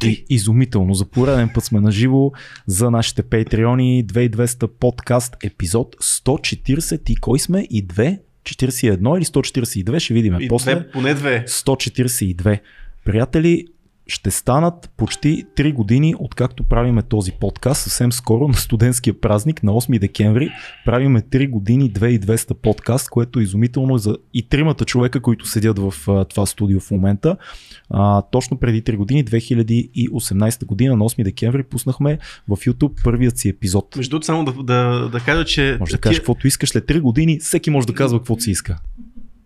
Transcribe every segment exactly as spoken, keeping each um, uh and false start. Благодари! Изумително. За пореден път сме на живо за нашите Patreon. две хиляди и двеста подкаст, епизод сто четиридесет и кой сме? И две? четиридесет и едно или сто четиридесет и две? Ще видим. И после. Две, поне две. сто четиридесет и две. Приятели, ще станат почти три години, откакто правиме този подкаст. Съвсем скоро на студентския празник на осми декември правиме три години две хиляди и двеста подкаст, което е изумително за и тримата човека, които седят в а, това студио в момента. А, точно преди три години, две хиляди и осемнадесета година, на осми декември пуснахме в YouTube първият си епизод. Между другото, само да, да, да кажа, че... Може да кажеш каквото искаш, след три години всеки може да казва каквото си иска.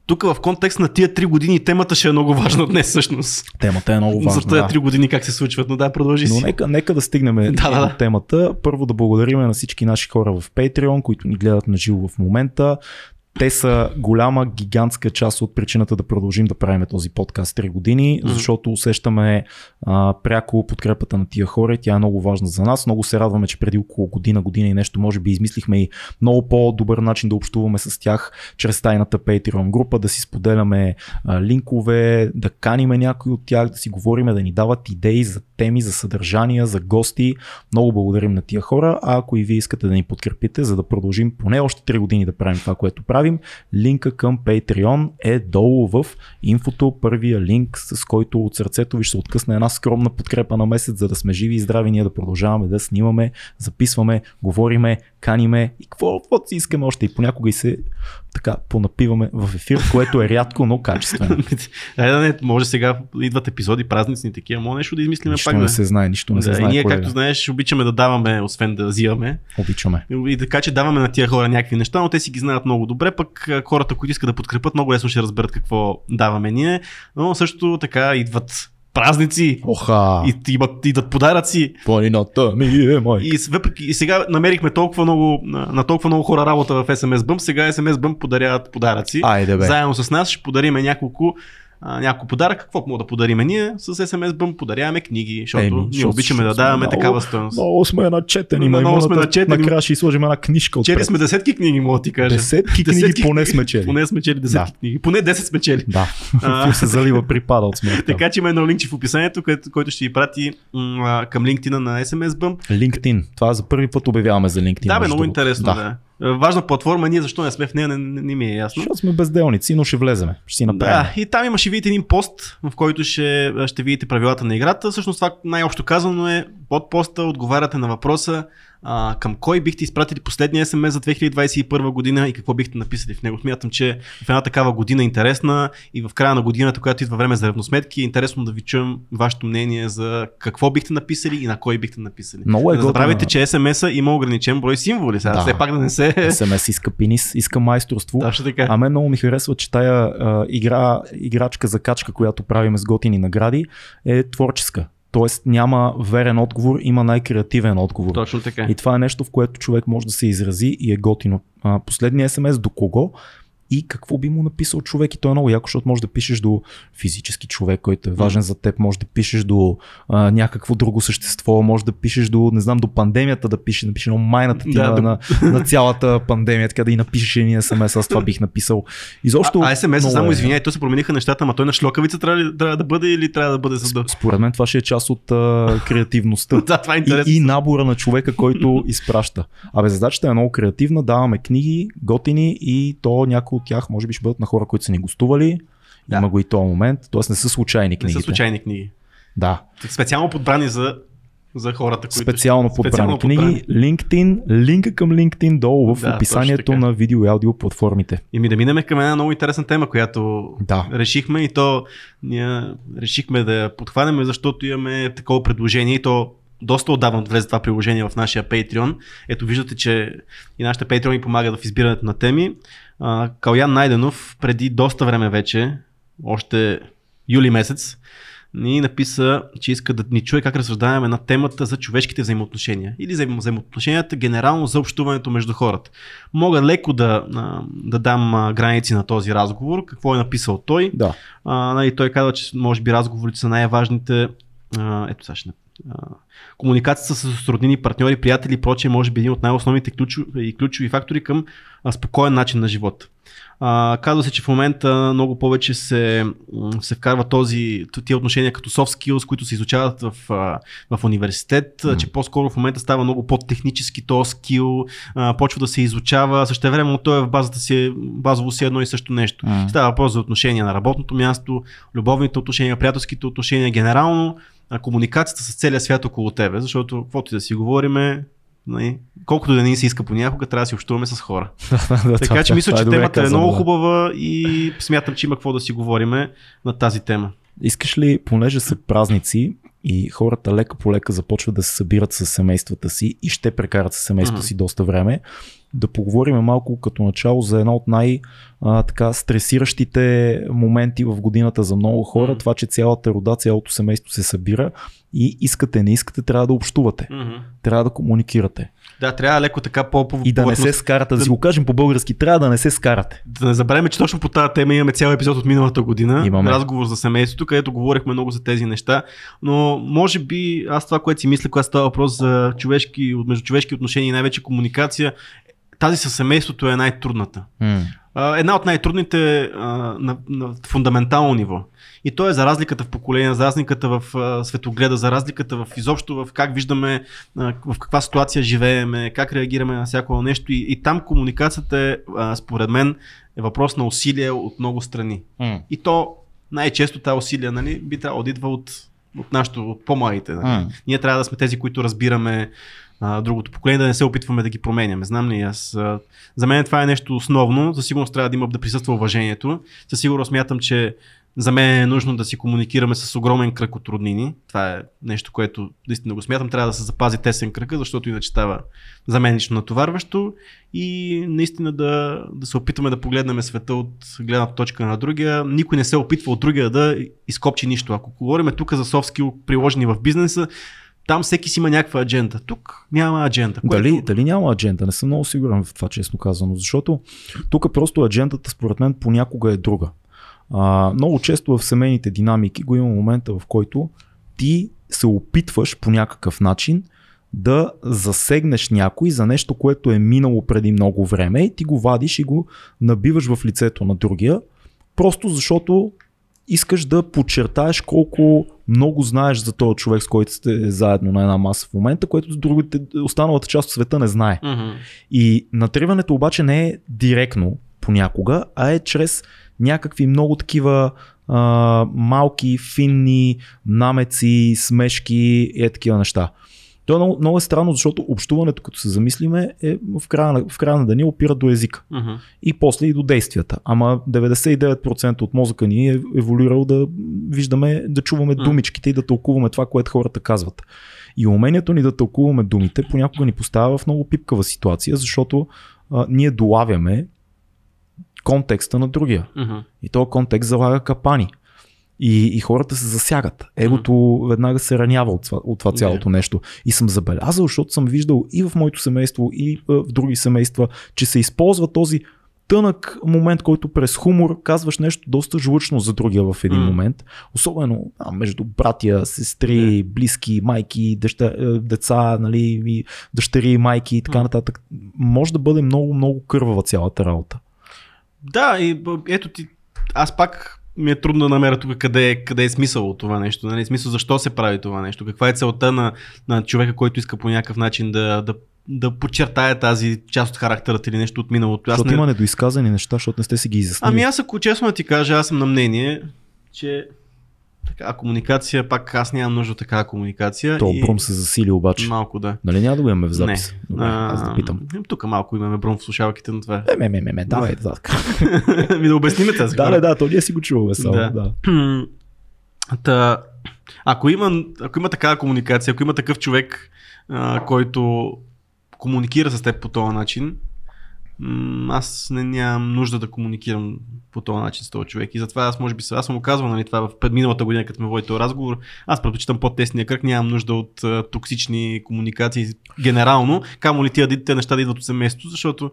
Тук в контекст на тия три години темата ще е много важна днес всъщност. Темата е много важна. За тия три години как се случват, но да, продължи си. Но нека, нека да стигнем до да, да. темата. Първо да благодарим на всички наши хора в Patreon, които ни гледат на живо в момента. Те са голяма, гигантска част от причината да продължим да правим този подкаст три години, защото усещаме а, пряко подкрепата на тия хора и тя е много важна за нас. Много се радваме, че преди около година, година и нещо, може би измислихме и много по-добър начин да общуваме с тях чрез тайната Patreon група, да си споделяме а, линкове, да каниме някой от тях, да си говориме, да ни дават идеи за теми, за съдържания, за гости. Много благодарим на тия хора, а ако и вие искате да ни подкрепите, за да продължим поне още три години да правим това, което правим, линка към Patreon е долу в инфото, първия линк, с който от сърцето ви ще откъсне една скромна подкрепа на месец, за да сме живи и здрави, ние да продължаваме да снимаме, записваме, говориме, каниме и какво си искаме още и понякога и се така понапиваме в ефир, което е рядко, но качествено. Айде да не, може сега идват епизоди, празници, такива, може нещо да измислиме нищо пак. Нищо не се знае, нищо не да, се знае. И ние, колега, както знаеш, обичаме да даваме, освен да взимаме. Обичаме. И така, че даваме на тия хора някакви неща, но те си ги знаят много добре. Пък хората, които искат да подкрепят, много лесно ще разберат какво даваме ние, но също така идват празници. Оха. И идват, идват подаръци. Планината ми е майка. И, въпреки, и сега намерихме толкова много, на толкова много хора работа в SMSBump, сега SMSBump подаряват подаръци. Айде бе. Заедно с нас ще подариме няколко няколко подарък. Какво мога да подарим ние? С SMSBump подаряваме книги, защото Еми, ние шо, обичаме шо, да даваме много, такава стойност. Много сме начетени, но много сме начетени. Накрая ще сложим една книжка отпред. Чели сме десетки книги, мога да ти кажа. Десетки, десетки книги, поне сме чели. Поне сме чели десетки да. книги. Поне десет сме чели. Да. Фу се залива припада от смех. Така че има едно линкче в описанието, който ще ви прати м- към LinkedIn на SMSBump. LinkedIn. Това за първи път обявяваме за LinkedIn. Да, бе, много интересно. Да. Да. Важна платформа, ние защо не сме в нея, не, не, не ми е ясно. Защото сме безделници, но ще влеземе, ще си направим. Да, и там има, ще видите един пост, в който ще, ще видите правилата на играта. Всъщност това най-общо казано е, под поста отговаряте на въпроса а, към кой бихте изпратили последния ес ем ес за две хиляди двадесет и първа година и какво бихте написали в него. Смятам, че в една такава година интересна и в края на годината, когато идва време за равносметки, е интересно да ви чуем вашето мнение за какво бихте написали и на кой бихте написали. Много е да забравяйте, че ес ем ес-а има ограничен брой символи. Сега да. Все пак да не се... ес ем ес иска пенис, иска майсторство. Да, а мен много ми харесва, че тая а, игра, играчка за качка, която правим с готини награди, е творческа. Тоест няма верен отговор, има най-креативен отговор. Точно така. И това е нещо, в което човек може да се изрази и е готино. Последния ес ем ес до кого и какво би му написал човек, и то е много яко, защото може да пишеш до физически човек, който е важен за теб, може да пишеш до а, някакво друго същество, може да пишеш до, не знам, до пандемията да пишеш, напишеш на майната ти да, на, до... на, на цялата пандемия, така да и напишеш един ес ем ес, аз това бих написал. Изобщо, а ес ем ес-а само е... извиняй, то се промениха нещата, ама той на шлокавица трябва, трябва да бъде или трябва да бъде създава? Според мен това ще е част от а, креативността да, това е и, и набора на човека, който изпраща. Абе, задачата е много креативна, даваме книги, готини и то някой тях, може би ще бъдат на хора, които са ни гостували. Да. Има го и този момент. Тоест не са случайни книгите. Не са случайни книги. Да. Специално подбрани за, за хората, които... Специално ще... подбрани книги. LinkedIn, линка към LinkedIn долу в да, описанието на видео и аудио платформите. И ми да минеме към една много интересна тема, която да. решихме и то ние решихме да я подхванем, защото имаме такова предложение и то доста отдавна влезе това приложение в нашия Patreon. Ето виждате, че и нашите Patreon ни помагат в избирането на теми. А, Калян Найденов преди доста време вече, още юли месец, ни написа, че иска да ни чуе как разсъждаваме на темата за човешките взаимоотношения или за взаимоотношенията генерално за общуването между хората. Мога леко да, да дам граници на този разговор, какво е написал той. Да. А, той казва, че може би разговорите са най-важните. А, ето сега ще Комуникацията с роднини, партньори, приятели и прочее може би един от най-основните ключови, ключови фактори към спокоен начин на живот. А, казва се, че в момента много повече се, се вкарва този, тия отношения като soft skills, които се изучават в, в университет, mm. че по-скоро в момента става много по-технически този скил, а, почва да се изучава, същевременно той е в базата си, базово си едно и също нещо. Mm. Става въпрос за отношения на работното място, любовните отношения, приятелските отношения, генерално комуникацията с целия свят около тебе, защото каквото и да си говориме, колкото да не се иска понякога, трябва да си общуваме с хора. Така че мисля, че темата е много хубава и смятам, че има какво да си говориме на тази тема. Искаш ли, понеже са празници и хората лека по лека започват да се събират с семействата си и ще прекарат с семейството си доста време, да поговорим малко като начало за една от най-стресиращите моменти в годината за много хора. Mm-hmm. Това, че цялата рода, цялото семейство се събира и искате, не искате, трябва да общувате. Mm-hmm. Трябва да комуникирате. Да, трябва леко така по-повърхностно. И да не се скарате, да... да си го кажем по-български, трябва да не се скарате. Да не забравяме, че точно по тази тема имаме цял епизод от миналата година. Имаме разговор за семейството, където говорихме много за тези неща, но може би аз това, което си мисля, когато става въпрос за човешки, междучовешки отношения и най-вече комуникация, тази със семейството е най-трудната. Mm. Една от най-трудните а, на, на фундаментално ниво. И то е за разликата в поколение, за разликата в а, светогледа, за разликата в изобщо в как виждаме, а, в каква ситуация живееме, как реагираме на всяко нещо. И, и там комуникацията е, а, според мен, е въпрос на усилие от много страни. Mm. И то най-често тази усилия, нали, би трябвало да идва от, от нашото, от по-малите. Нали. Mm. Ние трябва да сме тези, които разбираме другото поколение, да не се опитваме да ги променяме. Знам ли аз. За мен това е нещо основно. За сигурност трябва да има да присъства уважението. Със сигурност смятам, че за мен е нужно да си комуникираме с огромен кръг от роднини. Това е нещо, което наистина го смятам. Трябва да се запази тесен кръг, защото иначе става за мен лично натоварващо. И наистина да, да се опитаме да погледнем света от гледната точка на другия. Никой не се опитва от другия да изкопчи нищо. Ако говорим тук за soft skill, приложени в бизнеса, там всеки си има някаква адженда. Тук няма адженда. Което... Дали, дали няма адженда? Не съм много сигурен в това, честно казано, защото тук просто аджендата според мен понякога е друга. А, много често в семейните динамики го има момента, в който ти се опитваш по някакъв начин да засегнеш някой за нещо, което е минало преди много време и ти го вадиш и го набиваш в лицето на другия, просто защото искаш да подчертаеш колко много знаеш за този човек, с който сте заедно на една маса в момента, което другите, останалата част от света не знае. Mm-hmm. И натриването обаче не е директно понякога, а е чрез някакви много такива а, малки, финни намеци, смешки и е такива неща. То е много, много е странно, защото общуването, като се замислиме, е в края на, в края на деня опира до езика. Uh-huh. И после и до действията. Ама деветдесет и девет процента от мозъка ни е еволюирал да виждаме, да чуваме uh-huh. думичките и да тълкуваме това, което хората казват. И умението ни да тълкуваме думите понякога ни поставя в много пипкава ситуация, защото а, ние долавяме контекста на другия. Uh-huh. И този контекст залага капани. И, и хората се засягат. Егото веднага се ранява от това, от това цялото yeah. нещо. И съм забелязал, защото съм виждал и в моето семейство, и в други семейства, че се използва този тънък момент, който през хумор казваш нещо доста жлъчно за другия в един mm. момент. Особено а, между братя, сестри, yeah. близки, майки, дъща, деца, нали, и дъщери, майки и така mm. нататък. Може да бъде много, много кървава цялата работа. Да, и ето ти, аз пак ми е трудно да намеря тук къде е, къде е смисъл от това нещо, нали? Смисъл защо се прави това нещо, каква е целта на, на човека, който иска по някакъв начин да, да, да подчертая тази част от характера или нещо от миналото. Защото не... има недоизказани неща, защото не сте си ги изяснили. Ами аз ако честно да ти кажа, аз съм на мнение, че така комуникация, пак аз нямам нужда от такава комуникация. То и... Брум се засили обаче. Малко да. Нали няма да го имаме в запис? Не. Добре, а... аз да питам. Тук малко имаме Брум в слушалките на това. Е, ме, ме, ме, ме, давай. Да, ми да обясниме тази хора. Да, да, то ние си го чуваме само. Да. Да. Та, ако, има, ако има такава комуникация, ако има такъв човек, а, който комуникира с теб по този начин, аз не нямам нужда да комуникирам по този начин с този човек и затова аз може би аз съм оказвал, нали, това в миналата година, като ме води този разговор, аз предпочитам по-тесния кръг, нямам нужда от а, токсични комуникации генерално, камо ли тия, тия неща да идват от семейството, защото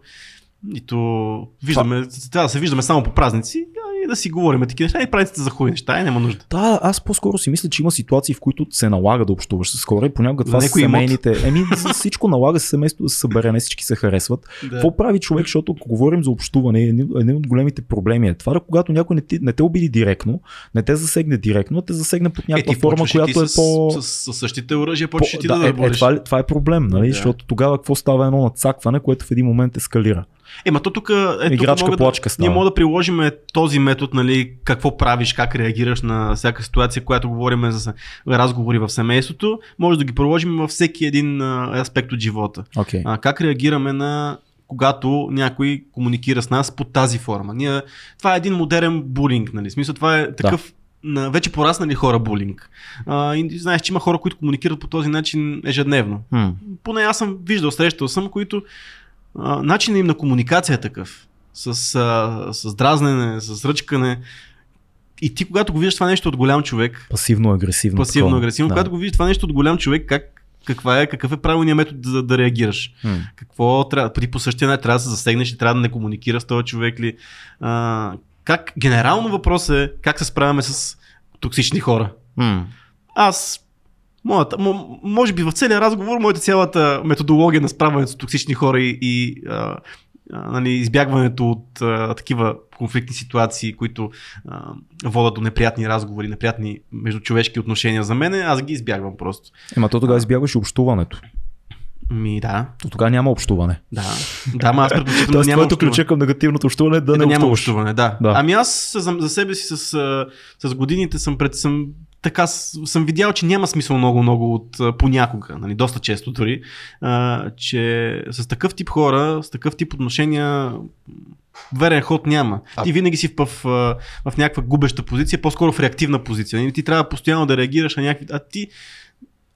нито виждаме, трябва да се виждаме само по празници и да си говорим такива неща и правите за хуй неща, няма нужда. Да, аз по-скоро си мисля, че има ситуации, в които се налага да общуваш с хора и понякога това с семейните. Еми, всичко налага се семейството да се събере, не всички се харесват. Какво да. прави човек, защото ако говорим за общуване, един от големите проблеми е това, когато някой не те, не те обиди директно, не те засегне директно, а те засегне под някаква е, форма, която е с, по. С, с, с същите оръжия почти по, ти да, да, е, да е, това, това е проблем, нали? Да. Защото тогава какво става едно нацакване, което в един момент ескалира. Ема то тук е играчка плачка да, става. Ние мога да приложим този метод, нали, какво правиш, как реагираш на всяка ситуация, която говорим за разговори в семейството, може да ги приложим във всеки един аспект от живота. Okay. А, как реагираме на когато някой комуникира с нас под тази форма. Ние, това е един модерен булинг, нали? В смисъл, това е такъв да. На вече пораснали хора булинг. А, и знаеш, че има хора, които комуникират по този начин ежедневно. Hmm. Поне аз съм виждал, срещал съм, които а, начинът им на комуникация е такъв. С, а, с дразнене, с ръчкане. И ти, когато го виждаш това нещо от голям човек... Пасивно-агресивно. Пасивно-агресивно. Да. Когато го виждаш това нещо от голям човек, как Каква е, какъв е правилният метод да, да реагираш? Hmm. Какво трябва, по същия начин трябва да се засегнеш и трябва да не комуникира с този човек ли? А, как, генерално въпрос е как се справяме с токсични хора. Hmm. Аз, моята, може би в целия разговор, моята цялата методология на справянето с токсични хора и, и а, а, нали, избягването от а, такива конфликтни ситуации, които а, водят до неприятни разговори, неприятни междучовешки отношения за мен, аз ги избягвам просто. Ема то тогава избягваш общуването. Ми, да. То тогава няма общуване. Да, да, ма аз предпочитам да няма общуване. Ключа към негативното общуване да е, не няма общуване, да. да. Ами аз за себе си с, с годините съм пред... Съм... Така съм видял, че няма смисъл много-много от понякога, нали, доста често дори, а, че с такъв тип хора, с такъв тип отношения верен ход няма. А... Ти винаги си в, в, в някаква губеща позиция, по-скоро в реактивна позиция. Ти трябва постоянно да реагираш на някакви... А ти,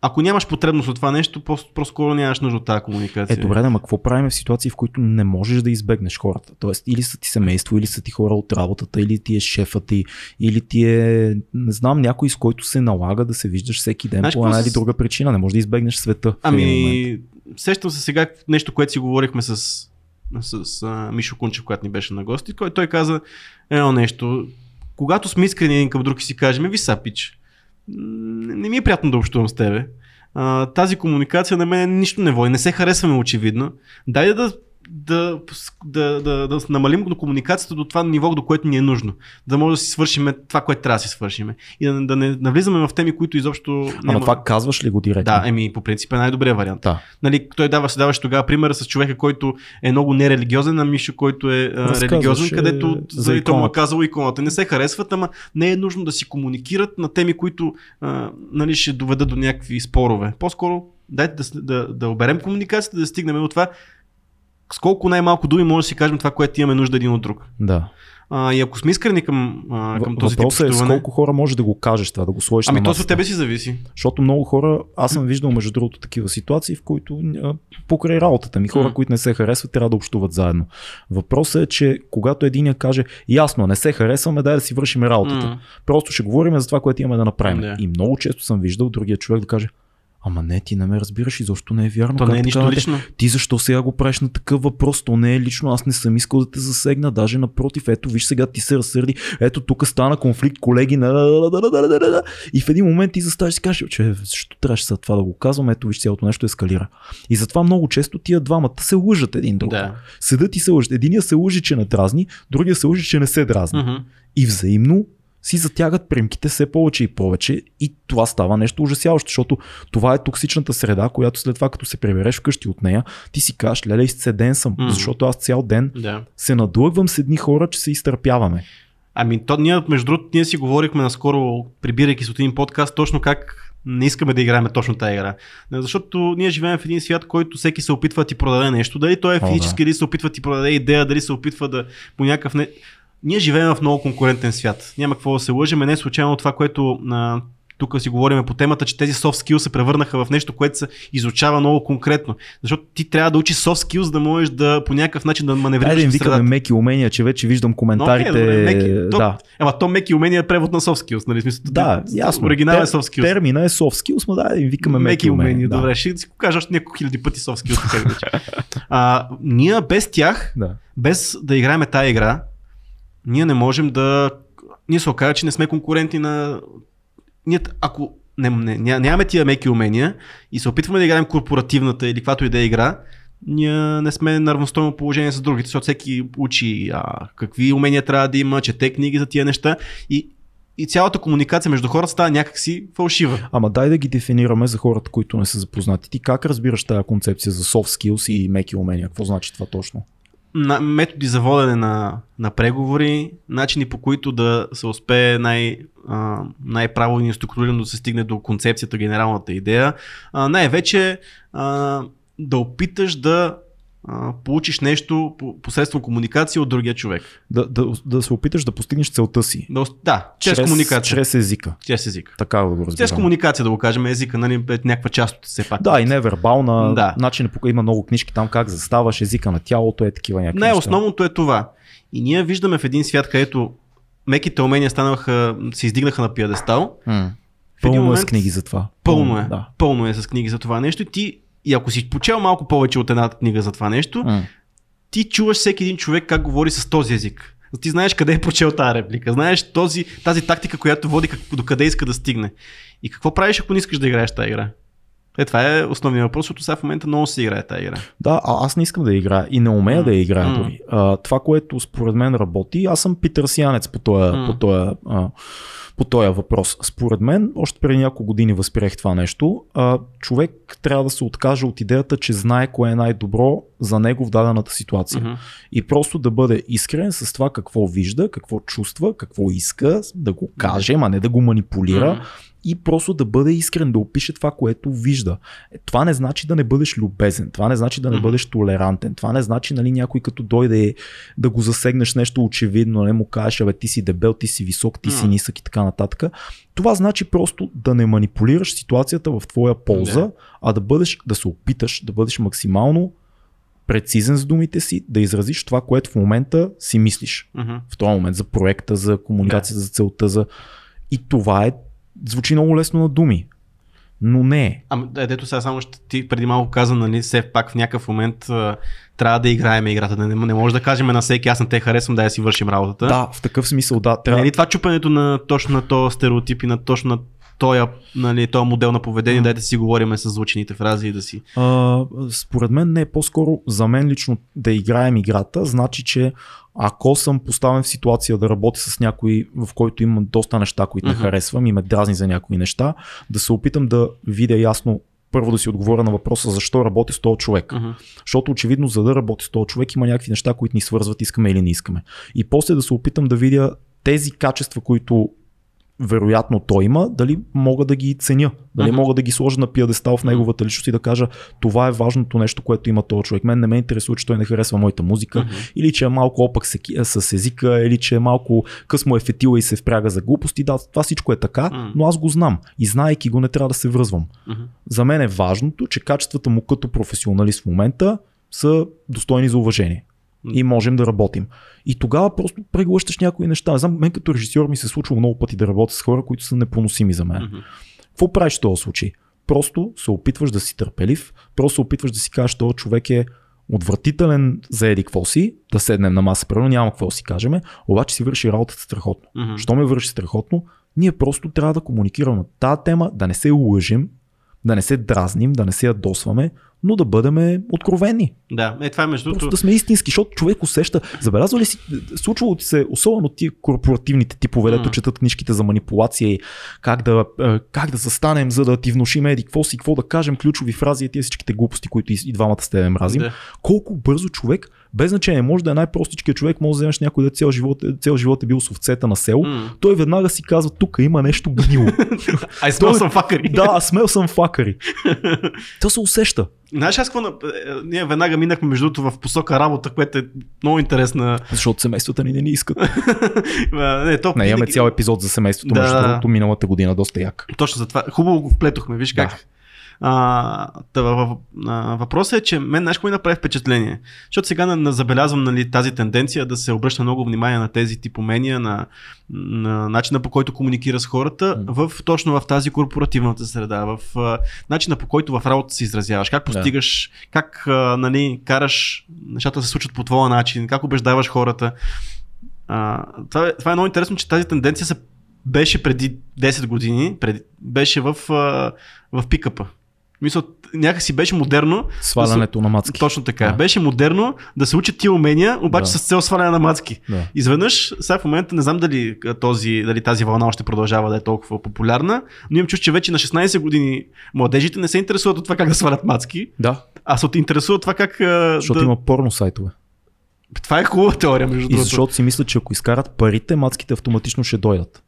ако нямаш потребност от това нещо, по-скоро нямаш нужда от тази комуникация. Е, добре, да, ма какво правим в ситуации, в които не можеш да избегнеш хората? Тоест, или са ти семейство, или са ти хора от работата, или ти е шефа ти, или ти е, не знам, някой, с който се налага да се виждаш всеки ден, знаеш, по една или с... друга причина. Не можеш да избегнеш света. Ами, сещам се сега нещо, което си говорихме с, с, с а, Мишо Кунчев, когато ни беше на гости, който той каза едно нещо. Когато сме искрени един към друг и си кажем, ви са пич, не ми е приятно да общувам с тебе. А, тази комуникация на мен нищо не води. Не се харесваме очевидно. Дайде да, да, да, да, да намалим комуникацията до това ниво, до което ни е нужно. Да може да си свършим това, което трябва да си свършим. И да, да не навлизаме в теми, които изобщо няма... Ама това казваш ли го директно? Да, еми по принцип е най-добрият вариант. Да. Нали, той дава, се даваше тогава примера с човека, който е много нерелигиозен, а Мишо, който е а, религиозен, е... където заради това му е казало иконата. Не се харесват, ама не е нужно да си комуникират на теми, които а, нали, ще доведат до някакви спорове. По-скоро дайте да, да, да оберем комуникацията, да стигнем до това. С колко най-малко думи може да си кажем това, което имаме нужда един от друг. Да. А, и ако сме искрени към, а, към този тип ситуация. Въпросът е с колко хора може да го кажеш това, да го сложиш ами на масата. Ами то от тебе си зависи. Защото много хора, аз съм виждал между другото такива ситуации, в които а, покрай работата ми хора, а. които не се харесват, трябва да общуват заедно. Въпросът е, че когато единия каже, ясно, не се харесваме, дай да си вършим работата. А. Просто ще говорим за това, което имаме да направим. Да. И много често съм виждал другия човек да каже, ама не, ти не ме разбираш и защо не е вярно. То не е нищо казвате, лично. Ти защо сега го правиш на такъв въпрос? То не е лично, аз не съм искал да те засегна, даже напротив, ето виж сега ти се разсърди, ето тук стана конфликт, колеги на... И в един момент ти заставиш и кажеш, че защо трябваше за това да го казвам, ето виж цялото нещо ескалира. И затова много често тия двамата се лъжат един друг. Да. Седат и се лъжат. Единия се лъжи, че не дразни, другия се лъжи, че не се дразни. Uh-huh. И взаимно си затягат примките все повече и повече и това става нещо ужасяващо, защото това е токсичната среда, която след това като се прибереш вкъщи от нея, ти си кажеш, леле, изцеден съм, mm. защото аз цял ден yeah. се надлъгвам с едни хора, че се изтърпяваме. Ами то ние, между другото, ние си говорихме наскоро, прибирайки се от един подкаст, точно как не искаме да играем точно тази игра. Защото ние живеем в един свят, който всеки се опитва да ти продаде нещо, дали той е физически, дали се опитва да ти продаде идея, дали се опитва да по някакъв не... Ние живеем в много конкурентен свят. Няма какво да се лъжим. Не е случайно това, което а, тук си говорим по темата, че тези soft skills се превърнаха в нещо, което се изучава много конкретно. Защото ти трябва да учиш soft skills, за да можеш да по някакъв начин да маневрираш средата. Айде им викаме меки умения, че вече виждам коментарите. Но, е, меки, то, да. Ама то меки умения е превод на soft skills. Нали? Смисъл, да, ти, ясно. Оригинал е soft skills. Термина е soft skills, но да, им викаме меки, меки умения. умения да. Добре, ще си кажа още няколко хиляди пъти soft skills. а, ние без тях, да. без да играем тая игра, ние не можем да ние се оказа, че не сме конкуренти на... Ние, ако не, не, ня, нямаме тия меки умения и се опитваме да играем корпоративната или каквато и да игра, ние не сме на равностойно положение с другите, защото всеки учи а, какви умения трябва да има, чете книги за тия неща и, и цялата комуникация между хората става някакси фалшива. Ама дай да ги дефинираме за хората, които не са запознати. Ти как разбираш тая концепция за soft skills и меки умения? Какво значи това точно? На методи за водене на, на преговори, начини по които да се успее най, а, най-право и структурирано да се стигне до концепцията, генералната идея. А, най-вече а, да опиташ да а, получиш нещо посредством комуникация от другия човек. Да, да, да се опиташ да постигнеш целта си. Да, да чрез, чрез комуникация. Чрез езика. Чрез езика. Така да го разбираме. Чрез комуникация да го кажем, езика, нали, е някаква част от все пак. Да, и невербална. Да. Начин, по който има много книжки там, как заставаш езика на тялото, е такива някакви. Не, основното е това. И ние виждаме в един свят, където меките умения станаха, се издигнаха на пиедестал. Mm. Пълно момент, е с книги за това. Пълно е. Да. Пълно е с книги за това нещо. И ти. И ако си почел малко повече от една книга за това нещо, mm. ти чуваш всеки един човек как говори с този език. Ти знаеш къде е прочел тази реплика, знаеш този, тази тактика, която води как, до къде иска да стигне. И какво правиш, ако не искаш да играеш тази игра? Е, това е основният въпрос, защото сега в момента много се играе тази игра. Да, а аз не искам да играя и не умея mm. да играя mm. дори. А, това, което според мен работи, аз съм питърсиянец по този... Mm. По този а... По този въпрос. Според мен, още преди няколко години възприех това нещо. А, човек трябва да се откаже от идеята, че знае кое е най-добро за него в дадената ситуация. Uh-huh. И просто да бъде искрен с това какво вижда, какво чувства, какво иска, да го каже, а не да го манипулира. Uh-huh. И просто да бъде искрен, да опише това, което вижда. Това не значи да не бъдеш любезен, това не значи да не бъдеш толерантен, това не значи, нали, някой като дойде да го засегнеш нещо очевидно, не му кажеш, абе ти си дебел, ти си висок, ти си нисък и така нататък. Това значи просто да не манипулираш ситуацията в твоя полза, yeah. а да бъдеш, да се опиташ, да бъдеш максимално прецизен с думите си, да изразиш това, което в момента си мислиш. Uh-huh. В този момент за проекта, за комуникация, yeah. за целта, за... и това е. Звучи много лесно на думи, но не. Ама ето сега само ще ти преди малко каза, нали, все пак в някакъв момент а, трябва да играем играта. Не, не може да кажем на всеки, аз не те харесвам, да я си вършим работата. Да, в такъв смисъл, да. Трябва... Не ли това чупането на точно на този стереотип и на точно на този, нали, модел на поведение, mm. дайте си говорим с звучените фрази и да си... А, според мен не, по-скоро за мен лично да играем играта, значи, че ако съм поставен в ситуация да работя с някой, в който имам доста неща, които не uh-huh. харесвам и ме дразни за някои неща, да се опитам да видя ясно, първо да си отговоря на въпроса защо работя с този човек. Uh-huh. Защото очевидно, за да работя с този човек, има някакви неща, които ни свързват, искаме или не искаме. И после да се опитам да видя тези качества, които вероятно той има, дали мога да ги ценя, дали uh-huh. мога да ги сложа на пиедестал в неговата личност и да кажа, това е важното нещо, което има този човек. Мен не ме интересува, че той не харесва моята музика, uh-huh. или че е малко опак с езика, или че е малко късмо е фетила и се впряга за глупости. Да, това всичко е така, uh-huh. но аз го знам и знаейки го не трябва да се връзвам. Uh-huh. За мен е важното, че качествата му като професионалист в момента са достойни за уважение. И можем да работим. И тогава просто преглъщаш някои неща. Не знам, мен като режисьор ми се случва много пъти да работя с хора, които са непоносими за мен. Mm-hmm. Какво правиш в този случай? Просто се опитваш да си търпелив, просто се опитваш да си кажеш, този човек е отвратителен за еди какво си, да седнем на маса, правилно няма какво си кажем, обаче си върши работата страхотно. Mm-hmm. Що ме върши страхотно? Ние просто трябва да комуникираме тази тема, да не се лъжим, да не се дразним, да не се ядосваме, но да бъдем откровени. Да, е, това е между другото. Просто да сме истински, защото човек усеща. Забелязва ли си, случвало ти се, особено тия корпоративните типове, дето mm. четат книжките за манипулация и как да, как да застанем, за да ти внушим еди какво си, какво да кажем, ключови фрази и тези всичките глупости, които и двамата с тебе мразим. Yeah. Колко бързо човек, без значение, може да е най-простичкият човек, може да вземеш някой да цял живот, цял живот е бил с овцета на село, mm. той веднага си казва, тук има нещо гнило. I smell some fuckery. Да, I smell some fuckery. То се усеща. Знаеш, аз какво... Ние веднага минахме между другото в посока работа, което е много интересна. Защото семействата ни не ни искат. не, топ, не, имаме цял епизод за семейството, да, между другото миналата година, доста як. Точно за това. Хубаво го вплетохме, виж да. Как. А, тъв, въпросът е, че мен знаеш кой направи впечатление. Защото сега не, не забелязвам, нали, тази тенденция да се обръща много внимание на тези тип умения, на, на начина по който комуникира с хората, в, точно в тази корпоративната среда, в начина по който в работа се изразяваш, как постигаш, да. Как, нали, караш нещата да се случат по твоя начин, как убеждаваш хората. А, това, това е много интересно, че тази тенденция се беше преди десет години, преди, беше в, в пикъпа. Мисля, някакси беше модерно. Свалянето да се... на мацки. Точно така. Да. Беше модерно да се учат тия умения, обаче да. С цел сваляне на мацки. Да. Изведнъж, сега в момента не знам дали, този, дали тази вълна още продължава да е толкова популярна, но имам чувство, че вече на шестнайсет години младежите не се интересуват от това как да свалят мацки, да. А се интересуват от това как... Защото да... има порно сайтове. Това е хубава теория, между другото. И защото си мисля, че ако изкарат парите, мацките автоматично ще дойдат.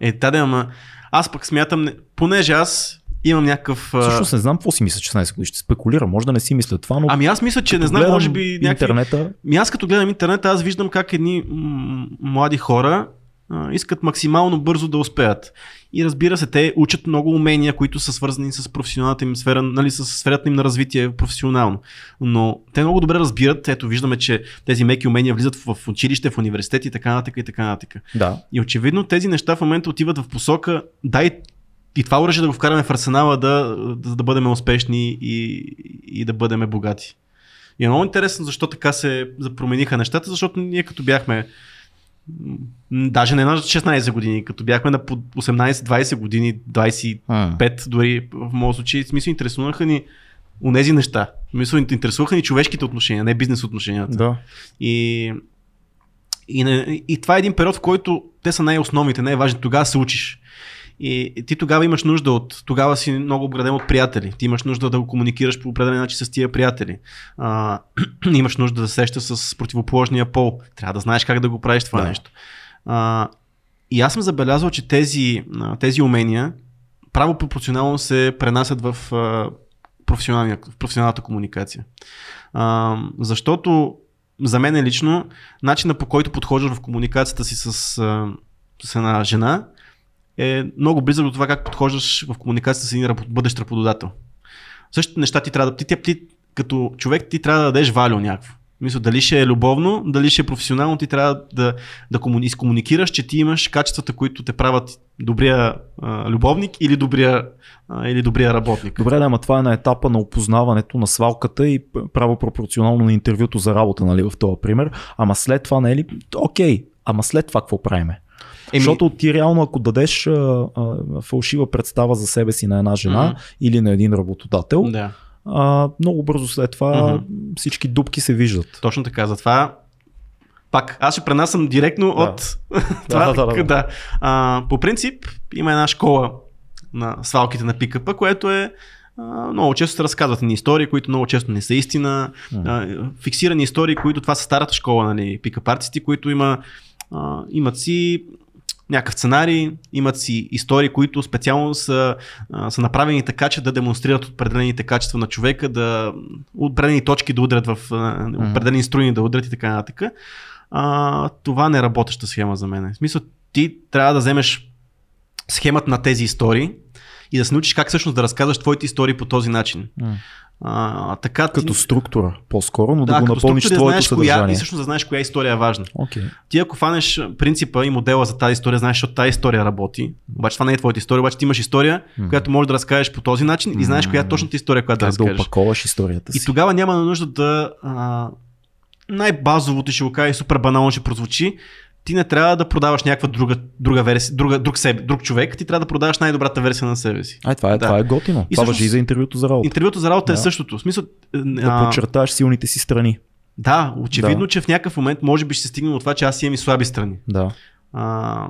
Е, да, ама аз пък смятам, понеже аз имам някакъв... Всъщност не знам какво си мисля, шестнайсет години, ще спекулирам, може да не си мисля това, но... Ами аз мисля, че не знам, може би някакви... Интернета... Ами аз като гледам интернета, аз виждам как едни м- млади хора а, искат максимално бързо да успеят. И разбира се, те учат много умения, които са свързани с професионалната им сфера, нали, с сферата им на развитие професионално. Но те много добре разбират, ето виждаме, че тези меки умения влизат в училище, в университет и така нататък и така нататък. Да. И очевидно тези неща в момента отиват в посока, дай и това оръжие да го вкараме в арсенала, да, да, да бъдем успешни и, и да бъдем богати. И е много интересно защо така се запромениха нещата, защото ние като бяхме даже не на шестнайсет години, като бяхме на осемнайсет-двайсет години, двайсет и пет а. Дори в моя случай, смисъл интересуваха ни онези неща. Мисъл интересуваха ни човешките отношения, не бизнес отношенията. Да. И, и, и, и това е един период, в който те са най-основните, най-важни, тогава се учиш. И ти тогава имаш нужда от, тогава си много обграден от приятели, ти имаш нужда да го комуникираш по определен начин с тия приятели, а, имаш нужда да срещаш с противоположния пол, трябва да знаеш как да го правиш това да. Нещо. А, и аз съм забелязал, че тези, тези умения право пропорционално се пренасят в, в професионалната комуникация. А, защото за мен лично начинът, по който подхождаш в комуникацията си с, с една жена, е много близък до това как подхождаш в комуникацията с един бъдещ работодател. Същите неща ти трябва да... Ти, ти, ти, като човек ти трябва да дадеш валю някакво. Мисля, дали ще е любовно, дали ще е професионално, ти трябва да, да комуни, изкомуникираш, че ти имаш качествата, които те правят добрия а, любовник или добрия, а, или добрия работник. Добре, да, ама това е на етапа на опознаването на свалката и право пропорционално на интервюто за работа, нали, в този пример. Ама след това, нали, окей, ама след това какво правиме? Еми... Защото ти реално ако дадеш а, а, фалшива представа за себе си на една жена mm-hmm. или на един работодател, да. а, много бързо след това mm-hmm. всички дупки се виждат. Точно така, затова пак аз ще пренасям директно да. От това. Да, да, да, да. Да. А, по принцип има една школа на свалките на пикъпа, което е много често се разказват ни истории, които много често не са истина, mm-hmm. фиксирани истории, които това са старата школа, нали, пикъпарците, които има Uh, имат си някакъв сценарий, имат си истории, които специално са, uh, са направени така, че да демонстрират определените качества на човека, да определени точки да удрят в uh, определени струни да удрят и така нататък. Uh, това не е работеща схема за мен. В смисъл, ти трябва да вземеш схемата на тези истории и да се научиш как всъщност да разказваш твоите истории по този начин. Uh. А, така, като ти... структура по-скоро, но да, да го напълниш твоето да съдържание. Коя, и всъщност да знаеш коя история е важна. Okay. Ти ако фанеш принципа и модела за тази история, знаеш, защото тази история работи. Обаче това не е твоята история, обаче ти имаш история, mm-hmm. която можеш да разкажеш по този начин mm-hmm. и знаеш коя е точната история, която как да разкажеш. Да опаковаш историята си. И тогава няма нужда да а, най-базовото ще го кажа и супер банално ще прозвучи. Ти не трябва да продаваш някаква друга, друга версия, друга, друг, себе, друг човек, ти трябва да продаваш най-добрата версия на себе си. Ай, това е, да. Това е готино. И това важи и за интервюто за работа. Интервюто за работа да. Е същото. В смисъл, да подчертаеш силните си страни. Да, очевидно, да. Че в някакъв момент може би ще се стигне от това, че аз имам и слаби страни. Да. А,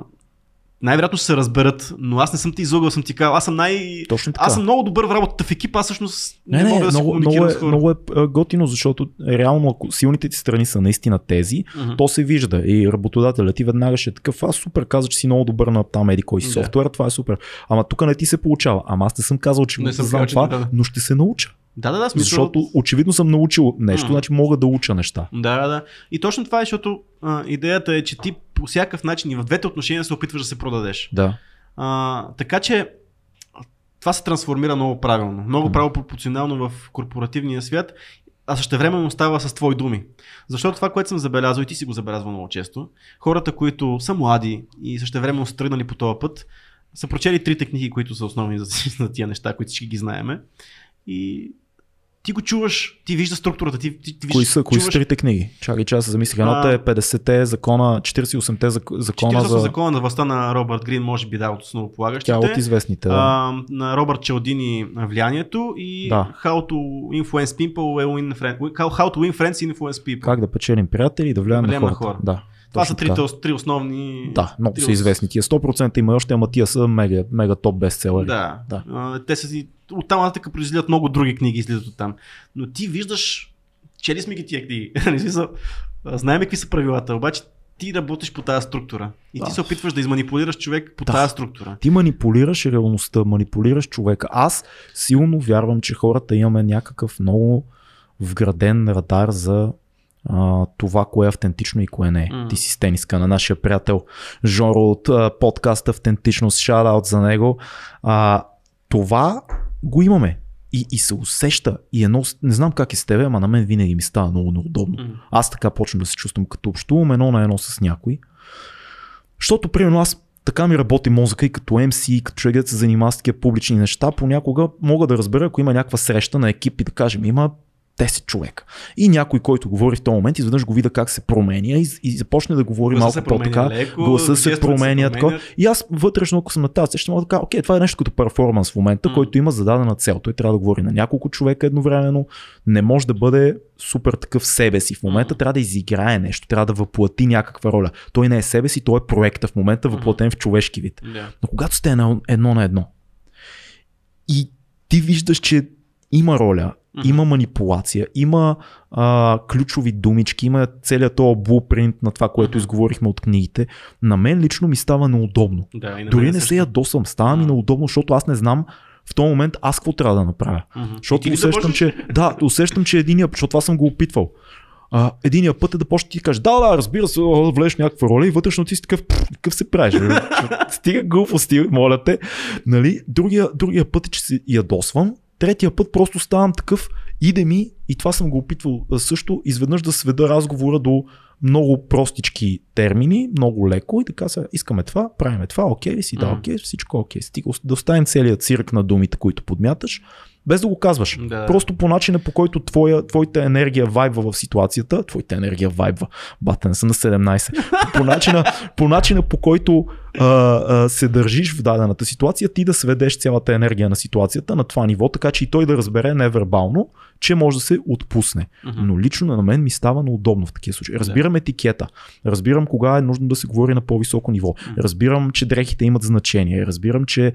най-вероятно ще се разберат, но аз не съм ти излагал, съм ти казал. Аз съм най. Точно така. Аз съм много добър в работата в екип, аз всъщност не, не, не мога да се комуникирам с хора. Много е готино, защото реално ако силните ти страни са наистина тези, uh-huh. то се вижда и работодателят ти веднага ще е такъв, аз супер каза, че си много добър на там еди кой си yeah. софтуер, това е супер. Ама тук не ти се получава. Ама аз не съм казал, че не съм знам казал, това, да. Но ще се науча. Да, да, да. Смисъл... Защото очевидно съм научил нещо, mm. значи мога да уча неща. Да, да. И точно това е, защото а, идеята е, че ти по всякакъв начин и в двете отношения се опитваш да се продадеш. Да. А, така че това се трансформира много правилно. Много mm. право пропорционално в корпоративния свят, а същевременно става с твои думи. Защото това, което съм забелязал и ти си го забелязвал много често, хората, които са млади и същевременно са тръгнали по този път, са прочели трите книги, които са основни за, за тия неща, които всички ги знаеме. И Ти го чуваш, ти вижда структурата. Ти, ти, ти кои са, кои са трите книги? Чакай, че аз се замислих. Едната е петдесетте закона, четиридесет и осемте закона. четиридесет и осем за... закона на властта на Робърт Грийн, може би да, от основополагащите. Тя от известните. Да. А, на Робърт Чалдини влиянието и да. How to influence people, how to influence influence people. Как да печелим приятели и да влияем на хората. Хора. Да. Това са трите, три основни... Да, много три... са известни. Тия сто процента има още, ама тия са мега, мега топ бестселери. Да, да. А, те са оттам нататък произлизат много други книги, излизат оттам. Но ти виждаш, чели сме ги тия книги. Знаем какви са правилата, обаче ти работиш по тази структура. И да. Ти се опитваш да изманипулираш човек по да. Тази структура. Ти манипулираш реалността, манипулираш човека. Аз силно вярвам, че хората имаме някакъв много вграден радар за... Uh, това кое е автентично и кое не е. Mm. Ти си стениска на нашия приятел Жоро от uh, подкаста Автентичност, шаут-аут за него. Uh, това го имаме и, и се усеща и едно, не знам как е с тебе, ама на мен винаги ми става много неудобно. Mm. Аз така почвам да се чувствам като общувам едно на едно с някой. Защото примерно аз така ми работи мозъка и като Ем Си, и като човек да се занимава с такива публични неща, понякога мога да разбера, ако има някаква среща на екип и да кажем има десет човека. И някой, който говори в този момент, изведнъж го видя как се променя и, и започне да говори гласа малко по-така. Леко, гласа се променя. Така. И аз вътрешно, ако съм на тази, ще мога да кажа, окей, това е нещо като перформанс в момента, mm. който има зададена цел. Той трябва да говори на няколко човека едновременно. Не може да бъде супер такъв себе си. В момента mm. трябва да изиграе нещо, трябва да въплати някаква роля. Той не е себе си, той е проекта в момента, въплатен mm. в човешки вид. Yeah. Но когато сте едно, едно на едно и ти виждаш, че има роля, има манипулация, има а, ключови думички, има целият този blueprint на това, което изговорихме от книгите. На мен лично ми става неудобно. Да, дори не се ядосвам, става ми неудобно, защото аз не знам в този момент аз какво трябва да направя. Uh-huh. Защото усещам, да че, да, усещам, че единия, защото това съм го опитвал. Uh, единия път е да почне ти кажеш, да, да, разбира се, влезеш някаква роля и вътрешно ти си такъв, такъв се правиш. Стига глупости, моля те. Нали? Другия, другия път е, че си ядосвам. Третия път просто ставам такъв, иде ми, и това съм го опитвал също, изведнъж да сведа разговора до много простички термини, много леко и така сега, искаме това, правиме това, окей ли си, да, окей, всичко окей, стига, да оставим целият цирк на думите, които подмяташ, без да го казваш. Да. Просто по начина, по който твоя, твоята енергия вайбва в ситуацията, твоята енергия вайбва, батен съм на седемнайсет, по начина, по начина, по който а, а, се държиш в дадената ситуация, ти да сведеш цялата енергия на ситуацията на това ниво, така че и той да разбере невербално, че може да се отпусне. Uh-huh. Но лично на мен ми става неудобно в такива случаи. Разбирам етикета, разбирам кога е нужно да се говори на по-високо ниво, разбирам, че дрехите имат значение, разбирам, че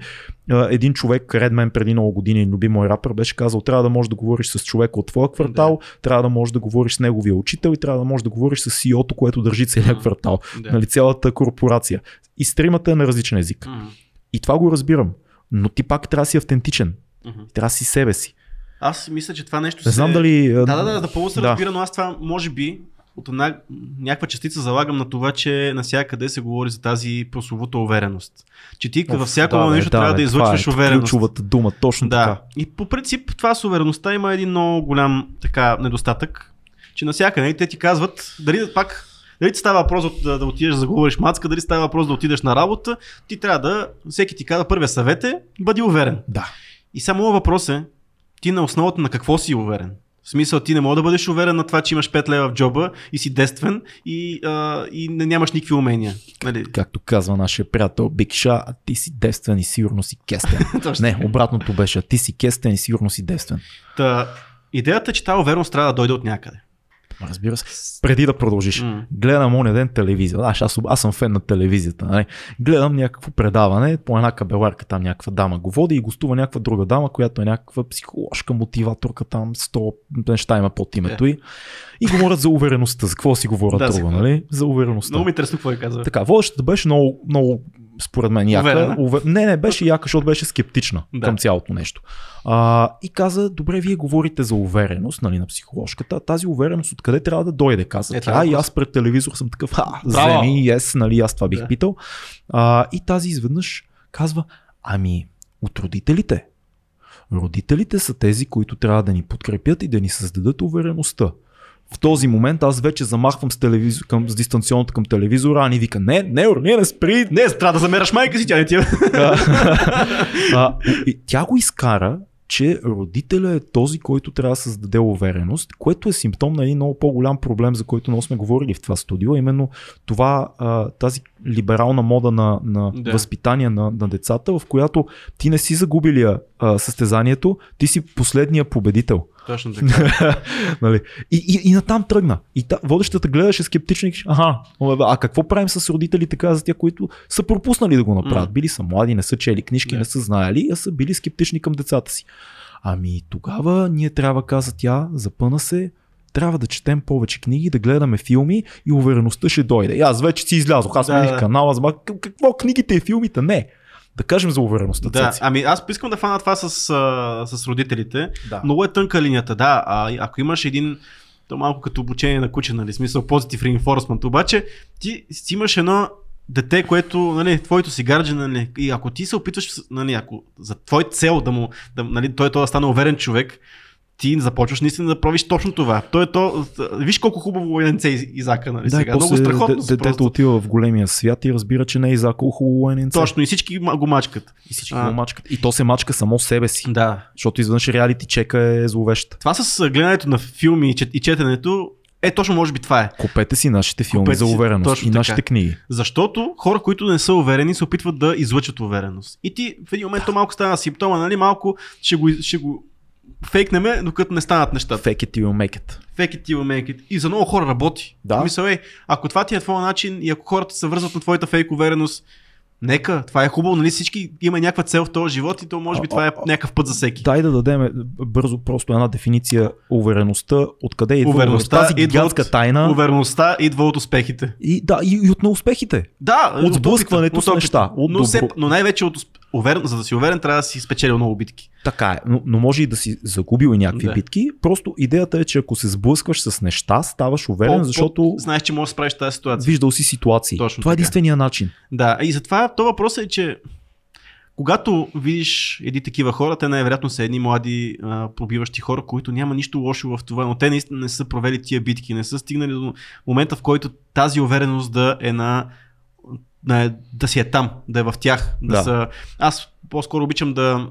а, един човек, Red Man преди много години, любимой рапър, беше казал, трябва да можеш да говориш с човека от твоя квартал, да. Трябва да можеш да говориш с неговия учител и трябва да можеш да говориш с Си И О-то, което държи целия квартал, да. Нали, цялата корпорация. И стримата е на различен език. Uh-huh. И това го разбирам, но ти пак трябва да си автентичен, uh-huh. трябва да си себе си. Аз мисля, че това нещо се... Не знам дали... Да, да, да, да пълно се да. разбира, но аз това може би от една някаква частица залагам на това, че навсякъде се говори за тази прословута увереност. Че ти Оф, във всяко да, нещо да, трябва да, да излъчваш е, увереност. Ключовата дума, точно да. Така. И по принцип това с увереността има един много голям така недостатък, че навсякъде те ти казват, дали пак... Дали ти става въпрос да, да отидеш да говориш мацка, дали става въпрос да отидеш на работа, ти трябва да... Всеки ти казва, първия съвет е, бъди уверен. Да. И само въпрос е, ти на основата на какво си уверен? В смисъл, ти не мога да бъдеш уверен на това, че имаш пет лева в джоба и си дествен и, а, и не нямаш никакви умения. Нали? Както казва нашия приятел Бикша, а ти си дествен и сигурно си кестен. Не, обратното беше, а ти си кестен и сигурно си дествен. Та, идеята е, че тази увереност трябва да дойде от някъде. Разбира се, преди да продължиш, mm. гледам оня ден телевизия, аз, аз, аз съм фен на телевизията, нали? Гледам някакво предаване, по една кабеларка там някаква дама го води и гостува някаква друга дама, която е някаква психоложка мотиваторка там, сто неща има под името yeah. и говорят за увереността, за какво си говорят да, друга, нали? За увереността. Много ми интересно какво я казва. Така, водещата беше много, много според мен яка. Увер... Не, не, беше яка, защото беше скептична да. Към цялото нещо. А, и каза, добре, вие говорите за увереност, нали, на психоложката, тази увереност откъде трябва да дойде, каза. Е, а, и аз пред телевизор съм такъв, а, вземи, yes, нали, аз това бих да. Питал. А, и тази изведнъж казва, ами, от родителите. Родителите са тези, които трябва да ни подкрепят и да ни създадат увереността. В този момент аз вече замахвам с, телевизор, към, с дистанционното към телевизора, а ни вика, не, не, не, не спри, не, трябва да замераш майка си, тя не ти. Тя го изкара че родителя е този, който трябва да създаде увереност, което е симптом на един много по-голям проблем, за който много сме говорили в това студио, именно това, тази либерална мода на, на да. възпитание на, на децата, в която ти не си загубилия състезанието, ти си последния победител. Точно така. Нали? И, и, и натам тръгна. И та, водещата гледаше скептично и каже, аха, а какво правим с родителите, каза тя, които са пропуснали да го направят? Mm. Били са млади, не са чели книжки, yeah. не са знаели, а са били скептични към децата си. Ами тогава ние трябва, каза тя, запъна се, трябва да четем повече книги, да гледаме филми и увереността ще дойде. И аз вече си излязох, аз миних да, да. канала, зма, какво книгите и филмите? Не. Да кажем за увереността. Да, ами аз искам да фана това с, с родителите. Да. Много е тънка линията, да. А, ако имаш един, то малко като обучение на куче, нали, смисъл позитив reinforcement, обаче ти си имаш едно дете, което, нали, твоето си гардже, нали, и ако ти се опитваш, нали, ако за твой цел да му, да, нали, той, той да стане уверен човек, ти започваш наистина да правиш точно това. То е то, виж колко хубаво войненце Изака, нали, да, сега. Много страхотно. Д- детето отива в големия свят и разбира, че не е Изака хубаво войненце. Точно, и всички го мачкат. И всички а, го мачкат. И то се мачка само себе си. Да. Защото изведнъж реалити чека е зловеща. Това с гледането на филми и, чет, и четенето е точно, може би това е. Купете си нашите филми Купете за увереност си, и нашите така. книги. Защото хора, които не са уверени, се опитват да излъчат увереност. И ти в един момент то малко стана симптома, нали, малко ще го, ще го фейкнеме, докато не станат нещата. Fake it till you make it. Fake it till you make it. И за много хора работи. Да. Мисля, е, ако това ти е твой начин и ако хората се вързват на твоята фейк увереност, нека, това е хубаво, нали, всички има някаква цел в този живот и то може би а, това е някакъв път за всеки. Дай да дадем бързо просто една дефиниция. Увереността, откъде идва увереността, тази гигантска от, тайна. Увереността идва от успехите. И, да, и, и от неуспехите. Да, от сблъскването с неща. От но, добро... но най-вече от уверен, за да си уверен, трябва да си спечелил много битки. Така е, но, но може и да си загубил и някакви да. битки. Просто идеята е, че ако се сблъскваш с неща, ставаш уверен, по, защото по, знаеш, че можеш да справиш тази ситуация. Виждал си ситуации. Точно това така. Е единственият начин. Да, и затова то въпросът е, че когато видиш едни такива хора, те най-вероятно са едни млади а, пробиващи хора, които няма нищо лошо в това, но те наистина не са провели тия битки, не са стигнали до момента, в който тази увереност да е на да си е там, да е в тях. Да да. Са... Аз по-скоро обичам да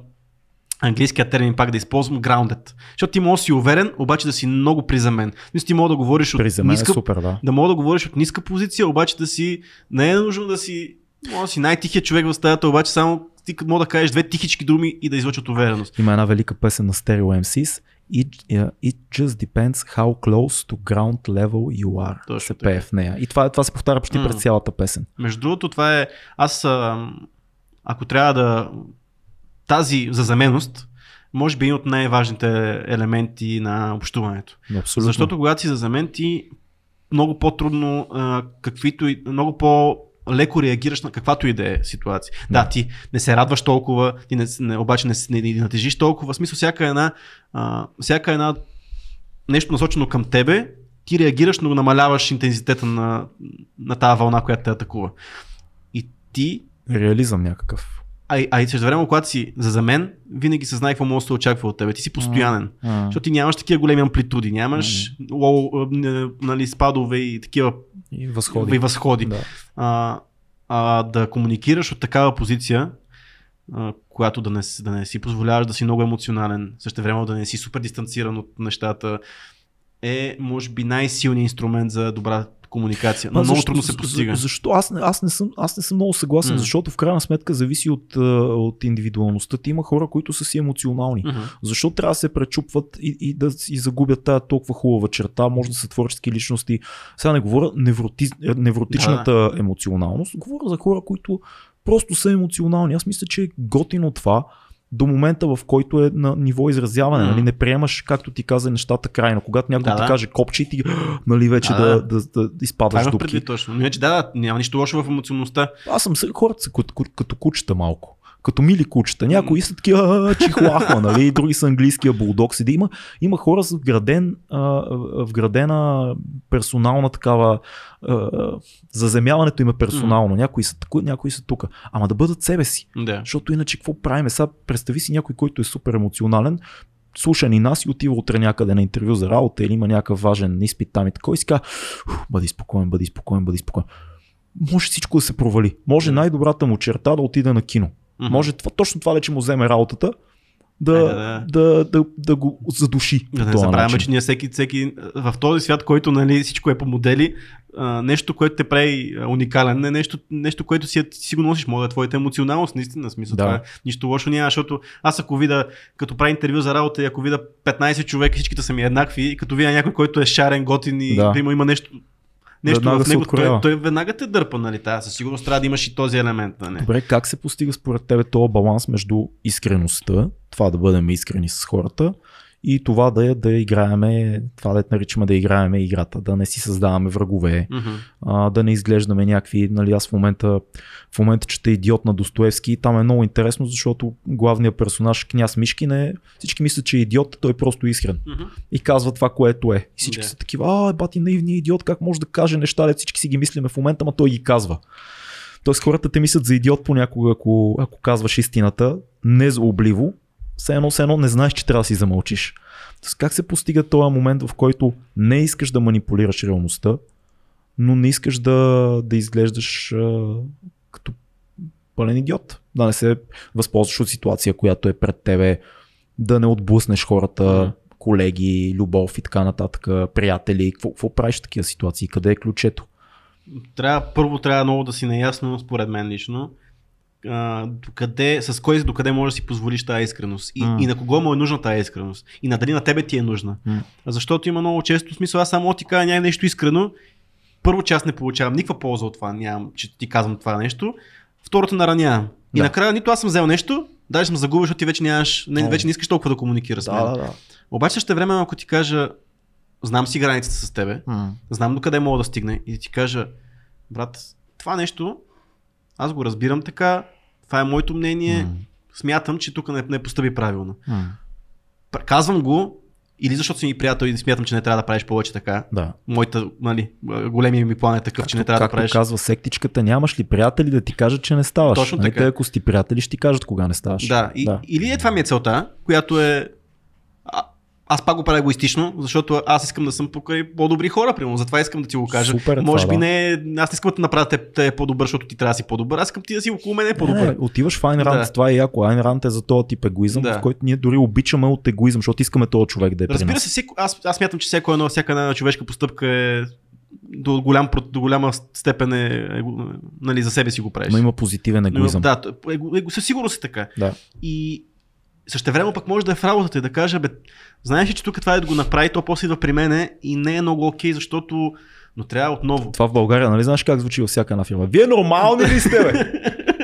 английския термин пак да използвам grounded. Защото ти може да си уверен, обаче да си много приземен. Мисля, ти може да говориш от ниска, е супер, да. Да може да говориш от ниска позиция, обаче да си не е нужно да си, може да си най-тихия човек в стаята, обаче само ти може да кажеш две тихички думи и да излъчат увереност. Има една велика песен на Stereo ем си ес. It, uh, it just depends how close to ground level you are. Точно така. В нея. И това, това се повтаря почти mm. през цялата песен. Между другото, това е. Аз, а, ако трябва да. Тази заземеност, може би един от най-важните елементи на общуването. Абсолютно. Защото когато си заземен, ти много по-трудно, а, каквито и много по- леко реагираш на каквато и да е ситуация. Yeah. Да, ти не се радваш толкова, ти не, не, обаче не, не, не натежиш толкова. В смисъл, всяка една, а, всяка една нещо насочено към тебе, ти реагираш, но намаляваш интензитета на, на тази вълна, която те атакува. И ти... Реализъм някакъв. А, а и същевременно, когато си за, за мен, винаги се знае какво може да се очаква от тебе. Ти си постоянен. Yeah. Защото ти нямаш такива големи амплитуди, нямаш yeah. лоу, нали, спадове и такива и възходи. И възходи. Да. А, а да комуникираш от такава позиция, а, която да не, да не си позволяваш да си много емоционален, същевременно да не си супер дистанциран от нещата, е може би най-силният инструмент за добра комуникация. Но много трудно се постига. Защо? Аз, аз, не съм, аз не съм много съгласен, mm. защото в крайна сметка зависи от, от индивидуалността. Ти има хора, които са си емоционални. Mm-hmm. Защо трябва да се пречупват и, и да и загубят тая толкова хубава черта? Може да са творчески личности. Сега не говоря невроти, невротичната да. емоционалност. Говоря за хора, които просто са емоционални. Аз мисля, че е готино това до момента, в който е на ниво изразяване. Mm. Нали? Не приемаш, както ти каза, нещата крайно. Когато някой да, ти да. каже копче, ти нали, вече да, да, да, да изпадаш дупки. Предвид, точно. Вече, да, да, няма нищо лошо в емоционалността. Аз съм хората са като, като кучета малко. Като мили кучета. Някои са такива чихуахла, нали? Други са английския булдог. Седи. Има, има хора с вграден, а, вградена персонална такава. А, заземяването им е персонално. Някои са, някои са тука. Ама да бъдат себе си. Да. Защото иначе какво правим? Сега представи си някой, който е супер емоционален, слуша ни нас и отива утре някъде на интервю за работа или има някакъв важен изпит там и такой и си казва, бъди спокоен, бъди спокоен, бъди спокоен. Може всичко да се провали. Може най-добрата му черта да отида на кино. Mm-hmm. Може това, точно това вече му вземе работата, да, Ай, да, да. Да, да, да го задуши. Да, не забравяме, че ние всеки, всеки в този свят, който нали, всичко е по модели, а, нещо, което те прави уникален, е нещо, нещо, което си, си го носиш, може да е твоята емоционалност, наистина смисъл. Да. Това нищо лошо няма, защото аз ако видя, като правя интервю за работа и ако видя петнайсет човека, всичките са ми еднакви, и като видя някой, който е шарен, готин и да. Има, има нещо. Нещо в него, той, той веднага те дърпа, нали? Та, със сигурност трябва да имаш и този елемент. Нали? Добре, как се постига според тебе този баланс между искреността, това да бъдем искрени с хората и това да, да играеме, това да наричаме да играеме играта, да не си създаваме врагове, mm-hmm. а, да не изглеждаме някакви, нали, аз в момента, в момента чета Идиот на Достоевски и там е много интересно, защото главният персонаж Княз Мишкин е, всички мислят, че е идиот, той е просто искрен mm-hmm. и казва това, което е. И всички yeah. са такива, а, бати наивния идиот, как може да каже неща, де всички си ги мислиме в момента, ма той ги казва. Тоест хората те мислят за идиот понякога, ако, ако казваш истината, незлобливо, все едно, все едно не знаеш, че трябва да си замълчиш. Тоест, как се постига този момент, в който не искаш да манипулираш реалността, но не искаш да, да изглеждаш а, като пълен идиот. Да не се възползваш от ситуация, която е пред тебе, да не отблъснеш хората, колеги, любов и така нататък, приятели. Какво, какво правиш в такива ситуации? Къде е ключето? Трябва, първо трябва много да си наясно, според мен лично, докъде, с кой, докъде можеш да си позволиш тази искреност. И, mm. и на кого му е нужна тази искреност. И на дали на тебе ти е нужна. Mm. Защото има много често смисъл, аз само ти кажа нямам нещо искрено. Първо, че аз не получавам никаква полза от това, нямам, че ти казвам това нещо. Второто, наранявам. Да. И накрая нито аз съм взел нещо, даже съм загубил, защото ти вече нямаш, не, вече не искаш толкова да комуникираш. Да, да, да. Обаче ще време, ако ти кажа, знам си границата с тебе, mm. знам докъде мога да стигне и ти кажа, брат, това нещо. Аз го разбирам така, това е моето мнение, mm. смятам, че тук не, не постъпи правилно. Mm. Казвам го, или защото си ми приятел и смятам, че не трябва да правиш повече така. Да. Моята, нали, големия ми план е такъв, както, че не трябва да правиш. Както казва сектичката, нямаш ли приятели да ти кажат, че не ставаш? Точно така. Те, ако си приятели, ще ти кажат кога не ставаш. Да, и, да. Или е това ми е целта, която е... Аз пак го правя егоистично, защото аз искам да съм покрай по-добри хора, примерно. Затова искам да ти го кажа. Супер, може това, би да. Не. Аз не искам да направя те, те по-добър, защото ти трябва да си по-добър. Аз искам ти да си около мен е по-добър. Не, отиваш в Айн Ранд, да. Това е яко. Айн Ранд е за този тип егоизъм, да. В който ние дори обичаме от егоизъм, защото искаме този човек да е. Разбира се, всеко, аз, аз мятам, че всяко едно, всяка една човешка постъпка е до, голям, до голяма степен е, е, нали, за себе си го правиш. Но има позитивен егоизъм. Да, его, его, със сигурност е така. Да. И същевременно пък може да е в работата и да кажа, бе, знаеш ли, че тук това е да го направи, то после идва при мене и не е много окей, защото, но трябва отново. Това в България, нали знаеш как звучи във всяка една фирма? Вие нормални ли сте, бе?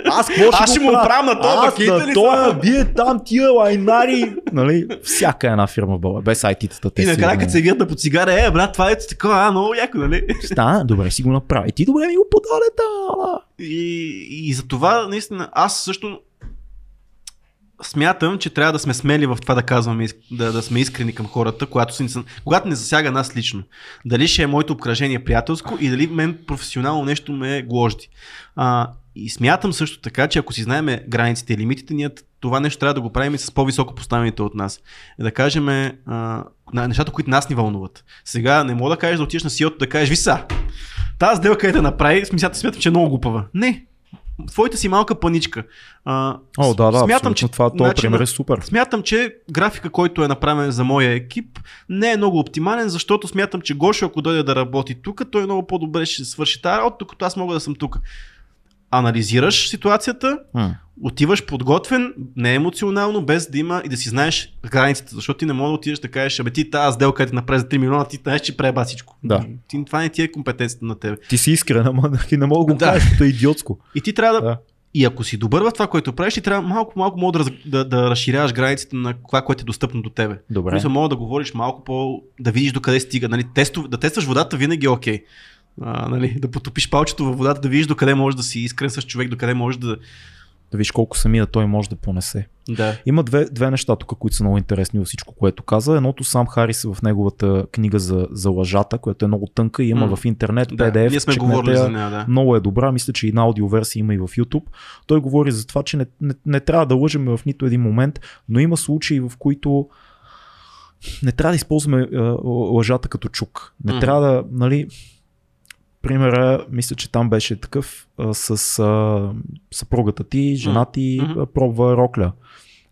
Аз, Аз ще му оправям на това, аз баките, на това, вие там тия лайнари, нали, всяка една фирма в България, без ай ти-тата те си. И накрая като се вият на по цигара, е, брат, това е такова, а, много яко, нали? Стана, добре си го направи, ти добре ми го подадете. И, и за това, наистина, аз също смятам, че трябва да сме смели в това да казваме, да, да сме искрени към хората, когато, си, когато не засяга нас лично. Дали ще е моето обкръжение приятелско и дали мен професионално нещо ме гложди. А, и смятам също така, че ако си знаем границите и лимитите, ние това нещо трябва да го правим и с по-високо поставените от нас. Е да кажем а, нещата, които нас ни вълнуват. Сега не мога да кажеш да отидеш на силото да кажеш, ви са, тази сделка е да направи, смятам, смятам, че е много глупава. Не. Твоята си малка паничка. А, О, да, да, смятам, че, това, това начин, пример е супер. Смятам, че графика, който е направен за моя екип, не е много оптимален, защото смятам, че Гошо, ако дойде да работи тук, той много по-добре ще свърши тази работа, докато аз мога да съм тук. Анализираш ситуацията, м-м. Отиваш подготвен, не емоционално, без да има и да си знаеш границата, защото ти не може да отидеш да кажеш, абе ти тази сделка ти направи за три милиона, ти знаеш, че преба всичко. Да. Ти, това не ти е компетенцията на тебе. Ти си искрен, ама ти не мога да го кажеш, като е идиотско. И ти трябва да... да. И ако си добър в това, което правиш, ти трябва малко-малко мога да, да, да разширяваш границите на това, което е достъпно до тебе. Добре. Мисля, мога да говориш малко по... да видиш докъде стига. Нали, тестов... да тестваш водата винаги е окей. А, нали, да потопиш палчето във водата, да видиш докъде можеш да си искрен с човек, докъде можеш да... Да видиш колко самия той може да понесе. Да. Има две, две неща тук, които са много интересни във всичко, което каза. Едното Сам Харис в неговата книга за, за лъжата, която е много тънка и има mm. в интернет, да. пи ди еф. Ние сме говорили за нея, да. Много е добра, мисля, че и на аудиоверсия има и в YouTube. Той говори за това, че не, не, не трябва да лъжем в нито един момент, но има случаи, в които не трябва да използваме а, лъжата като чук. Не mm. трябва да, нали... Примера, мисля, че там беше такъв а, с а, съпругата ти, жена ти mm-hmm. пробва рокля.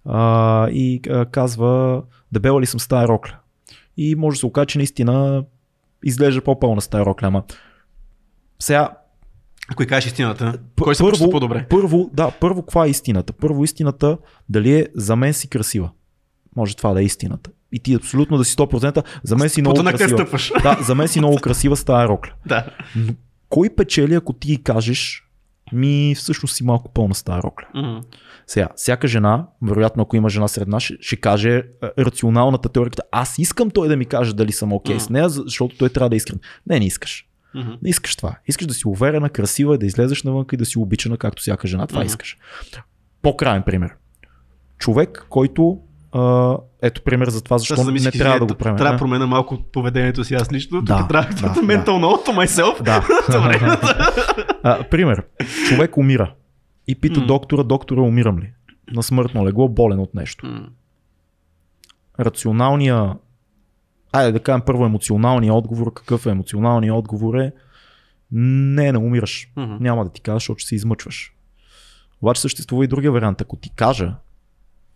а, и а, казва: дебела ли съм с тая рокля? И може да се окаже, че наистина изглежда по-пълна с тая рокля, ама сега... Кой кажеш истината? Кой се първо, по-добре? Първо, да, първо каква е истината? Първо истината, дали е за мен си красива. Може това да е истината. И ти абсолютно да си сто процента за мен си много красива. Да, за мен си много красива с тая рокля. Да. Но кой печели, ако ти кажеш: ми всъщност си малко пълна с тая рокля? Mm-hmm. Сега, всяка жена, вероятно ако има жена сред нас, ще, ще каже рационалната теория: аз искам той да ми каже дали съм окей okay mm-hmm. с нея, защото той трябва да е искрен. Не, не искаш. Mm-hmm. Не искаш това. Искаш да си уверена, красива, да излезеш навънка и да си обичана, както всяка жена. Това mm-hmm. искаш. По-краен пример. Човек, който... Uh, ето пример за това, защо да, не трябва е, да го променя. Трябва да променя малко поведението си аз лично. Да, тук трябва да, да ментал ноут to myself. Да. uh, пример. Човек умира и пита mm. доктора: доктора, умирам ли? На смъртно легло, болен от нещо. Mm. Рационалния, айде да кажем първо емоционалния отговор, какъв е емоционалния отговор е: не, не умираш. Mm-hmm. Няма да ти кажа, защото се измъчваш. Обаче съществува и другия вариант. Ако ти кажа,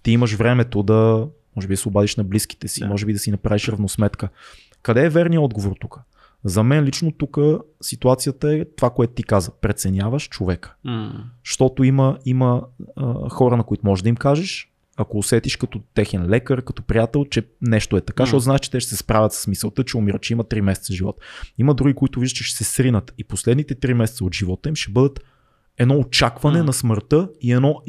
ти имаш времето да, може би, да се обадиш на близките си, yeah. може би да си направиш равносметка. Къде е верният отговор тук? За мен лично тук ситуацията е това, което ти каза. Преценяваш човека. Mm. Щото има, има а, хора, на които можеш да им кажеш, ако усетиш като техен лекар, като приятел, че нещо е така, mm. защото знаеш, че те ще се справят с мисълта, че умират, че има три месеца живот. Има други, които виждат, че ще се сринат и последните три месеца от живота им ще бъдат едно очакване mm. на смъртта и едно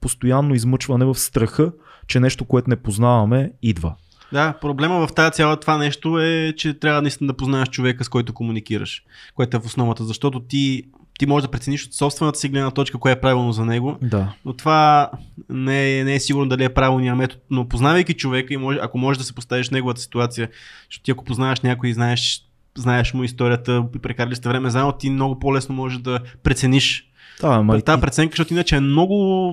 постоянно измъчване в страха, че нещо, което не познаваме, идва. Да, проблема в тази цяла това нещо е, че трябва наистина да познаеш човека, с който комуникираш, което е в основата, защото ти, ти можеш да прецениш от собствената си гледна точка кое е правилно за него, да. Но това не е, не е сигурно дали е правилният метод, но познавайки човека, и може, ако можеш да се поставиш в неговата ситуация, защото ти ако познаваш някой и знаеш, знаеш му историята, прекарали сте време заедно, ти много по-лесно можеш да прецениш. Да, тази преценка, защото иначе е много...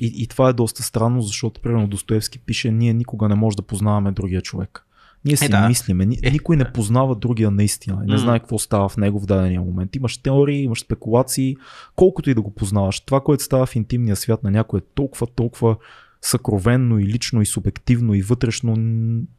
И, и това е доста странно, защото примерно Достоевски пише: ние никога не може да познаваме другия човек. Ние си е, да. мислиме, ни, е, никой не познава другия наистина и не знае какво става в него в дадения момент. Имаш теории, имаш спекулации, колкото и да го познаваш. Това, което става в интимния свят на някой, е толкова, толкова съкровенно и лично и субективно и вътрешно,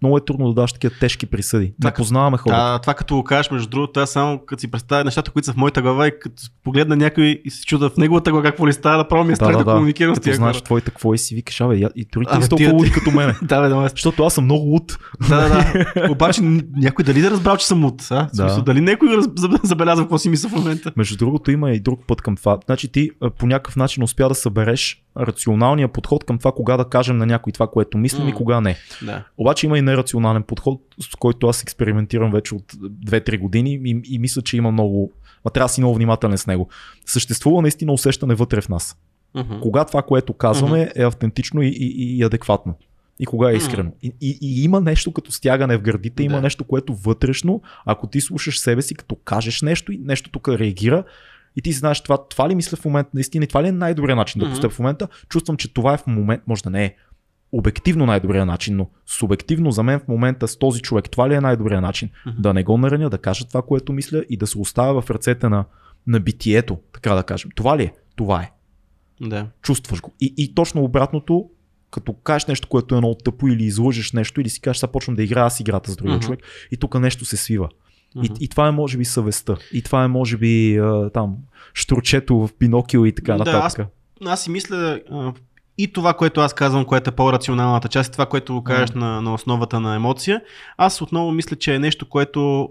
много е трудно да даш такива тежки присъди. Това, не познаваме хората. Да, това като го кажеш, между другото, аз само като си представя нещата, които са в моята глава, и като погледна някой и се чуда в неговата глава какво ли става, направо ми е страх да, да, да комуникирам с тях. Знаеш хора. Твоите какво и си викаш: абе, и дори ти си толкова луд като мене. Да, бе, да, защото аз съм много луд. Да, да. Обаче някой дали да разбрал, че съм луд? А? Да. Дали някой раз... забелязва какво си мисля в момента? Между другото, има и друг път към това. Значи ти по някакъв начин успя да събереш рационалния подход към това, кога да кажем на някой това, което мислим mm. и кога не. Да. Обаче има и нерационален подход, с който аз експериментирам вече от две-три години и, и мисля, че има много, ма трябва да си много внимателен с него. Съществува наистина усещане вътре в нас. Mm-hmm. Кога това, което казваме, mm-hmm. е автентично и, и, и адекватно. И кога е искрено. Mm. И, и, и има нещо като стягане в гърдите, има да. нещо, което вътрешно, ако ти слушаш себе си, като кажеш нещо и нещо тук реагира, и ти знаеш това, това ли мисля в момента наистина и това ли е най-добрият начин mm-hmm. да постъпя в момента. Чувствам, че това е в момент, може да не е обективно най-добрият начин, но субективно за мен в момента с този човек това ли е най-добрият начин. Mm-hmm. Да не го нараня, да кажа това, което мисля и да се оставя в ръцете на, на битието, така да кажем. Това ли е? Това е. Да. Чувстваш го. И, и точно обратното, като кажеш нещо, което е едно тъпо или излъжеш нещо или си кажеш: сега почвам да играя аз играта с другия mm-hmm. човек и тук нещо се свива. Uh-huh. И, и това е може би съвестта. И това е може би а, там Штурчето в Пинокио и така нататък. Да, аз, аз си мисля а, и това, което аз казвам, което е по-рационалната част, и това, което го кажеш uh-huh. на, на основата на емоция. Аз отново мисля, че е нещо, което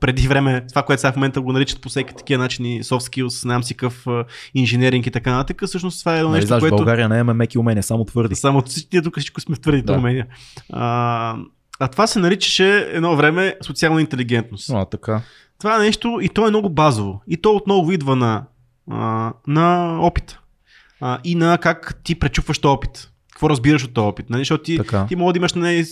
преди време, това, което сега в момента го наричат по всеки такива начини, soft skills, знам си къв инженеринг и така нататък, всъщност това е едно нещо, знаеш, което... В България не имаме меки умения, само твърди. Само ние тук всичко сме твърдите да. умения. А, А това се наричаше едно време социална интелигентност. А, така. Това е нещо и то е много базово. И то отново идва на, а, на опит. А, и на как ти пречупваш този опит. Какво разбираш от този опит. Нали? Защото ти, ти може да имаш не,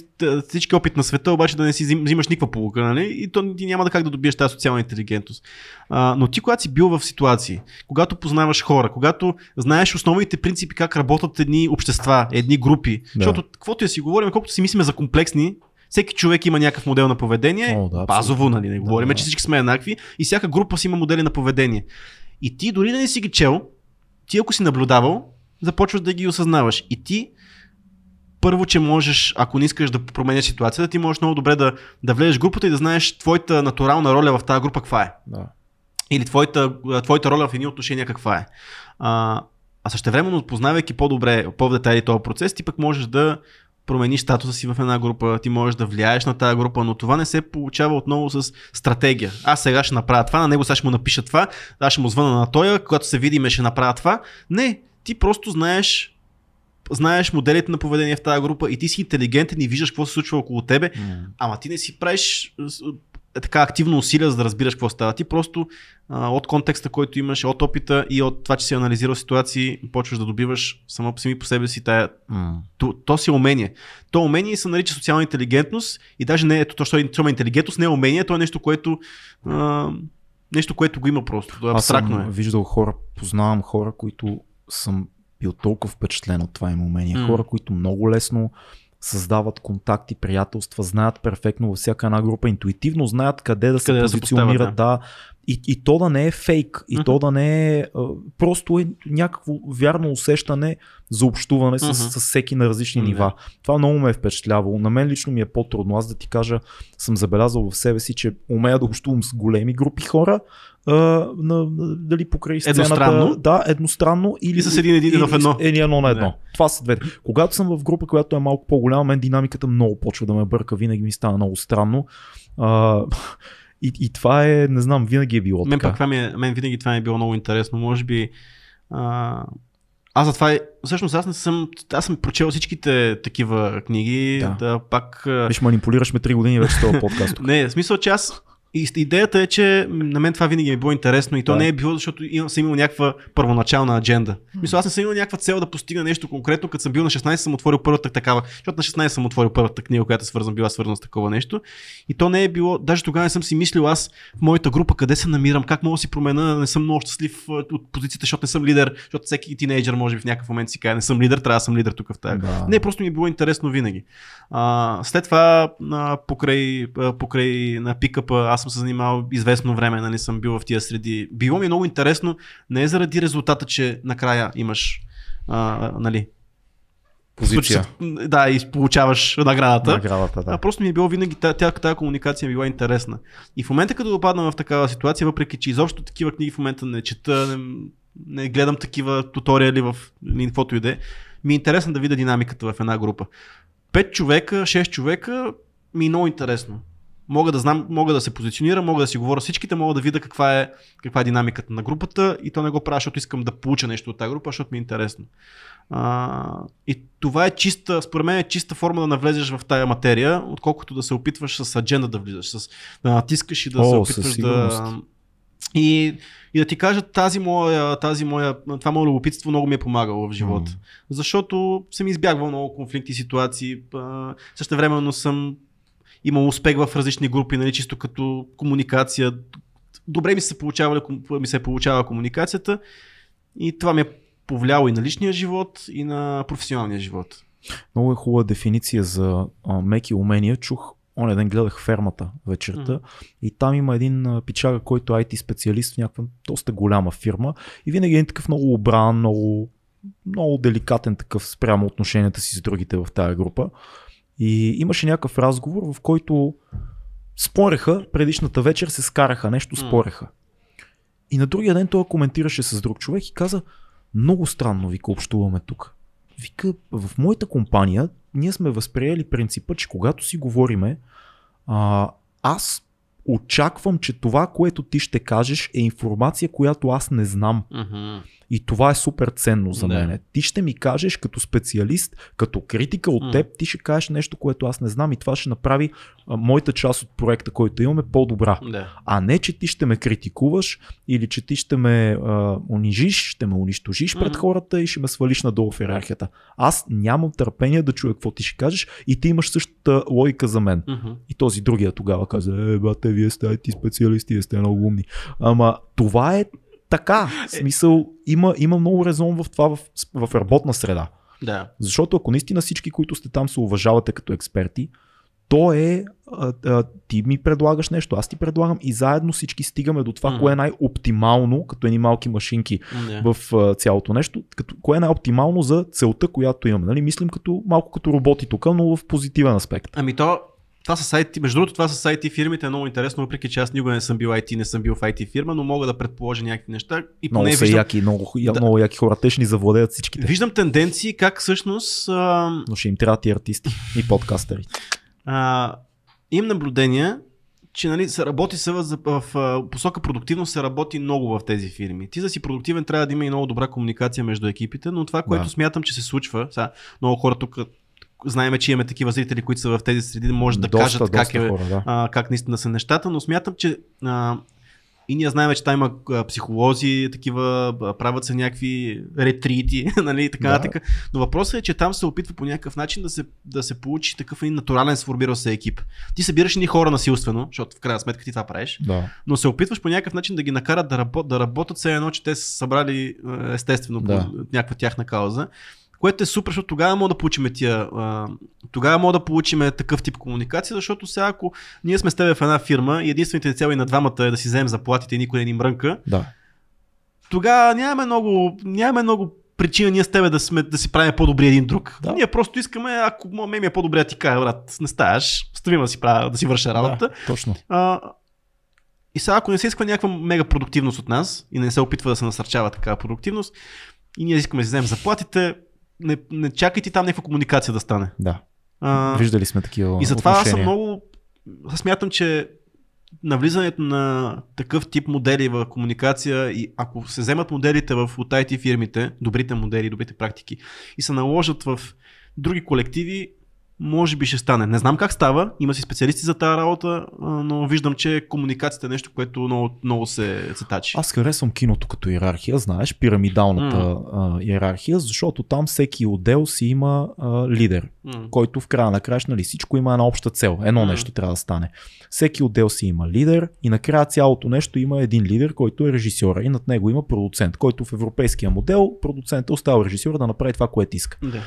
всички опит на света, обаче да не си взимаш никаква полука. Нали? И то ти няма да как да добиеш тази социална интелигентност. А, но ти, когато си бил в ситуации, когато познаваш хора, когато знаеш основните принципи как работят едни общества, едни групи. Да. Защото каквото я си говорим, колкото си мислиме за комплексни, всеки човек има някакъв модел на поведение, О, да, базово, нали, не говорим, да, да. че всички сме еднакви и всяка група си има модели на поведение. И ти дори да не си ги чел, ти ако си наблюдавал, започваш да ги осъзнаваш. И ти първо, че можеш, ако не искаш да промениш ситуацията, ти можеш много добре да, да влезеш в групата и да знаеш твоята натурална роля в тази група каква е. Да. Или твоята, твоята роля в едни отношения каква е. А, а същевременно, познавайки по-добре, по-детайли този процес, ти пък можеш да промениш статуса си в една група, ти можеш да влияеш на тази група, но това не се получава отново с стратегия. Аз сега ще направя това, на него сега ще му напиша това, аз ще му звъна на тоя, когато се видиме ще направя това. Не, ти просто знаеш знаеш моделите на поведение в тази група и ти си интелигентен и виждаш какво се случва около тебе, mm. ама ти не си правиш така активно усилия, за да разбираш какво става. Ти просто а, от контекста, който имаш, от опита и от това, че си анализирал ситуации, почваш да добиваш само сами по себе си тая. Mm. То, то си умение. То умение се нарича социална интелигентност и даже не е то, що е интелигентност, не е умение, то е нещо, което а, нещо, което го има просто. Абстрактно. Аз съм е. виждал хора, познавам хора, които съм бил толкова впечатлен от това им умение. Mm. Хора, които много лесно създават контакти, приятелства, знаят перфектно във всяка една група, интуитивно знаят къде да се къде позиционират. Да. Да. И, и то да не е фейк, и uh-huh. то да не е... Просто е някакво вярно усещане за общуване uh-huh. с, с всеки на различни uh-huh. нива. Това много ме е впечатлявало. На мен лично ми е по-трудно. Аз да ти кажа, съм забелязал в себе си, че умея да общувам с големи групи хора, а, на, дали покрай сцената... Едностранно? Да, едностранно. Или, или с един един в едно. Или едно на едно. Не. Това са двете. Когато съм в група, която е малко по-голяма, мен динамиката много почва да ме бърка. Винаги ми стана много странно. А, И, и това е, не знам, винаги е било мен, така. Пак, ми е, мен винаги това ми е било много интересно. Може би... А, аз за това е... Всъщност аз не съм... Аз съм прочел всичките такива книги. Да. да пак... Виж, манипулираш ме три години вече с този подкаст. Не, в смисъл, че аз... Идеята е, че на мен това винаги ми е било интересно и то да. не е било, защото съм имал някаква първоначална адженда. Мисля, аз не съм имал някаква цел да постигна нещо конкретно, като съм бил на шестнайсет съм отворил първата такава, защото на шестнайсет съм отворил първата книга, която свързан, била свързана с такова нещо. И то не е било, даже тогава не съм си мислил аз в моята група къде се намирам, как мога да си променя, не съм много щастлив от позицията, защото не съм лидер, защото всеки тинейджър може би в някакъв момент си каже, не съм лидер, трябва да съм лидер тук в тази. Да. Не, просто ми е било интересно винаги. А, след това а, покрай, а, покрай на пикъпа аз съм се занимавал известно време, нали съм бил в тия среди. Било ми много интересно, не е заради резултата, че накрая имаш а, нали, позиция. Случи, да, и получаваш наградата. наградата да. А просто ми е било винаги, тази комуникация ми била интересна. И в момента, като допадна в такава ситуация, въпреки че изобщо такива книги в момента не чета, не, не гледам такива туториали в каквото и да е, ми е интересно да видя динамиката в една група. Пет човека, шест човека ми е много интересно. Мога да знам, мога да се позиционирам, мога да си говоря всичките, мога да видя каква е, каква е динамиката на групата и то не го правя, защото искам да получа нещо от тази група, защото ми е интересно. А, и това е чиста, според мен е чиста форма да навлезеш в тая материя, отколкото да се опитваш с адженда да влизаш, с, да натискаш и да О, се опитваш да... И, и да ти кажа, тази моя, тази моя, това мое любопитство много ми е помагало в живота, mm. защото съм избягвал много конфликти, ситуации, същевременно съм имам успех в различни групи, нали, чисто като комуникация. Добре ми се, ми се получава комуникацията и това ми е повлияло и на личния живот, и на професионалния живот. Много е хубава дефиниция за а, меки умения. Чух, оня ден гледах Фермата вечерта mm. и там има един а, пичага, който е ай ти специалист в някаква доста голяма фирма и винаги е такъв много обран, много, много деликатен такъв спрямо отношенията си с другите в тая група. И имаше някакъв разговор, в който спореха, предишната вечер се скараха, нещо спореха. И на другия ден той коментираше с друг човек и каза, много странно, вика, общуваме тук. Вика, в моята компания ние сме възприели принципа, че когато си говориме, а, аз очаквам, че това, което ти ще кажеш е информация, която аз не знам. Uh-huh. И това е супер ценно за мен. Ти ще ми кажеш като специалист, като критика от uh-huh. теб, ти ще кажеш нещо, което аз не знам и това ще направи а, моята част от проекта, който имаме, по-добра. Uh-huh. А не, че ти ще ме критикуваш или че ти ще ме а, унижиш, ще ме унищожиш uh-huh. пред хората и ще ме свалиш надолу в йерархията. Аз нямам търпение да чуя какво ти ще кажеш и ти имаш същата логика за мен. Uh-huh. И този другия тогава каза, е, бате, вие сте ай ти специалисти, вие сте много умни. Ама това е така. В смисъл, има, има много резон в това в, в работна среда. Да. Защото ако наистина всички, които сте там, се уважавате като експерти, то е а, а, ти ми предлагаш нещо, аз ти предлагам и заедно всички стигаме до това, mm. кое е най-оптимално, като едни малки машинки yeah. в а, цялото нещо, като, кое е най-оптимално за целта, която имаме. Нали? Мислим като, малко като роботи тук, но в позитивен аспект. Ами то, това са сайти, между другото това са сайти фирмите, е много интересно, въпреки че аз никога не съм бил ай ти, не съм бил в ай ти фирма, но мога да предположа някакви неща. И много са виждам... яки, много, да. много яки хора, те ще ни завладеят всичките. Виждам тенденции как всъщност... А... Но ще им трябват и артисти, и подкастери. А, имам наблюдения, че нали, се работи се в, в, в посока продуктивност, се работи много в тези фирми. Ти за си продуктивен трябва да има и много добра комуникация между екипите, но това, което да. смятам, че се случва, сега, много хора тук знаем, че имаме такива зрители, които са в тези среди, може да доста, кажат доста как, е, хора, да. а, как наистина са нещата, но смятам, че а, и ние знаем, че там има психолози, такива, правят се някакви ретрити, нали, така, да. така. Но въпросът е, че там се опитва по някакъв начин да се, да се получи такъв един натурален сформирал се екип. Ти събираш едни хора насилствено, защото в крайна сметка ти това правиш, да. но се опитваш по някакъв начин да ги накарат да, работ, да работят все едно, че те са събрали естествено да. по някаква тяхна кауза. Което е супер, защото тогава мога да получим тия, тогава мога да получим такъв тип комуникация, защото сега ако ние сме с тебе в една фирма и единствените цели на двамата е да си вземем заплатите и никой не ни мрънка, да. тогава нямаме много, нямаме много причина ние с тебе да, сме, да си правим по-добри един друг. Да. Ние просто искаме, ако ме ми е по-добрия ти кажа, брат, не ставаш, ставим да си, правя, да си върша работа. Да, точно. А, и сега ако не се иска някаква мега продуктивност от нас и не се опитва да се насърчава такава продуктивност и ние искаме да си вземем заплатите, Не, не чакайте там някаква комуникация да стане. Да. А, Виждали сме такива. И затова отношения. Аз съм много. Аз смятам, че навлизането на такъв тип модели в комуникация, и ако се вземат моделите в от ай ти фирмите, добрите модели, добрите практики, и се наложат в други колективи, може би ще стане. Не знам как става, има си специалисти за тази работа, но виждам, че комуникацията е нещо, което много, много се, се тачи. Аз харесвам киното като иерархия, знаеш, пирамидалната mm. иерархия, защото там всеки отдел си има а, лидер, mm. който в края на края, нали, всичко има една обща цел, едно mm. нещо трябва да стане. Всеки отдел си има лидер и накрая цялото нещо има един лидер, който е режисьора и над него има продуцент, който в европейския модел продуцентът остава режисьора да направи това, което иска. Yeah.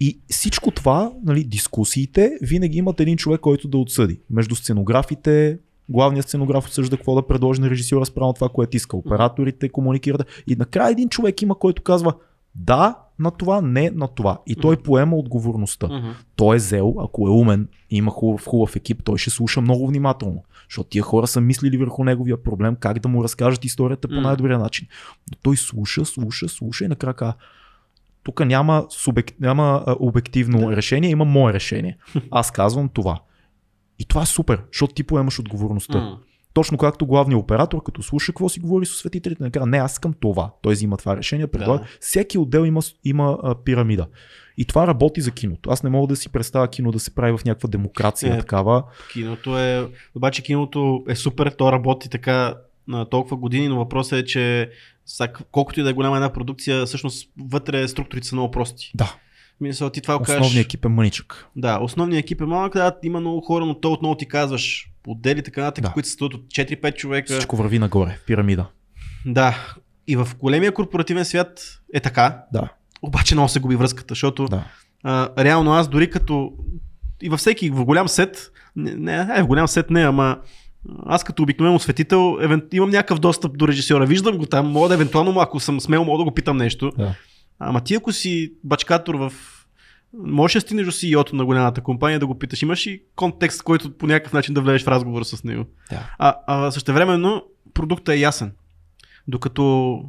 И всичко това, нали, дискусиите, винаги имат един човек, който да отсъди. Между сценографите, главният сценограф отсъжда какво да предложи на режисьора спрямо това, което иска. Операторите комуникират. И накрая един човек има, който казва да на това, не на това. И той mm-hmm. поема отговорността. Mm-hmm. Той е зел, ако е умен и има хубав, хубав екип, той ще слуша много внимателно. Защото тия хора са мислили върху неговия проблем, как да му разкажат историята по най-добрия начин. Но той слуша, слуша, слуша и накрая казва: тук няма, субек... няма обективно да. решение, има мое решение. Аз казвам това. И това е супер, защото ти поемаш отговорността. Mm. Точно както главният оператор, като слуша какво си говори с осветителите, не казва, не, аз искам това. Той взима това решение, предлага. Да. Всеки отдел има, има а, пирамида. И това работи за киното. Аз не мога да си представя кино да се прави в някаква демокрация. Е, такава. Киното е... Обаче киното е супер, то работи така на толкова години, но въпросът е, че колкото и да е голяма една продукция, всъщност вътре структурите са много прости. Да. Мисля, ти това основният кажеш... екип е мъничък. Да, основният екип е малък, да, има много хора, но то отново ти казваш отдели, така нататък, да. които се стоят от четири-пет човека. Всичко върви нагоре, пирамида. Да, и в големия корпоративен свят е така, да. обаче много се губи връзката, защото да. а, реално аз дори като и във всеки, в голям сет, не, не в голям сет не, ама аз като обикновен осветител имам някакъв достъп до режисьора, виждам го там, мога да евентуално, ако съм смел, мога да го питам нещо. Да. Ама ти ако си бачкатор в... Можеш да стигнеш до си и о-то на голямата компания да го питаш, имаш и контекст, който по някакъв начин да влезеш в разговор с него. Да. А, а същевременно продуктът е ясен. Докато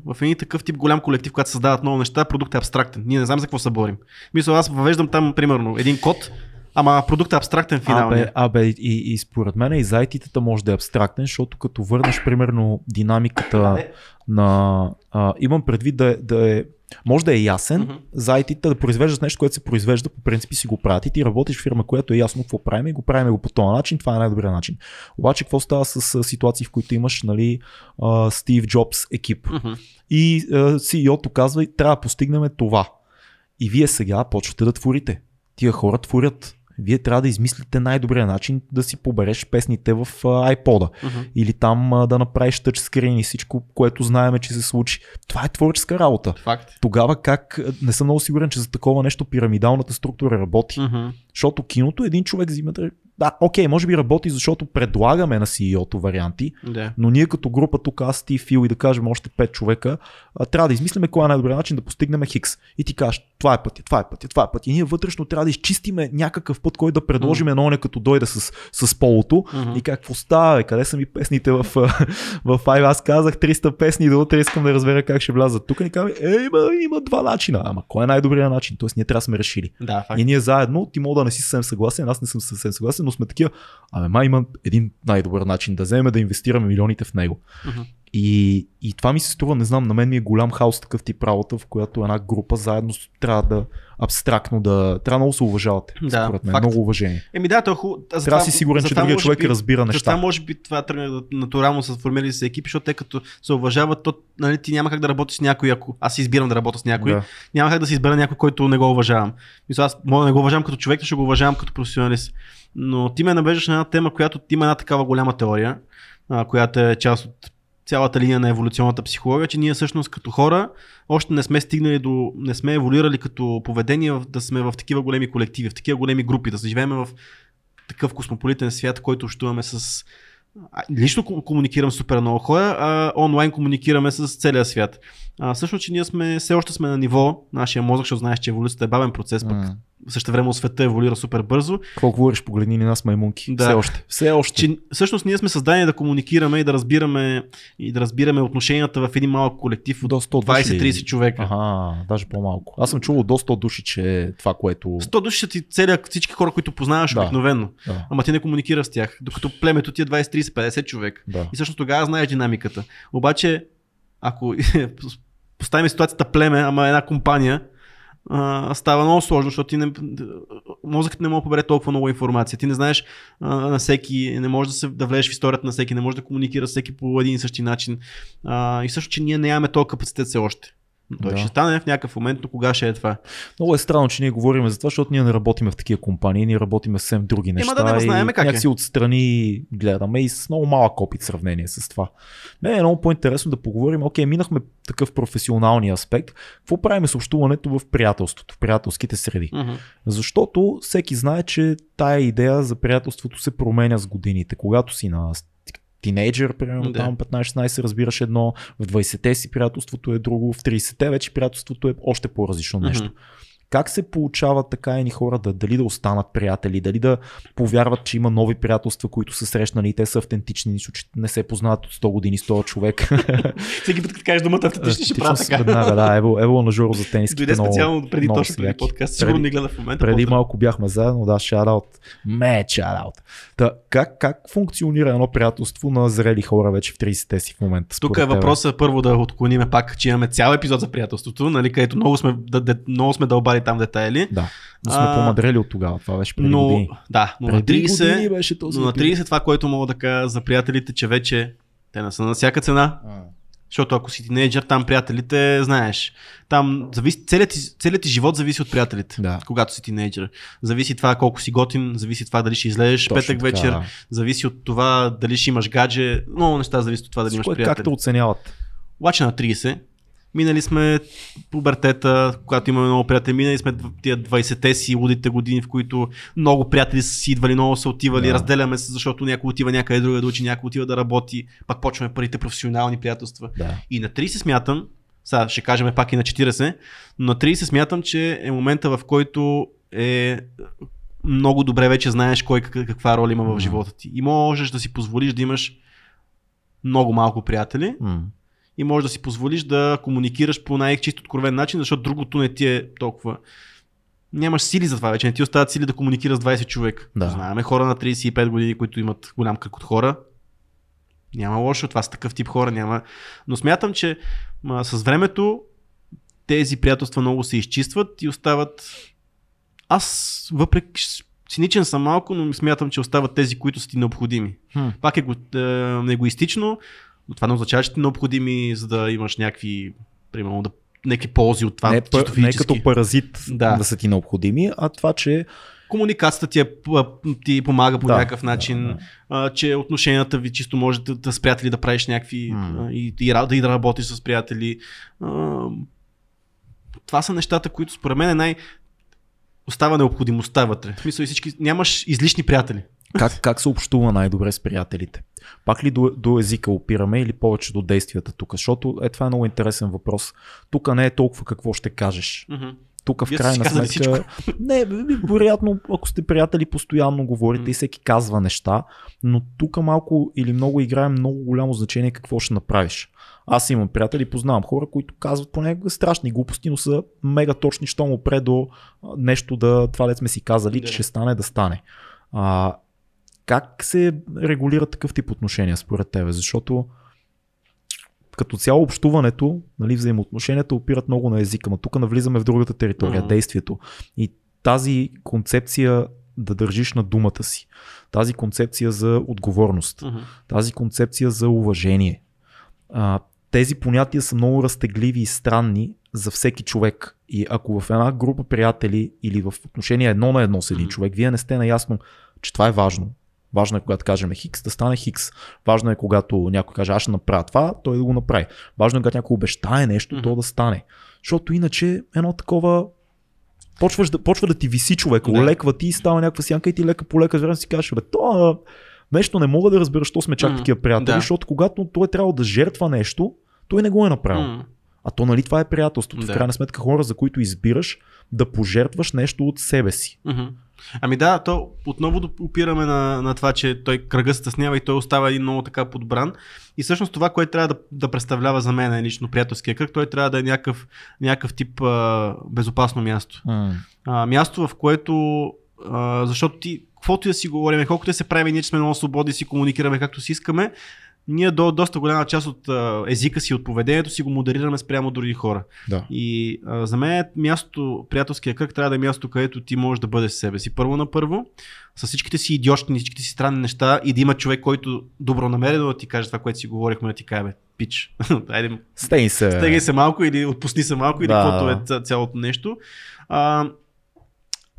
в един такъв тип голям колектив, когато създават много неща, продуктът е абстрактен. Ние не знам за какво се борим. Мисля, аз въвеждам там примерно един код, ама продуктът е абстрактен финал. Абе, абе и, и според мен и за ай ти-тата може да е абстрактен, защото като върнеш примерно динамиката на... А, имам предвид да, да е... Може да е ясен mm-hmm. за ай ти-тата да произвеждаш нещо, което се произвежда, по принципи си го правят и ти работиш в фирма, която е ясно какво правим и го правим го по този начин, това е най-добрият начин. Обаче какво става с ситуации, в които имаш, нали, Стив Джобс екип mm-hmm. и си и о-то казва, трябва да постигнем това. И вие сега почвате да творите. Тия хора творят. Вие трябва да измислите най-добрия начин да си побереш песните в iPod-а. Uh-huh. Или там да направиш тъчскрин и всичко, което знаем, че се случи. Това е творческа работа. Факт. Тогава как... Не съм много сигурен, че за такова нещо пирамидалната структура работи. Uh-huh. Защото киното един човек взима... Да, окей, може би работи, защото предлагаме на си и о-то варианти, yeah. но ние като група тук, аз, ти, Фил и да кажем още пет човека, трябва да измислиме кой е най-добрият начин да постигнем хикс. И ти кажеш, това е пътя, това е пътя, това е пътя. И ние вътрешно трябва да изчистиме някакъв път, който да предложим mm-hmm. едно не като дойде с, с полото. Mm-hmm. И какво става, къде са ми песните в, в Five? Аз казах триста песни, до утре искам да разбера как ще влязат. Тук ни казваме, е, има, има два начина. Ама кой е най-добрият начин? Тоест ние трябва да сме решили. Да, и ние заедно, ти мога да не си съвсем съгласен, аз не съм съвсем съгласен, но сме такива, ами май има един най-добър начин да вземе, да инвестираме милионите в него. Uh-huh. И, и това ми се струва, не знам, на мен ми е голям хаос такъв тип работа, в която една група заедно трябва да абстрактно да... Трябва много се уважавате, да, според мен, факт. Много уважение. Еми да, то е хубаво. Трябва да си сигурен, че другия човек би, разбира неща. За това може би това тръгна натурално са формирали с екипи, защото те като се уважават, то нали, ти няма как да работиш с някой, ако аз избирам да работя с някой, да. Няма как да си избера някой, който не го уважавам. Мисля, аз мога да не го уважавам като човек, ще го уважавам като професионалист. Но ти ме навеждаш на една тема, която има една такава голяма теория, която е част от цялата линия на еволюционната психология, че ние всъщност като хора още не сме стигнали до, не сме еволюирали като поведение да сме в такива големи колективи, в такива големи групи, да се живеем в такъв космополитен свят, който общуваме с... Лично комуникирам супер много хора, а онлайн комуникираме с целия свят. А, всъщност, че ние сме, все още сме на ниво, нашия мозък, защото знаеш, че еволюцията е бавен процес, пък mm. същевременно света еволюира супер бързо. Какво говориш, погледни ни нас маймунки, да. Все още. Все още. Че, всъщност ние сме създадени да комуникираме и да разбираме, и да разбираме отношенията в един малък колектив от двайсет до трийсет човека. Ага, даже по-малко. Аз съм чувал до сто души, че е това, което... сто души са ти целият, всички хора, които познаваш да. Обикновено, да. Ама ти не комуникираш с тях, докато племето ти е двайсет, трийсет, петдесет човека. Да. И всъщност тогава знаеш динамиката. Обаче, ако поставим ситуацията племе, ама една компания, а, става много сложно, защото ти не, мозъкът не може да побере толкова много информация. Ти не знаеш а, на всеки, не можеш да, се, да влезеш в историята на всеки, не можеш да комуникираш всеки по един и същи начин. А, и също, че ние нямаме толкова капацитет все още. Той да. Ще стане в някакъв момент, но кога ще е това? Много е странно, че ние говорим за това, защото ние не работим в такива компании, ние работим съвсем други неща. Ема да не знаем как е. Някакси отстрани гледаме и с много малък опит в сравнение с това. Мен е много по-интересно да поговорим, окей, минахме такъв професионалния аспект, какво правим с общуването в приятелството, в приятелските среди. Uh-huh. Защото всеки знае, че тая идея за приятелството се променя с годините, когато си на... тинейджър, примерно да. Там петнайсет-шестнайсет разбираш едно, в двайсетте си приятелството е друго, в трийсетте вече приятелството е още по-различно нещо. Mm-hmm. Как се получава така едни хора да, дали да останат приятели, дали да повярват, че има нови приятелства, които са срещнали и те са автентични, нищо, че не се познават от сто години, сто човек. Всеки път, като кажеш думата автентични, ще правя така. Да, да, ево, ево на Жоро за тениските. Дойде специално преди точно преди подкаст, сигурно не гледа в момента. Преди малко бяхме заедно, да, shout-out. Ме, shout-out. Та, как, как функционира едно приятелство на зрели хора вече в трийсетте си в момента? Тук е въпросът първо да отклоним пак, че имаме цял епизод за приятелството, нали, където много сме, много сме дълбали там детайли. Да, но сме а, помадрели от тогава. Това беше преди но, години. Да, но преди на трийсет, години беше този но на трийсет това, което мога да кажа за приятелите, че вече те не са на всяка цена. А. Защото ако си тинейджър, там приятелите, знаеш, там зависи, целият, целият ти живот зависи от приятелите, да. Когато си тинейджър. Зависи това колко си готин, зависи това дали ще излезеш точно петък така, вечер, да. Зависи от това дали ще имаш гадже, много неща зависи от това дали имаш приятели. Както оценяват. Обаче на трийсет минали сме пубертета, когато имаме много приятели, минали сме тия двайсетте си лудите години, в които много приятели са си идвали, много са отивали, да. Разделяме се, защото някой отива някъде друга да учи, някой отива да работи, пак почваме първите професионални приятелства. Да. И на трийсет смятам, сега ще кажем пак и на четирийсет, но на трийсет смятам, че е момента, в който е много добре вече знаеш кой каква роля има в живота ти. И можеш да си позволиш да имаш много малко приятели, м-м. И можеш да си позволиш да комуникираш по най-чист откровен начин, защото другото не ти е толкова. Нямаш сили за това вече, не ти остават сили да комуникираш с двайсет човек. Да. Знаеме хора на трийсет и пет години, които имат голям кръг от хора. Няма лошо, това са такъв тип хора, няма. Но смятам, че а, с времето тези приятелства много се изчистват и остават. Аз въпреки циничен съм малко, но смятам, че остават тези, които са ти необходими. Хм. Пак е егоистично. Но това не означава, че ти е необходими, за да имаш някакви, примерно, да, някакви ползи от това. Не, не като паразит да. Да са ти необходими, а това, че комуникацията ти, е, ти помага по да, някакъв начин, да, да. А, че отношенията ви чисто може да, да с приятели да правиш някакви mm. и, и, и да работиш с приятели. А, това са нещата, които според мен е най- остава необходимостта вътре. В смисъл, всички нямаш излишни приятели. Как, как се общува най-добре с приятелите? Пак ли до, до езика опираме или повече до действията тук? Защото е, това е много интересен въпрос. Тук не е толкова какво ще кажеш. Mm-hmm. Тук в крайна сметка... Не, вероятно, ако сте приятели, постоянно говорите mm. и всеки казва неща, но тук малко или много играе много голямо значение какво ще направиш. Аз имам приятели, познавам хора, които казват понякога страшни глупости, но са мега точни, щом опре до нещо да... Това дет сме си казали, да. Че ще стане, да стане. А, как се регулира такъв тип отношения според тебе? Защото като цяло общуването, нали, взаимоотношенията опират много на езика, но тук навлизаме в другата територия, mm-hmm. действието. И тази концепция да държиш на думата си, тази концепция за отговорност, mm-hmm. тази концепция за уважение. А, тези понятия са много разтегливи и странни за всеки човек. И ако в една група приятели или в отношение едно на едно с един mm-hmm. човек, вие не сте наясно, че това е важно. Важно е, когато кажем хикс, да стане хикс. Важно е, когато някой каже, аз ще направя това, той да го направи. Важно е, когато някой обещае нещо, mm-hmm. то да стане. Защото иначе едно такова... Почваш да, почва да ти виси човек, олеква yeah. ти и става някаква сянка и ти лека по лека, си кажеш, бе, то нещо не мога да разбера, що сме чак mm-hmm. такива приятели, yeah. защото когато той е трябвало да жертва нещо, той не го е направил. Mm-hmm. А то нали това е приятелството. Yeah. В крайна сметка хора, за които избираш да пожертваш нещо от себе си. Mm-hmm. Ами да, то отново опираме на, на това, че той кръга се тъснява и той остава един много така подбран. И всъщност това, което трябва да, да представлява за мен е лично приятелския кръг, той трябва да е някакъв, някакъв тип а, безопасно място. Mm. А, място, в което, а, защото ти, каквото и да си говорим, колкото да се правим, ние че сме много свободни и си комуникираме както си искаме, ние до доста голяма част от а, езика си, от поведението си го модерираме спрямо други хора. Да. И а, за мен място, приятелския кръг трябва да е място, където ти можеш да бъдеш себе си. Първо на първо, с всичките си идиотщини, всичките си странни неща и да има човек, който добронамерено да ти каже това, което си говорихме, да ти каже, бе, пич, айде, стегни се. Стегни се малко или отпусни се малко да. Или каквото е цялото нещо. А,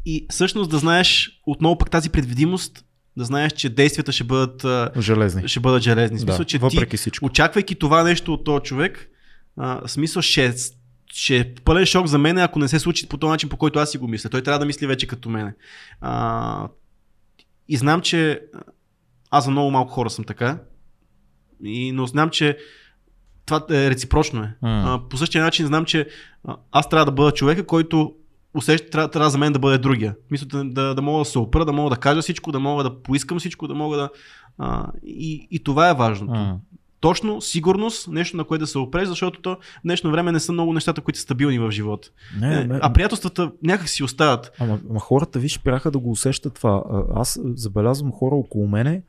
и всъщност да знаеш отново пък тази предвидимост, да знаеш, че действията ще бъдат железни. Ще бъдат железни. Смисъл, да, че ти, всичко. Очаквайки това нещо от този човек, а, смисъл ще, ще е пълен шок за мен, ако не се случи по този начин, по който аз си го мисля. Той трябва да мисли вече като мене. А, и знам, че аз за много малко хора съм така, и, но знам, че това е реципрочно е. Mm. А, по същия начин знам, че аз трябва да бъда човека, който усеща, трябва, трябва за мен да бъде другия. Мисля, да, да, да мога да се опра, да мога да кажа всичко, да мога да поискам всичко, да мога да... А, и, и това е важното. Mm. Точно, сигурност, нещо на което да се опреш, защото то в днешно време не са много нещата, които са стабилни в живота. Не, не, а приятелствата някак си остават. Ама, ама хората, виж, спряха да го усещат това. Аз забелязвам хора около мене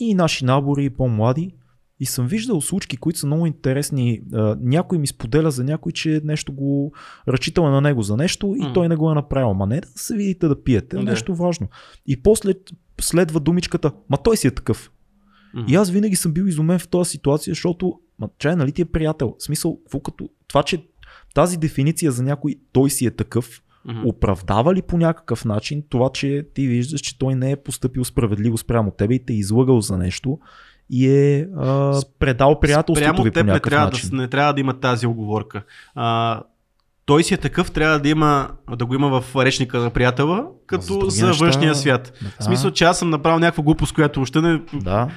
и наши набори, и по-млади. И съм виждал случки, които са много интересни. Някой ми споделя за някой, че нещо го ръчител е на него за нещо и mm. той не го е направил. Ма не да се видите да пиете, е нещо важно. И после следва думичката, ма той си е такъв. Mm. И аз винаги съм бил изумен в тази ситуация, защото ма чай, нали ти е приятел? В смисъл, като това, че тази дефиниция за някой, той си е такъв, mm-hmm. оправдава ли по някакъв начин това, че ти виждаш, че той не е постъпил справедливо спрямо тебе и те е излагал за нещо и е а, предал приятелството ви по някакъв трябва начин. Да, не трябва да има тази оговорка. А, той си е такъв, трябва да има, да го има в речника на приятела, като за, за външния неща... свят. Да. В смисъл, че аз съм направил някаква глупост, която още не... Да.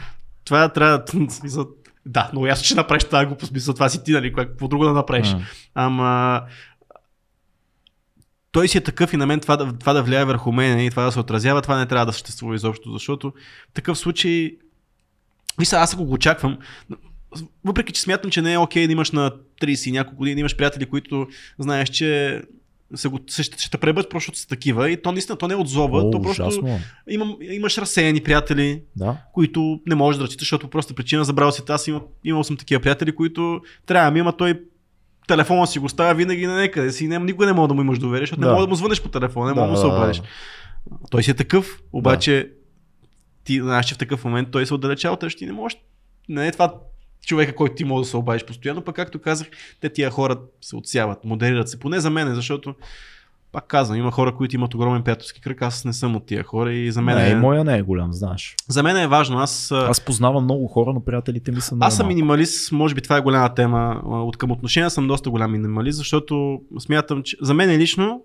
Това трябва да... Да, но ясно, че направиш тази глупост, мисля, това си ти, нали, какво друго да направиш. А. Ама... Той си е такъв и на мен това, това да влияе върху мен и това да се отразява, това не трябва да съществува изобщо, защото в такъв случай... Мисля, аз ако го очаквам, въпреки че смятам, че не е окей да имаш на трийсет и няколко години, да имаш приятели, които знаеш, че се го, се, ще те пребъдат, просто са такива и то наистина то не е от злоба, О, то просто имам, имаш разсеяни приятели, да? Които не можеш да ръчите, защото просто причина забрал си аз имал, имал съм такива приятели, които трябва ми, има той телефона си го ставя винаги на некъде си, не, никога не мога да му имаш доверие, защото да. Не мога да му звънеш по телефона, не мога да му се обадиш. Той си е такъв, обаче... Да. Ти знаеш, че в такъв момент той се отдалечава от тъщи, не можеш. Не е това човека, който ти може да се обадиш постоянно, пък както казах, те тия хора се отсяват, модерират се, поне за мен, защото Пак казвам, има хора, които имат огромен приятелски кръг, аз не съм от тия хора и за мен не, е... И моя не е голям, знаеш. За мен е важно, аз... Аз познавам много хора, но приятелите ми са много. Аз съм минималист, може би това е голяма тема. От към отношения съм доста голям минималист, защото смятам, че за мен е лично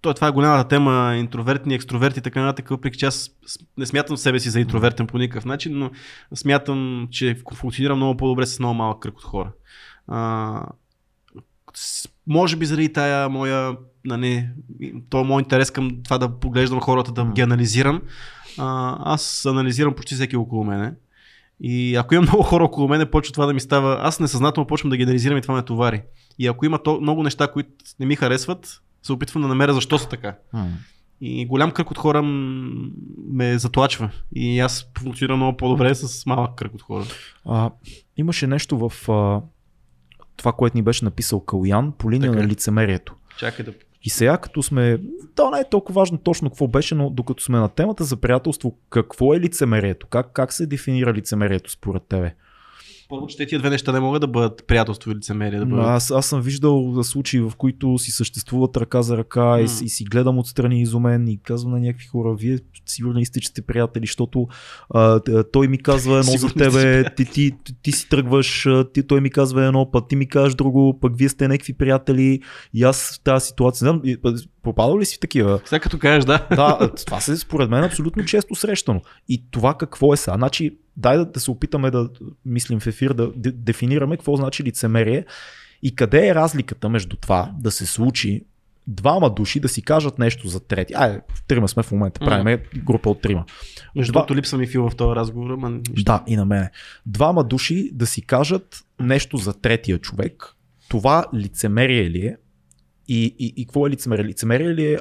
то, това е голямата тема, интровертни, екстроверти, така нататък, въпреки че аз не смятам себе си за интровертен по никакъв начин, но смятам, че функционирам много по-добре с много малък кръг от хора. А... Може би заради тая моя, нали, то мой интерес към това да поглеждам хората, да ги анализирам. А, аз анализирам почти всеки около мене. И ако има много хора около мене, почва това да ми става. Аз несъзнателно почвам да ги анализирам и това ме товари. И ако има то, много неща, които не ми харесват, се опитвам да намеря защо са така. Mm. И голям кръг от хора ме затлачва. И аз функционирам много по-добре с малък кръг от хора. А, имаше нещо в... А... това, което ни беше написал Калян по линия така на лицемерието. Чакай да... И сега като сме... Да, не е толкова важно точно какво беше, но докато сме на темата за приятелство, какво е лицемерието? Как, как се дефинира лицемерието според тебе? Първо, че тия две неща не могат да бъдат приятелство и лицемерие. Да бъдат... аз, аз съм виждал случаи, в които си съществуват ръка за ръка mm. и, и си гледам отстрани изумен и казвам на някакви хора, вие сигурно не сте, че сте приятели, защото а, той ми казва едно за тебе, ти, ти, ти, ти си тръгваш, ти, той ми казва едно, път ти ми казваш друго, пък вие сте някакви приятели и аз в тази ситуация... Попадал ли си в такива? Сега като кажеш, да. Да, това се според мен абсолютно често срещано. И това какво е сега? Значи, дай да, да се опитаме да мислим в ефир, да дефинираме какво значи лицемерие и къде е разликата между това да се случи двама души да си кажат нещо за трети. Айде, трима сме в момента, правиме група от трима. Между другото, липсва ми фил в този разговор. Ма... Да, и на мене. Двама души да си кажат нещо за третия човек. Това лицемерие ли е? И, и, и какво е лицемерие? Лицемерие ли е,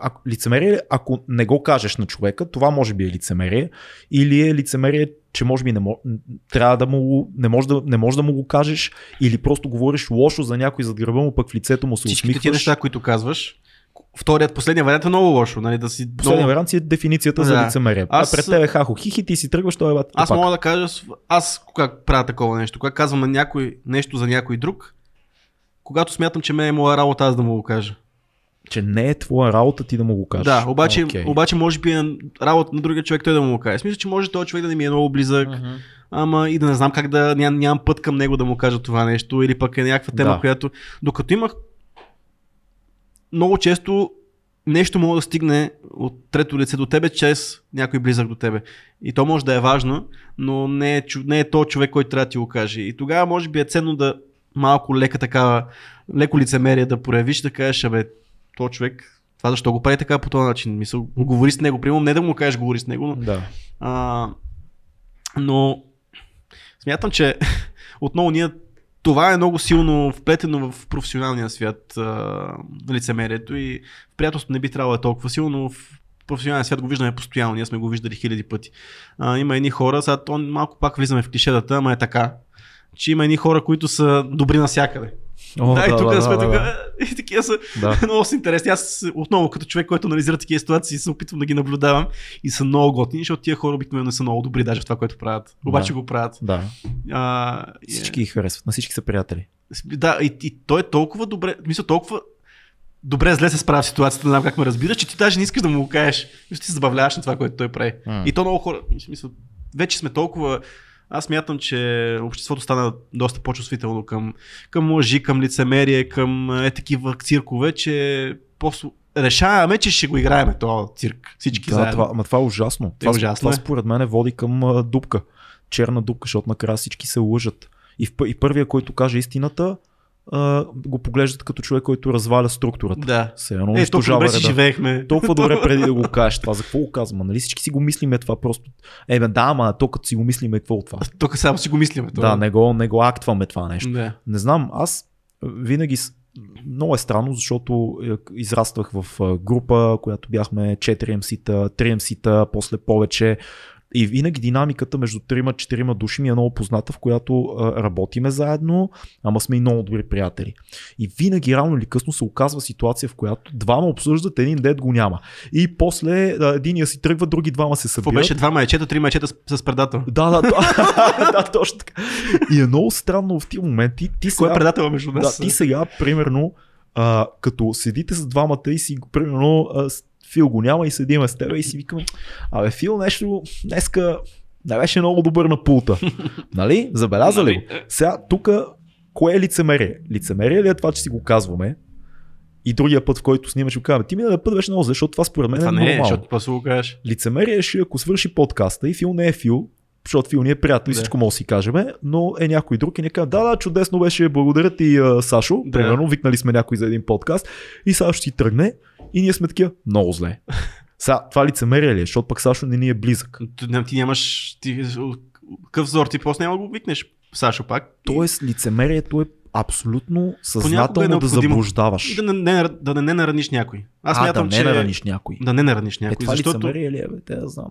а, лицемерие ли, ако не го кажеш на човека, това може би е лицемерие, или е лицемерие, че може би не, мож, трябва да му, не, може да, не може да му го кажеш, или просто говориш лошо за някой зад гърба му, пък в лицето му се усмихваш. Всичките ти неща, които казваш, вторият, последният вариант е много лошо. Нали, да си... Последният много... вариант си е дефиницията да. За лицемерие. Аз... Пред тебе хахо, хихи, ти си тръгваш, той е бат. Аз пак. Мога да кажа, аз кога правя такова нещо, кога казвам на някой нещо за някой друг, когато смятам, че ме е моя работа, аз да му го кажа. Че не е твоя работа ти да му го кажеш. Да, обаче, okay. обаче може би е работа на другия човек той да му го каже. Смисля, че може този човек да не ми е много близък, uh-huh. ама и да не знам как да, ням, нямам път към него да му кажа това нещо или пък е някаква тема, да. Която... Докато имах много често нещо мога да стигне от трето лице до тебе, чрез някой близък до тебе. И то може да е важно, но не е, не е то човек, който трябва да ти го каже. И тогава може би е ценно да малко лека такава, леко лицемерие да проявиш, да кажеш, абе, то човек, това защо го прави така по този начин, мисъл, говори с него, примам, не да му кажеш говори с него, но, да. а, но смятам, че отново ние, това е много силно вплетено в професионалния свят, а, лицемерието и в приятелството не би трябвало да е толкова силно, но в професионалния свят го виждаме постоянно, ние сме го виждали хиляди пъти. А, има едни хора, сега то малко пак влизаме в клишетата, ама е така, че има едни хора, които са добри навсякъде. О, да, да, и тук да, да сме да, тук. Да. И такива са да. Много са интересни. Аз отново като човек, който анализира такива ситуации, се опитвам да ги наблюдавам и са много готини, защото тия хора обикновено не са много добри даже в това, което правят. Обаче да. Го правят. Да. А, всички е... ги харесват, на всички са приятели. Да, и, и той е толкова добре, мисля, толкова добре зле се справя в ситуацията, не знам как ме разбираш, че ти даже не искаш да му го кажеш. Мисля, ти се забавляваш на това, което той прави. М. И то много хора, мисля, вече сме толкова. Аз смятам, че обществото стана доста по-чувствително към, към лъжи, към лицемерие, към е такива циркове, че просто решаваме, че ще го играем този цирк. Всички да, заедно. Това, ама това е ужасно. Това, е ужасно това, е. това според мен води към дупка. Черна дупка, защото накрая всички се лъжат. И, в, и първия, който каже истината, Uh, го поглеждат като човек, който разваля структурата. Да. Се едно е, толкова добре си живеехме. Толкова добре преди да го кажеш това. За какво го казвам? Нали всички си го мислиме това просто. Е, да, ама то като си го мислиме, какво от това? Тук само си го мислиме това. Да, не го, не го актваме това нещо. Да. Не знам, аз винаги много е странно, защото израствах в група, която бяхме четири ем си-та, три ем си-та, после повече. И винаги динамиката между трима-четирима души ми е много позната, в която а, работиме заедно, ама сме и много добри приятели. И винаги рано или късно се оказва ситуация, в която двама обсъждат, един дед го няма. И после а, единия си тръгва, други двама се събират. Какво беше два майчета, три майчета с, с предател. Да, да, да, точно така. И е много странно в тия моменти. Ти, ти сега, кой е предател между нас? Да, ти сега, примерно, а, като седите с двамата и си, примерно, а, Фил го няма и седиме с тебе и си викаме, абе Фил нещо днеска не беше много добър на пулта. Нали? Забелязали го? Сега тук кое е лицемерие? Лицемерие ли е това, че си го казваме? И другия път, в който снимаш, го казваме, ти миналия път беше много, защото това според мен това е не, нормално. Защото пасо го кажеш. Лицемерие ще, ако свърши подкаста и Фил не е Фил, защото Фил ни е приятел и всичко може да си кажем, но е някой друг и не казва, да, да, чудесно беше, благодаря ти, Сашо, да. Примерно, викнали сме някой за един подкаст и Сашо си тръгне и ние сме такива, много зле. Са, това лицемерие ли е, защото пък Сашо не ни е близък. Ти нямаш ти, къв взор, ти просто няма да го викнеш, Сашо пак. Тоест лицемерието е абсолютно съзнателно е да заблуждаваш. И да не, да, да не нараниш някой. Аз а, мятам, да не че... нараниш някой. Да не нараниш някой. Е, това защото... лицемерие ли е, бе, те да знам.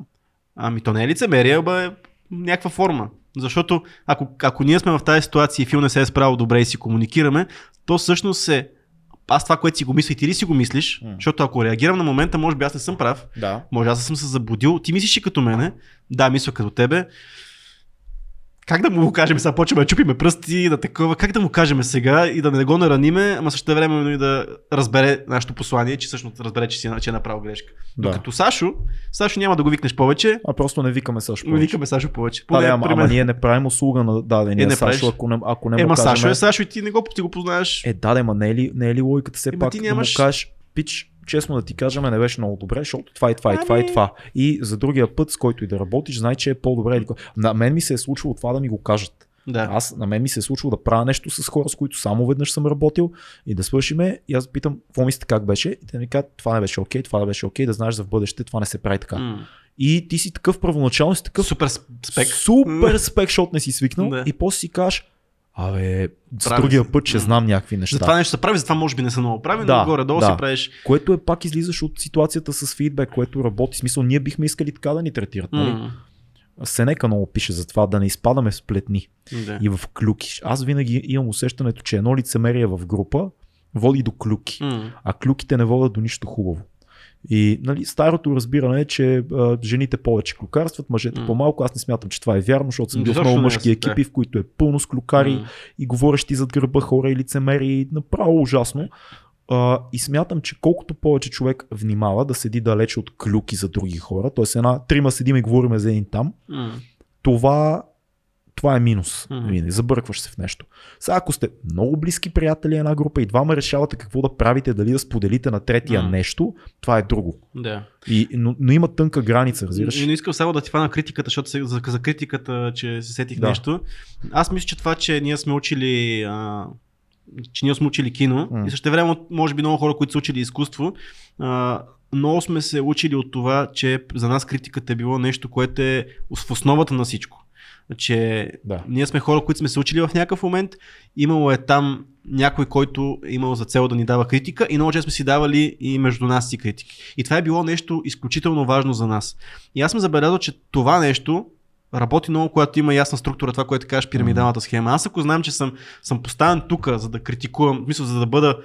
Ами то не е лицемерие, бе, някаква форма. Защото ако, ако ние сме в тази ситуация и Фил не се е справил добре и си комуникираме, то всъщност се... Аз това, което си го мисля, и ти ли си го мислиш, mm. защото ако реагирам на момента, може би аз не съм прав, да. Може аз съм се заблудил, ти мислиш и като мене, да, мисля като тебе. Как да му го кажем сега, почваме да чупиме пръсти, да такова, как да му кажем сега и да не го нараниме, ама също време и да разбере нашето послание, че всъщност разбере, че си че е направил грешка. Да. Докато Сашо, Сашо няма да го викнеш повече. А просто не викаме Сашо повече. Не викаме Сашо повече. Да, да, ама, ама ние не правим услуга на дадения е, Сашо, ако не, ако не е, му кажем. Ема Сашо е Сашо и ти не го, ти го познаваш. Е, да, ама не е ли, не е ли логиката все е, пак нямаш... да му кажеш, пич, честно да ти кажем, не беше много добре, защото това и това и това и това. И за другия път, с който и да работиш, знай, че е по-добре. На мен ми се е случило това да ми го кажат. Да. Аз, на мен ми се е случило да правя нещо с хора, с които само веднъж съм работил и да свършиме. И аз питам, какво мислите как беше? И те ми казват, това не беше окей, това не беше окей, да знаеш за в бъдеще, това не се прави така. Mm. И ти си такъв първоначално, си такъв супер спек, супер спек, защото не си свикнал да. И после си кажеш, абе, с другия път ще знам някакви неща. За това нещо се прави, за това може би не са много прави, да, но горе-долу да. Се правиш. Което е пак излизаш от ситуацията с фидбек, което работи. В смисъл, ние бихме искали така да ни третират. Mm. Нали? Сенека много пише за това, да не изпадаме в сплетни yeah. и в клюки. Аз винаги имам усещането, че едно лицемерие в група води до клюки, mm. а клюките не водят до нищо хубаво. И нали, старото разбиране е, че а, жените повече клюкарстват, мъжете mm. по-малко. Аз не смятам, че това е вярно, защото съм бил в много мъжки екипи, в които е пълно с клюкари mm. и говорещи зад гърба хора и лицемери, направо ужасно. А, и смятам, че колкото повече човек внимава да седи далече от клюки за други хора, т.е. една трима седим и говорим за един там, mm. това... Това е минус. Mm-hmm. Забъркваш се в нещо. Сега, ако сте много близки приятели една група и двама решавате какво да правите, дали да споделите на третия mm-hmm. нещо, това е друго. Yeah. И, но, но има тънка граница, разбираш. Но искам само да ти фана критиката, защото се, за, за критиката, че се сетих да. Нещо. Аз мисля, че това, че ние сме учили, а, че ние сме учили кино mm-hmm. и същевременно, може би много хора, които са учили изкуство, а, много сме се учили от това, че за нас критиката е било нещо, което е в основата на всичко. Че да. Ние сме хора, които сме се учили в някакъв момент, имало е там някой, който е имал за цел да ни дава критика и много често сме си давали и между нас си критики. И това е било нещо изключително важно за нас. И аз съм забелязал, че това нещо работи много, когато има ясна структура, това, което кажеш пирамидалната схема. Аз ако знам, че съм, съм поставен тук, за да критикувам, мисля, за да бъда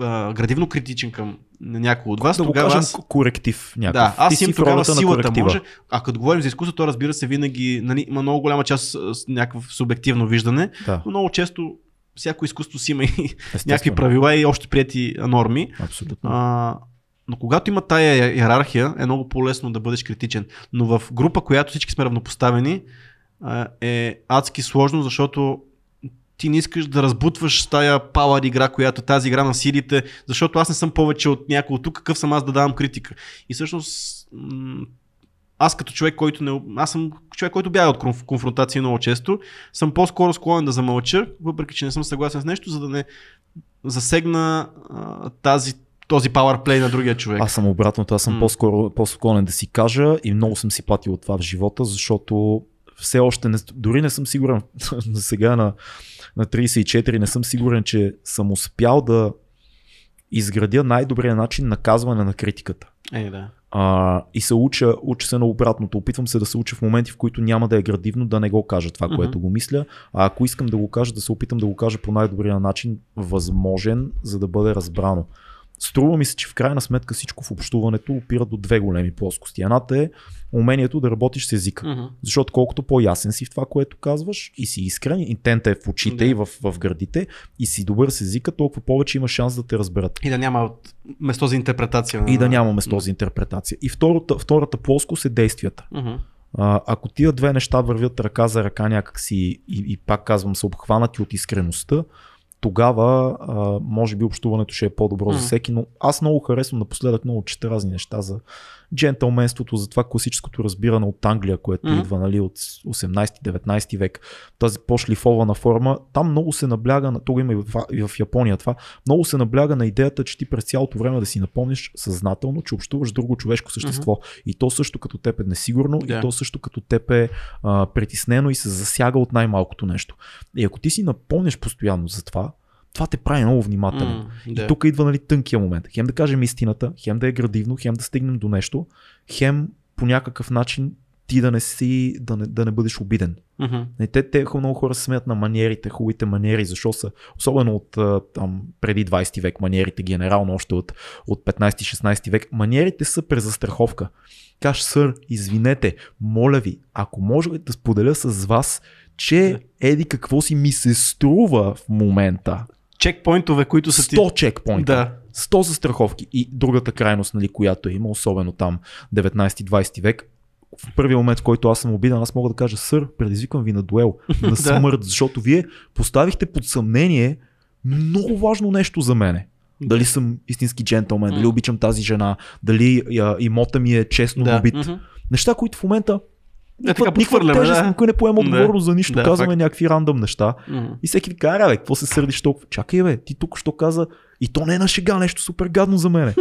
а, градивно критичен към някой от вас, да тогава кажем, аз... коректив някакъв. Да, аз имам тогава силата може. А като говорим за изкуство, то разбира се винаги нали, има много голяма част с някакво субективно виждане, да. Но много често всяко изкуство си има и някакви правила и още приети норми. Абсолютно. А, но когато има тая иерархия, е много по-лесно да бъдеш критичен. Но в група, която всички сме равнопоставени, е адски сложно, защото ти не искаш да разбутваш тая power игра, която тази игра на силите, защото аз не съм повече от някой от тук, какъв съм аз да давам критика. И всъщност аз като човек, който не... Аз съм човек, който бяга от конфронтации много често, съм по-скоро склонен да замълча, въпреки че не съм съгласен с нещо, за да не засегна а, тази този пауърплей на другия човек. Аз съм обратно, аз съм mm. по-скоро, по-склонен да си кажа и много съм си платил от това в живота, защото все още, не, дори не съм сигурен сега на, на трийсет и четири, не съм сигурен, че съм успял да изградя най-добрия начин наказване на критиката. Е, да. А, и се уча, уча се на обратното. Опитвам се да се уча в моменти, в които няма да е градивно, да не го кажа това, mm-hmm. което го мисля. А ако искам да го кажа, да се опитам да го кажа по най-добрия начин, възможен, за да бъде разбрано. Струва ми се, че в крайна сметка всичко в общуването опира до две големи плоскости. Едната е умението да работиш с езика. Uh-huh. Защото колкото по-ясен си в това, което казваш, и си искрен, и тента е в очите, yeah. и в, в гърдите, и си добър с езика, толкова повече има шанс да те разберат. И да няма место за интерпретация. И да няма место за интерпретация. И втората, втората плоскост е действията. Uh-huh. А, ако тия две неща вървят ръка за ръка някакси и, и пак казвам, са обхванати от искреността, тогава а, може би общуването ще е по-добро mm. за всеки, но аз много харесвам напоследък, много чета разни неща за джентълменството, за това класическото разбиране от Англия, което mm. идва, нали, от осемнайсети-деветнайсети век, тази по-шлифована форма. Там много се набляга, на това има и в, и в Япония това, много се набляга на идеята, че ти през цялото време да си напомниш съзнателно, че общуваш друго човешко същество. Mm-hmm. И то също като теб е несигурно, yeah. и то също като теб е а, притиснено и се засяга от най-малкото нещо. И ако ти си напомниш постоянно за това, това те прави много внимателно. Mm, и да. Тук идва, нали, тънкия момент. Хем да кажем истината, хем да е градивно, хем да стигнем до нещо, хем по някакъв начин ти да не си, да не, да не бъдеш обиден. Mm-hmm. И те, те много хора се смеят на маниерите, хубавите маниери, защо са, особено от там, преди двайсети век, маниерите генерално още от, от петнайсети-шестнайсети век, маниерите са презастраховка. Каш, сър, извинете, моля ви, ако може да споделя с вас, че еди какво си ми се струва в момента. Чекпоинтове, които са ти... сто чекпоинта, да. сто застраховки. И другата крайност, нали, която е има, особено там деветнайсети-двайсети век, в първия момент, в който аз съм обиден, аз мога да кажа: сър, предизвиквам ви на дуел, на смърт, защото вие поставихте под съмнение много важно нещо за мене. Дали съм истински джентълмен, дали обичам тази жена, дали а, имота ми е честно да. Убит. Mm-hmm. Неща, които в момента никаква, никаква тежест, да. Никой не поема отговорност да. За нищо, да, казваме факт. Някакви рандъм неща mm-hmm. и всеки ви кара, бе, какво се сърдиш толкова? Чакай, бе, ти тук що каза и то не е на шега, нещо супер гадно за мене.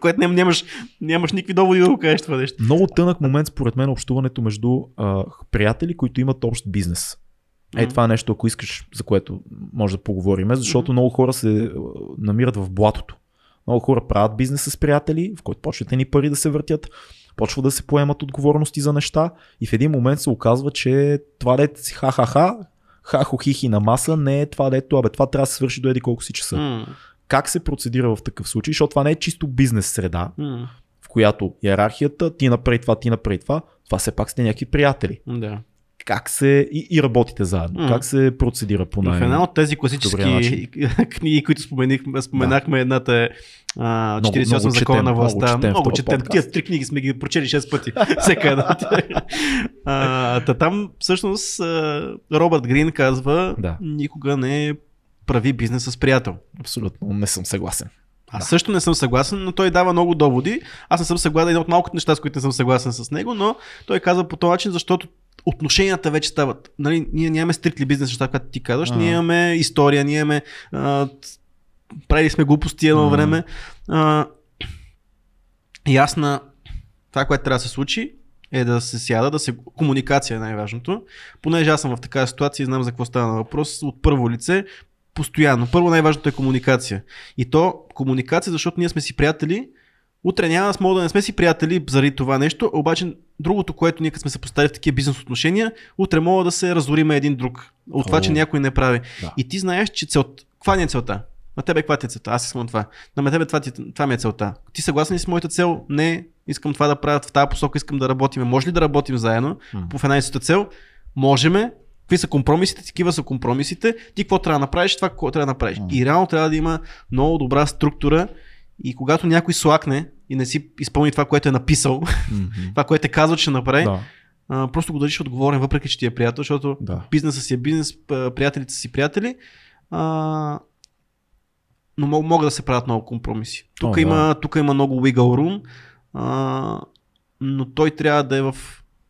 Което ням, нямаш, нямаш никакви доводи да го кажеш това нещо. Много тънък момент според мен общуването между а, приятели, които имат общ бизнес. Е, mm-hmm. това е нещо, ако искаш, за което може да поговорим, защото mm-hmm. много хора се намират в блатото. Много хора правят бизнес с приятели, в който почват едни пари да се въртят, почва да се поемат отговорности за неща и в един момент се оказва, че това дете си ха-ха-ха, ха-хо-хихи на маса, не е това дето, абе това трябва да се свърши до еди колко си часа. Mm. Как се процедира в такъв случай, защото това не е чисто бизнес среда, mm. в която иерархията, ти напред това, ти напред това, това все пак сте някакви приятели. Да. Как се и, и работите заедно, mm. как се процедира по най-добрия начин. В една от тези класически книги, които спомених, споменахме, да. Едната е а, четирийсет и осем закона на властта. Много четем. Тия три книги сме ги прочели шест пъти. Всяка една. а, та там всъщност Робърт Грийн казва: да. Никога не прави бизнес с приятел. Абсолютно не съм съгласен. Аз да. Също не съм съгласен, но той дава много доводи. Аз не съм съгласен, едно от малкото неща, с които не съм съгласен с него, но той казва по този начин, защото отношенията вече стават. Нали, ние нямаме стрикли бизнес неща, както ти казваш, ние имаме история, ние имаме а, правили сме глупости едно време. А, ясна, това, което трябва да се случи, е да се сяда, да се... Комуникация е най-важното. Понеже аз съм в такава ситуация и знам за какво става въпрос от първо лице, постоянно. Първо най-важното е комуникация. И то комуникация, защото ние сме си приятели. Утре няма да мога да не сме си приятели заради това нещо, обаче другото, което ние като сме се поставили в такива бизнес отношения, утре мога да се разориме един друг. От това, О, че някой не прави. Да. И ти знаеш, че целта. Каква ни е целта? На тебе каква ти е целта? Аз искам това. На тебе това, това ми е целта. Ти съгласен ли си с моята цел? Не, искам това да правя в тази посока, искам да работим. Може ли да работим заедно по една и съща цел? Можеме. Какви са компромисите, такива са компромисите, ти какво трябва да направиш, това какво трябва да направиш. Mm. И реално трябва да има много добра структура и когато някой слакне и не си изпълни това, което е написал, mm-hmm. това, което е казал, че направи, да. а, просто го държиш отговорен, въпреки че ти е приятел, защото да. Бизнесът си е бизнес, приятелите си приятели, а, но мог, могат да се правят много компромиси. Тук, oh, има, да. Тук има много wiggle room, а, но той трябва да е в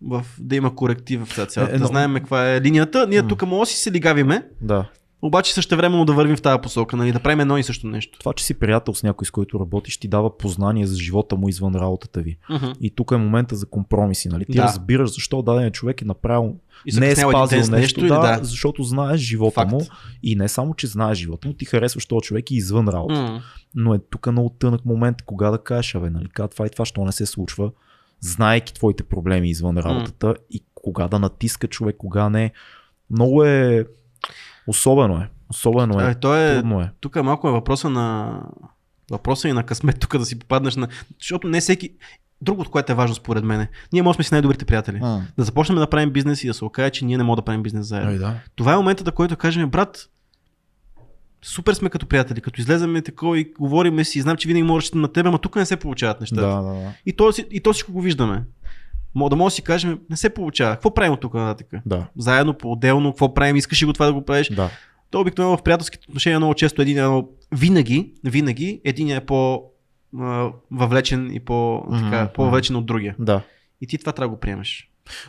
В, да има коректив в тази цялата. Е, е, да знаем каква е линията. Ние м- тук мога си се лигавиме, да. Обаче същевременно да вървим в тази посока, нали, да правим едно и също нещо. Това, че си приятел с някой, с който работиш, ти дава познание за живота му извън работата ви. Uh-huh. И тук е момента за компромиси. Нали? Ти да. Разбираш защо даден човек е направил, не е спазил нещо, нещо да, да. Защото знаеш живота Факт. Му. И не само, че знаеш живота му, ти харесваш този човек и извън работата. Uh-huh. Но е тук много тънък момент, кога да кажеш, абе, нали, това и това, що не се случва. Знайки твоите проблеми извън работата mm. и кога да натиска човек, кога не. Много е... Особено е. Особено е. Е, е... Трудно е. Тук е малко е въпроса на Въпросът е и на късмет тук да си попаднеш на... Защото не всеки... Другото, което е важно според мен е, ние можем да си най-добрите приятели. А. Да започнем да правим бизнес и да се окаже, че ние не можем да правим бизнес заедно. Ай, да. Това е моментът, на който кажем, брат, супер сме като приятели, като излеземе такова и говориме си, знам, че винаги можеш на тебе, ама тук не се получават нещата. Да, да, да. И, то, и то всичко го виждаме. Да може да си кажем, не се получава. Какво правим от тук нататък? Да. Заедно, по-отделно, какво правим, искаш ли го това да го правиш? Да. То обикновено в приятелските отношения много често един е винаги, винаги един е по-въвлечен и по, така, по-въвлечен от другия. Да. И ти това трябва да го приемеш.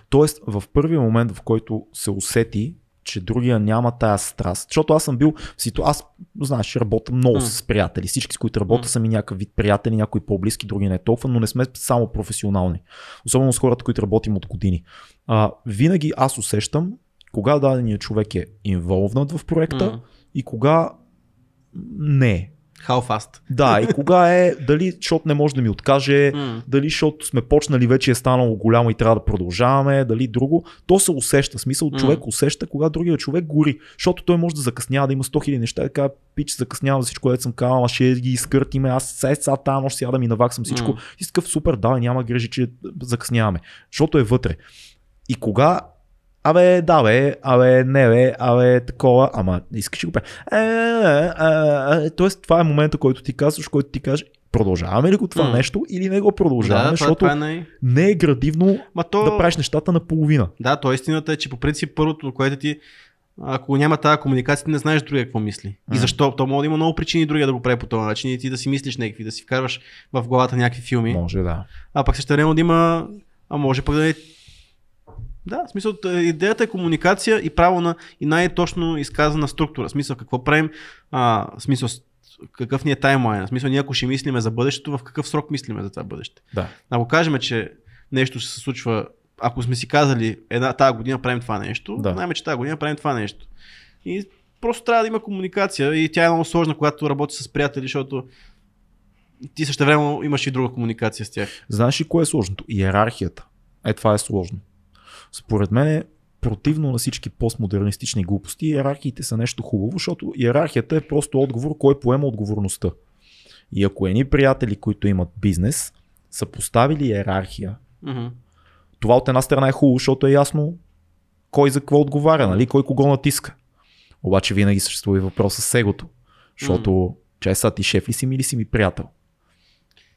Тоест, в първия момент, в който се усети, че другия няма тая страст. Защото аз съм бил в ситуация, аз, знаеш, работя много mm. с приятели. Всички, с които работя, mm. са ми някакъв вид приятели, някои по-близки, други не толкова, но не сме само професионални. Особено с хората, които работим от години. А, винаги аз усещам, кога даденият човек е инволвнат в проекта mm. и кога не е. How fast. Да, и кога е, дали защото не може да ми откаже, mm. дали защото сме почнали, вече е станало голямо и трябва да продължаваме, дали друго. То се усеща, в смисъл mm. човек усеща, кога другия човек гори, защото той може да закъснява, да има сто хиляди неща, да кажа, пич, закъснявам за всичко, което съм казал, ще ги изкъртиме, аз сега са тази нощ сядам и наваксам всичко. Mm. И такъв супер, да, няма грижи, че закъсняваме, защото е вътре. И кога Абе, да бе, абе, не бе, абе, такова, ама искаш и го пе. Тоест, това е момента, който ти казваш, който ти кажеш, продължаваме ли го това mm. нещо или не го продължаваме, да, защото е най... не е градивно то... да правиш нещата наполовина. Да, то истината е, че по принцип първото, което ти, ако няма тази комуникация, ти не знаеш другия какво мисли. Mm. И защо? То може да има много причини другия да го прави по този начин и ти да си мислиш някакви, да си вкарваш в главата някакви филми. Може, да. А пък същевременно да има, а може пък да не... Да, в смисъл, идеята е комуникация и право на и най-точно изказана структура. В смисъл, какво правим, а, в смисъл, какъв ни е таймлайн, в смисъл, ние ако ще мислиме за бъдещето, в какъв срок мислиме за това бъдеще. Да. Ако кажем, че нещо ще се случва, ако сме си казали, една тази година правим това нещо, да. Знаем, че тази година правим това нещо. И просто трябва да има комуникация и тя е много сложна, когато работи с приятели, защото ти същевременно имаш и друга комуникация с тях. Знаеш ли кое е сложното? Иерархията. Е, това е сложно. Според мен е противно на всички постмодернистични глупости, иерархиите са нещо хубаво, защото иерархията е просто отговор, кой поема отговорността. И ако едни приятели, които имат бизнес, са поставили иерархия, mm-hmm. това от една страна е хубаво, защото е ясно кой за какво отговаря, нали? Кой кого натиска. Обаче винаги съществува и въпроса с егото, защото mm-hmm. чай са ти шеф ли си ми или си ми приятел?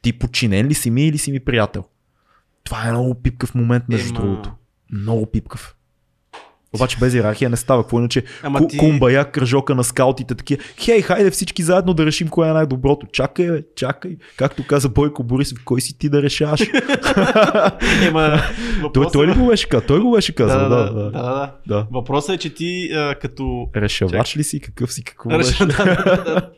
Ти подчинен ли си ми или си ми приятел? Това е много пипкав момент между другото. Много пипкав. Обаче без иерархия не става. Какво иначе Ку- ти... кумбая, кръжока на скаутите, такива. Хей, хайде всички заедно да решим кое е най-доброто. Чакай, бе, чакай. Както каза Бойко Борисов, кой си ти да решаваш? той, той ли го беше казал? Той го беше казал. Да, да, да, да. да, да. Въпросът е, че ти а, като... решаваш Чак... ли си, какъв си, какво беше? да, да, да.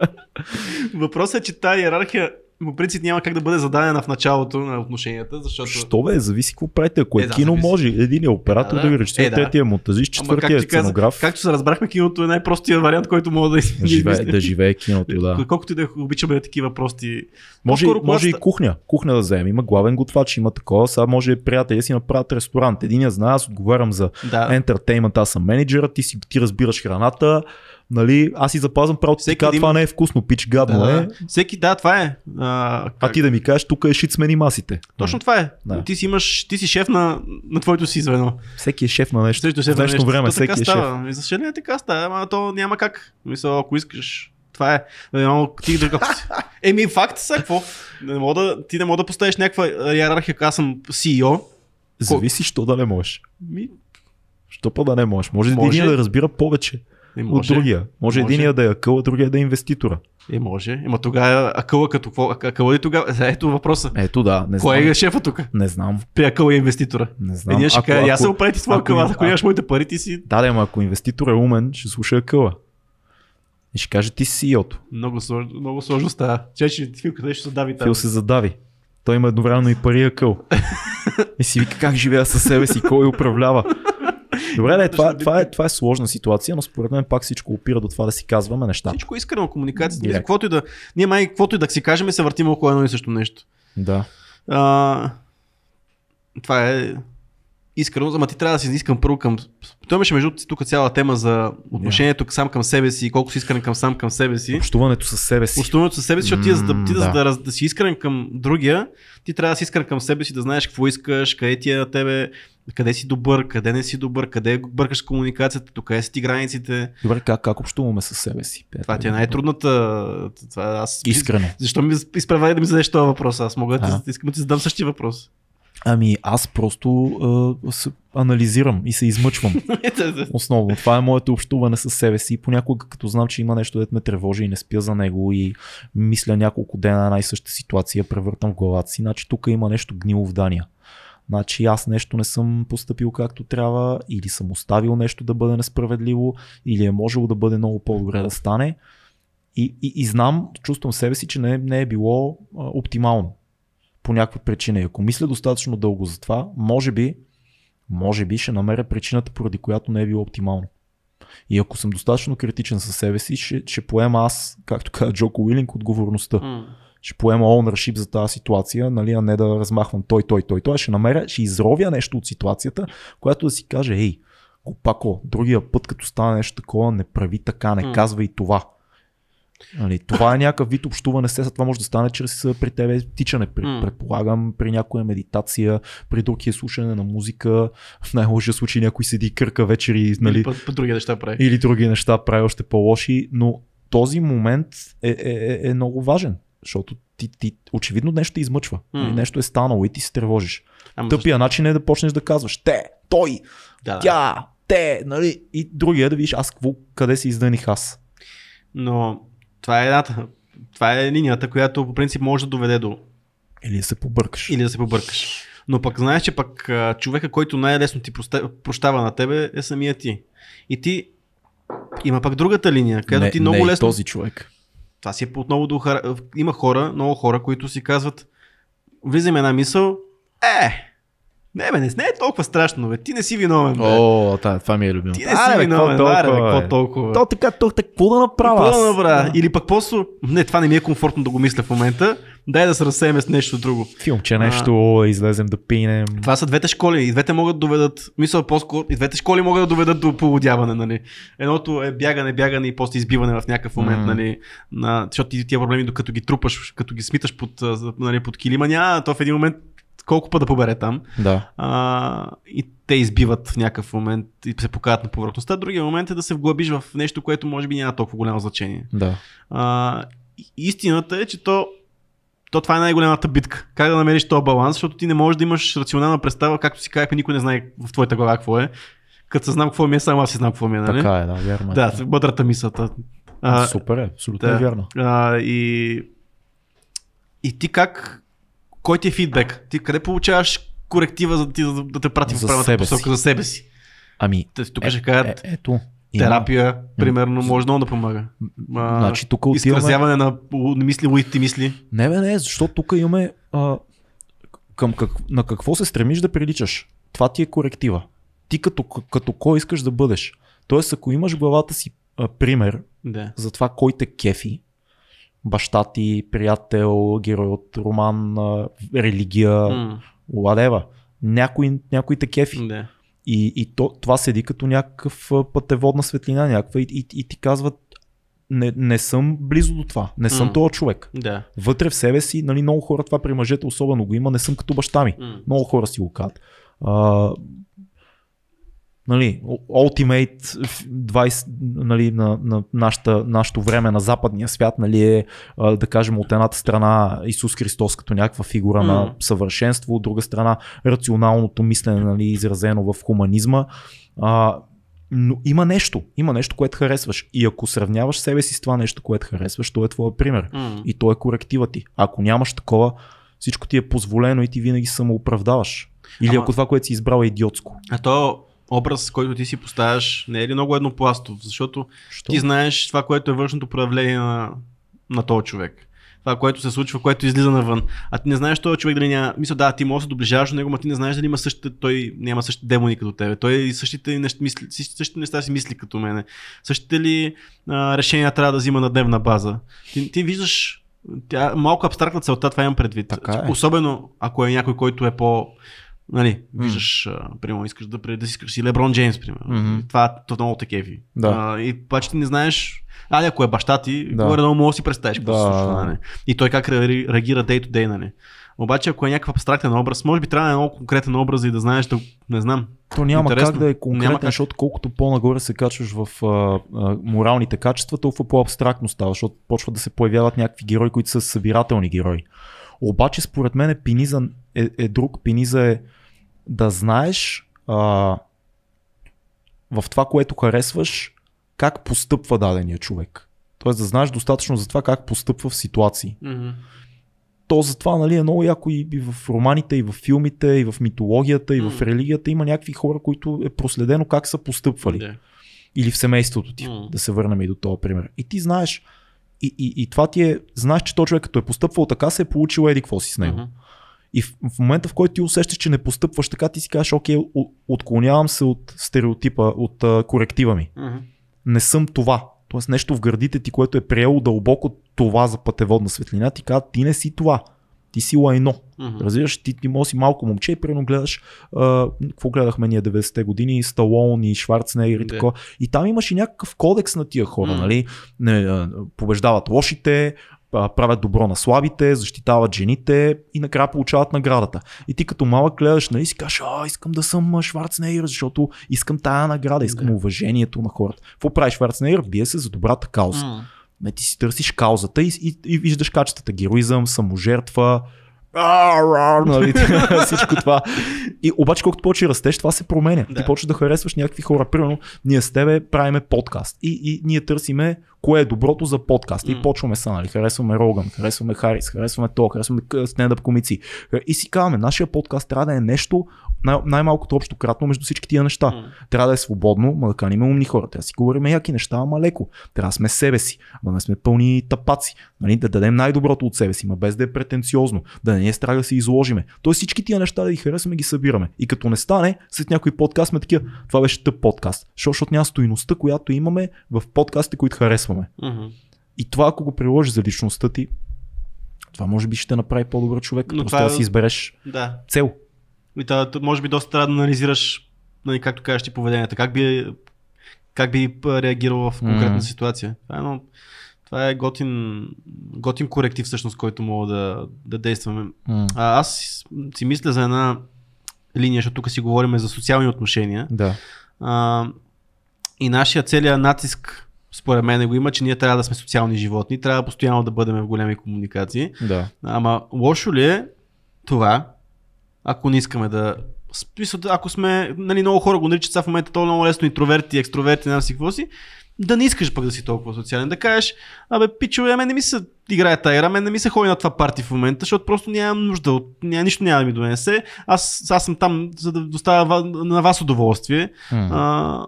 Въпросът е, че тази иерархия по принцип няма как да бъде зададена в началото на отношенията, защото... Що бе, зависи какво правите, ако е, е да, кино зависи. Може, един е оператор, да, да. да ви режисира, е, да. третия е монтажист, четвъртия е сценограф. Както се разбрахме, киното е най-простият вариант, който мога да измисля. Живе, да живее киното, да. Колкото и да обичаме такива прости... Може, може класта... и кухня, кухня да вземем, има главен готвач, има такова, сега може приятели си направят ресторант, единия знае, аз отговарям за ентертеймент, да. Аз съм менеджера, ти, си, ти разбираш храната. Нали, аз си запазвам правото да ти кажа, това не е вкусно, пич, гадно да, е. Всеки, да, това е. А, а ти да ми кажеш, тук е шит, смени масите. Точно това е. Да. Ти си имаш, ти си шеф на, на твоето си звено. Всеки е шеф на нещо. Всеки шеф на нещо. Време, всеки е шеф. Защо не е така става? Ама то няма как. Мисля, ако искаш, това е. Ти друг... Еми, факт са, какво? Не мога да, ти не мога да поставиш някаква иерархия, аз съм си и о. Зависи, Ко... що да не можеш. Ми... Що па да не можеш? Може, може... да разбира повече. Е, може. От другия. Може, може единия да е акъл, а другия да е инвеститора. Е, може. Ема тогава акъла като какво? Акъла ли тогава? Ето въпроса. Ето да. Не кой знам. Е шефа тук? Не знам. При акъла е инвеститора. Не знам. Единия ще каже, аз се оправи ти своя акъла, ако нямаш моите пари, ти си... Да, да, ама ако инвеститор е умен, ще слуша акъла. И ще каже, ти си си и о-то. Много сложно, много сложно става. Чече, Фил къде ще се задави там? Фил се задави. Той има едновременно и пари акъл. И си вика как живея със себе си, кой управлява. Добре, не, това, това, е, това е сложна ситуация, но според мен пак всичко опира до това да си казваме неща. Всичко е искрено, комуникацията. Мисля, каквото и да, ние май, каквото и да си кажем, се въртим около едно и също нещо. Да. А, това е искрено, ама ти трябва да си искам първо към... Той имаше между тук цяла тема за отношението yeah. сам към себе си, колко си искрен към сам към себе си. Общуването със себе си. Общуването със себе си, защото mm, ти, за да, ти да. Да, да, да си искрен към другия, ти трябва да си искрен към себе си, да знаеш какво искаш, къде ти е на тебе, къде си добър, къде не си добър, къде бъркаш комуникацията, докъде са ти границите. Добре, как, как общуваме със себе си? Пе, това ти е най-трудната. Това, аз... Искрено. Защо ми изпревари да ми зададеш този въпрос? Аз мога да ти, искам да ти задам същия въпрос. Ами аз просто а, се анализирам и се измъчвам. Основно. Това е моето общуване със себе си. Понякога като знам, че има нещо, дето ме тревожи и не спя за него и мисля няколко дена на най-съща ситуация, превъртам в главата си. Значи тук има нещо гнило в Дания. Значи аз нещо не съм постъпил както трябва, или съм оставил нещо да бъде несправедливо, или е можело да бъде много по-добре да стане. И, и, и знам, чувствам себе си, че не, не е било а, оптимално. По някаква причина. И ако мисля достатъчно дълго за това, може би, може би ще намеря причината, поради която не е било оптимално. И ако съм достатъчно критичен със себе си, ще, ще поема аз, както каза Джоко Уилинг, отговорността. Mm. Ще поема ownership за тази ситуация, нали, а не да размахвам той, той, той, той. Ще намеря, ще изровя нещо от ситуацията, която да си каже, ей, опако, другия път, като стане нещо такова, не прави така, не mm. казва и това. Нали, това е някакъв вид общуване, се, това може да стане чрез при тебе тичане, при, предполагам, при някоя медитация, при другия слушане на музика, в най-лошия случай някой седи и кърка вечери, нали, или, по- по- други неща прави. или други неща прави още по-лоши, но този момент е, е, е, е много важен, защото ти, ти очевидно нещо те измъчва, mm. нещо е станало и ти се тревожиш. Ама Тъпия начин е да почнеш да казваш те, той, да, тя, те, нали, и другия да видиш аз какво, къде се издъних аз. Но... Това е едната. Това е линията, която по принцип може да доведе до... Или да се побъркаш. Или да се побъркаш. Но пък знаеш, че пък човека, който най-лесно ти прощава на тебе, е самия ти. И ти... Има пък другата линия, където не, ти много не лесно... Не този човек. Това си е отново до... Има хора, много хора, които си казват... Влизаме една мисъл... Е... Не, бе, не е толкова страшно, бе. Ти не си виновен, бе. О, та, това ми е любимо. Ти не а, си бе, виновен, да, бе, какво толкова. То така, то така, какво да направя? Какво да направя? Или пък просто, не, това не ми е комфортно да го мисля в момента, дай да се разсеем с нещо друго. Филмче нещо, а... излезем да пинем. Това са двете школи, и двете могат да доведат, мисля по-скоро, и двете школи могат да доведат до полудяване, нали. Едното е бягане, бягане и после избиване в някакъв момент, mm. нали. На... Защото тия проблеми, докато ги трупаш, като ги смиташ под, нали, под килима, няма, то в един момент колко път да побере там. Да. А, и те избиват в някакъв момент и се покажат на повърхността. Другия момент е да се вглъбиш в нещо, което може би няма толкова голямо значение. Да. А, истината е, че то, то това е най-голямата битка. Как да намериш този баланс, защото ти не можеш да имаш рационална представа, както си казахме, никой не знае в твоята глава какво е. Като знам какво ми е, само аз си знам какво ми е. Нали? Така е, да, вярно. Да, бъдрата мисълта. А, супер е, абсолютно да. Вярно. А, и, и ти как... Кой ти е фидбек? Ти къде получаваш коректива, за да, ти, да те прати в правилната посока за себе си? Ами, тук е, ще кажат, е, ето, терапия, има, примерно, може много да помага. А, значи, тук отиваме... Изразяване на мисли, луитите мисли. Не, бе, не, защото тук имаме а, към как, на какво се стремиш да приличаш. Това ти е коректива. Ти като, като кой искаш да бъдеш. Тоест, ако имаш главата си а, пример да. За това кой те кефи, баща ти, приятел, герой от роман, религия, mm. ладева. Някой, някой те кефи. Yeah. И, и то, това седи като някакъв пътеводна светлина някаква и, и, и ти казват не, не съм близо до това, не съм mm. този човек. Yeah. Вътре в себе си, нали, много хора, това при мъжете особено го има, не съм като баща ми. Mm. Много хора си го казват. А, нали, Ultimate двайсет, нали, на, на нашата, нашето време на западния свят, нали, е, да кажем, от едната страна Исус Христос като някаква фигура mm. на съвършенство, от друга страна рационалното мислене, нали, изразено в хуманизма. А, но има нещо, има нещо, което харесваш. И ако сравняваш себе си с това нещо, което харесваш, то е твоя пример. Mm. И то е коректива ти. Ако нямаш такова, всичко ти е позволено и ти винаги самооправдаваш. Или Ама... ако това, което си избрал, е идиотско. А то... Образ, който ти си поставяш, не е ли много еднопластов, защото Що? Ти знаеш това, което е външното проявление на, на този човек. Това, което се случва, което излиза навън. А ти не знаеш този човек дали няма... Мисля, да, ти може да се доближаваш до него, но ти не знаеш дали има същите... Той няма същите демони като тебе. Той и същите неща, мисли, същите неща си мисли като мене. Същите ли а, решения трябва да взима на дневна база. Ти, ти виждаш... Тя, малко абстрактна целта, това имам предвид. Така е. Особено ако е някой, който е по... Нали, виждаш, mm. примерно, искаш да, да си искаш си Леброн Джеймс, примерно. Mm-hmm. Това, това много те кефи. Да. И обаче ти не знаеш, али ако е баща ти, да. горе-долу мога да си представиш какво да. се случва. Нали? И той как реагира day to day, нали. Обаче, ако е някакъв абстрактен образ, може би трябва да е много конкретен образ и да знаеш, да не знам. То няма интересно. Как да е конкретен, как... защото колкото по-нагоре се качваш в а, а, моралните качества, толкова по-абстрактно става, защото почват да се появяват някакви герои, които са събирателни герои. Обаче, според мен, пиниза е, е друг. Пиниза е да знаеш а, в това, което харесваш, как постъпва дадения човек. Тоест да знаеш достатъчно за това как постъпва в ситуации. Mm-hmm. То затова, нали, е много яко и, и в романите, и в филмите, и в митологията, и mm. в религията има някакви хора, които е проследено как са постъпвали. Yeah. Или в семейството ти, mm. да се върнем и до този пример. И ти знаеш, и, и, и това ти е, знаеш, че той човек като е постъпвал така, се е получил еди какво си с него. Mm-hmm. И в, в момента, в който ти усещаш, че не постъпваш така, ти си кажеш, окей, отклонявам се от стереотипа, от а, коректива ми. Mm-hmm. Не съм това. Тоест нещо в гърдите ти, което е приело дълбоко това за пътеводна светлина, ти казва, ти не си това, ти си лайно. Mm-hmm. Разбираш, ти, ти може си малко момче и примерно гледаш, а, какво гледахме ние деветдесетте години, Сталон и Шварценегер и yeah. такова. И там имаше някакъв кодекс на тия хора, mm-hmm. нали? Не, побеждават лошите, правят добро на слабите, защитават жените и накрая получават наградата. И ти като малък гледаш, нали, си кажеш, а, искам да съм Шварценегер, защото искам тая награда, искам yeah. уважението на хората. Какво прави Шварценегер? Бие се за добрата кауза. Mm-hmm. Не, ти си търсиш каузата и, и, и виждаш качествата. Героизъм, саможертва, нали, всичко това. И обаче колкото повече растеш, това се променя. Да. Ти почваш да харесваш някакви хора. Примерно, ние с тебе правиме подкаст и, и ние търсиме кое е доброто за подкаст. Mm. И почваме са, нали, харесваме Роган, харесваме Харис, харесваме то, харесваме стендъп комици. И си казваме, нашия подкаст трябва да е нещо най- най-малкото общо кратно между всички тия неща. Mm. Трябва да е свободно, ма да каним умни хора. Трябва да си говорим яки неща, ама леко. Трябва да сме себе си, ама да сме пълни тапаци. Нали, да дадем най-доброто от себе си, ма без да е претенциозно, да не е страх да се изложиме. Тоест всички тия неща да ги харесваме, ги събираме. И като не стане, след някой подкаст сме такива, това беше тъп подкаст. Защото няма стойността, която имаме в подкастите, които харесваме. Mm-hmm. И това, ако го приложиш за личността ти, това може би ще те направи по-добър човек, но просто това... да си избереш да. цел. И това, може би доста трябва да анализираш, както кажеш, ти поведението, как би, как би реагирал в конкретна mm-hmm. ситуация. Това е, но... това е готин, готин коректив, всъщност, който мога да, да действаме. Mm. А, аз си мисля за една линия, защото тук си говорим за социални отношения. Да. А, и нашия целият натиск, според мен, го има, че ние трябва да сме социални животни, трябва постоянно да бъдем в големи комуникации. Да. Ама лошо ли е това, ако не искаме да... Ако сме... Нали, много хора го наричат сега в момента, то е много лесно интроверти, екстроверти, не си какво си. Да не искаш пък да си толкова социален, да кажеш, абе пичове, а мен не ми се играе тайра, мен не ми се ходи на това парти в момента, защото просто нямам нужда от, няма, нищо няма да ми донесе, аз, аз съм там, за да доставя на вас удоволствие. Mm-hmm. А,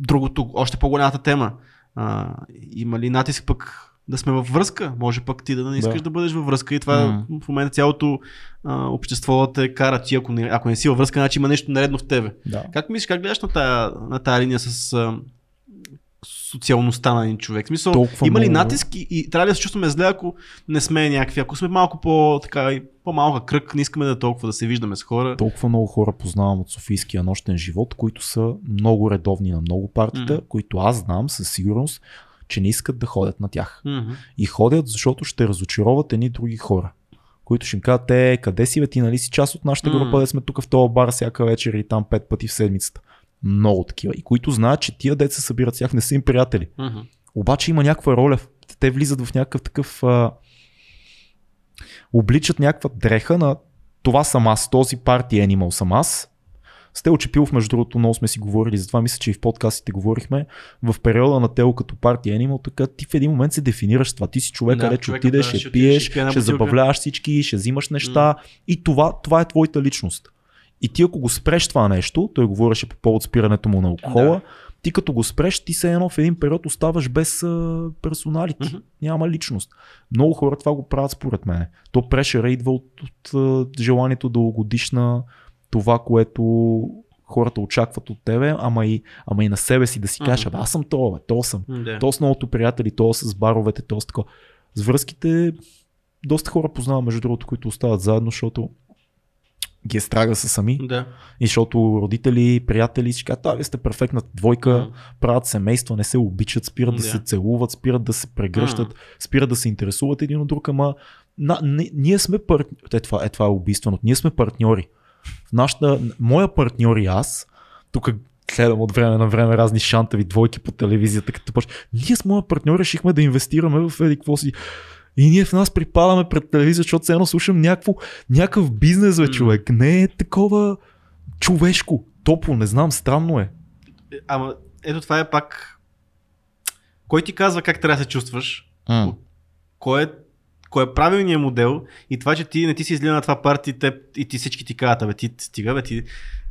другото, още по-голямата тема, а, има ли натиск пък да сме във връзка, може пък ти да не искаш да, да бъдеш във връзка и това mm-hmm. в момента цялото а, общество те кара ти, ако не, ако не си във връзка, значи има нещо наредно в тебе. Да. Как мислиш, как гледаш на тая, на тая линия с... социалността на един човек. В смисъл, толкова има ли натиск и, и трябва ли да се чувстваме зле, ако не сме някакви, ако сме малко по, така, по-малка кръг, не искаме да толкова да се виждаме с хора. Толкова много хора познавам от софийския нощен живот, които са много редовни на много партита, mm-hmm. които аз знам със сигурност, че не искат да ходят на тях. Mm-hmm. И ходят, защото ще разочароват едни други хора, които ще им кажат, е, къде си бе, ти нали си част от нашата група, mm-hmm. де сме тук в този бар всяка вечер и там пет пъти в седмицата. Много такива. И които знаят, че тия деца събират с тях, не са им приятели. Mm-hmm. Обаче има някаква роля. Те влизат в някакъв такъв... А... обличат някаква дреха на това съм аз, този парти енимал съм аз. С Тео Чепилов, между другото, много сме си говорили. Затова мисля, че и в подкастите говорихме. В периода на Тео като парти енимал, така ти в един момент се дефинираш това. Ти си човек, къде да, ще отидеш, ще, ще пиеш, ще, ще, ще забавляваш всички, ще взимаш неща. Mm-hmm. И това, това е твоята личност. И ти ако го спреш това нещо, той говореше по повод спирането му на алкохола, да. Ти като го спреш, ти се едно в един период оставаш без а, персоналити, mm-hmm. няма личност. Много хора това го правят според мен. То прешера идва от, от, от желанието да угодиш на това, което хората очакват от тебе, ама и, ама и на себе си да си кажеш, mm-hmm. аз съм това, бе, то съм, mm-hmm. то с новото приятели, то с баровете, то с такова. С връзките доста хора познавам, между другото, които остават заедно, защото ги е страга са сами. Да. И защото родители, приятели, ще кажат, а вие сте перфектна двойка, mm. правят семейства, не се обичат, спират yeah. да се целуват, спират да се прегръщат, mm. спират да се интересуват един от друг, ама на, не, ние сме партньори. Е, това, е, това е убийствено. Ние сме партньори. Нашата, моя партньор и аз, тук гледам от време на време разни шантави двойки по телевизията, като почне. Ние с моя партньор решихме да инвестираме в еди какво си. И ние в нас припадаме пред телевизия, защото все едно слушам някакво, някакъв бизнес, бе, човек. Не е такова човешко, топло, не знам, странно е. Ама ето това е пак, кой ти казва как трябва да се чувстваш, mm. кой е, кой е правилният модел и това, че ти не ти си изгледа на това парти теб, и ти всички ти казват, бе, ти стига, бе, ти...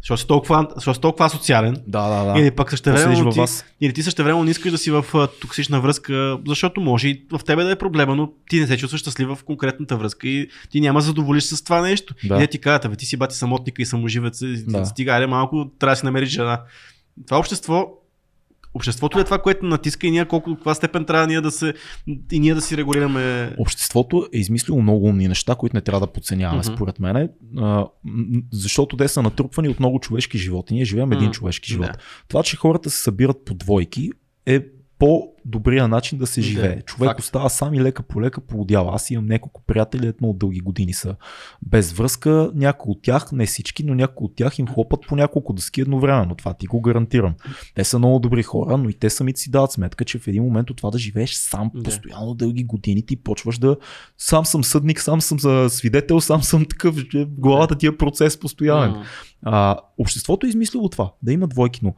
Защото си толкова, толкова социален, да, да, да. Или пък същевременно ти, или ти същевременно не искаш да си в токсична връзка, защото може и в тебе да е проблема, но ти не се чувстваш щастлив в конкретната връзка и ти няма да задоволиш с това нещо. Да. И не ти казват, бе, ти си бати самотника и саможивец, да. Стига, айде малко, трябва да си намериш жена. Това общество, обществото ли е това, което натиска и ние колко, каква степен трябва ние да се, и ние да си регулираме? Обществото е измислило много умни неща, които не трябва да подценяваме, uh-huh. според мен. Защото те са натрупвани от много човешки животи. Ние живеем един uh-huh. човешки живот. Да. Това, че хората се събират по двойки е по-добрия начин да се живее. Да, човек факт. Остава сам и лека по лека полудява. Аз имам няколко приятели, едно от дълги години са без връзка. Някои от тях, не всички, но някои от тях им хлопат по няколко дъски едновременно. Това ти го гарантирам. Те са много добри хора, но и те самите си дават сметка, че в един момент от това да живееш сам да. Постоянно дълги години ти почваш да сам съм съдник, сам съм свидетел, сам съм такъв, главата ти е процес постоянен. Mm. А, обществото е измислило това, да има двойки, но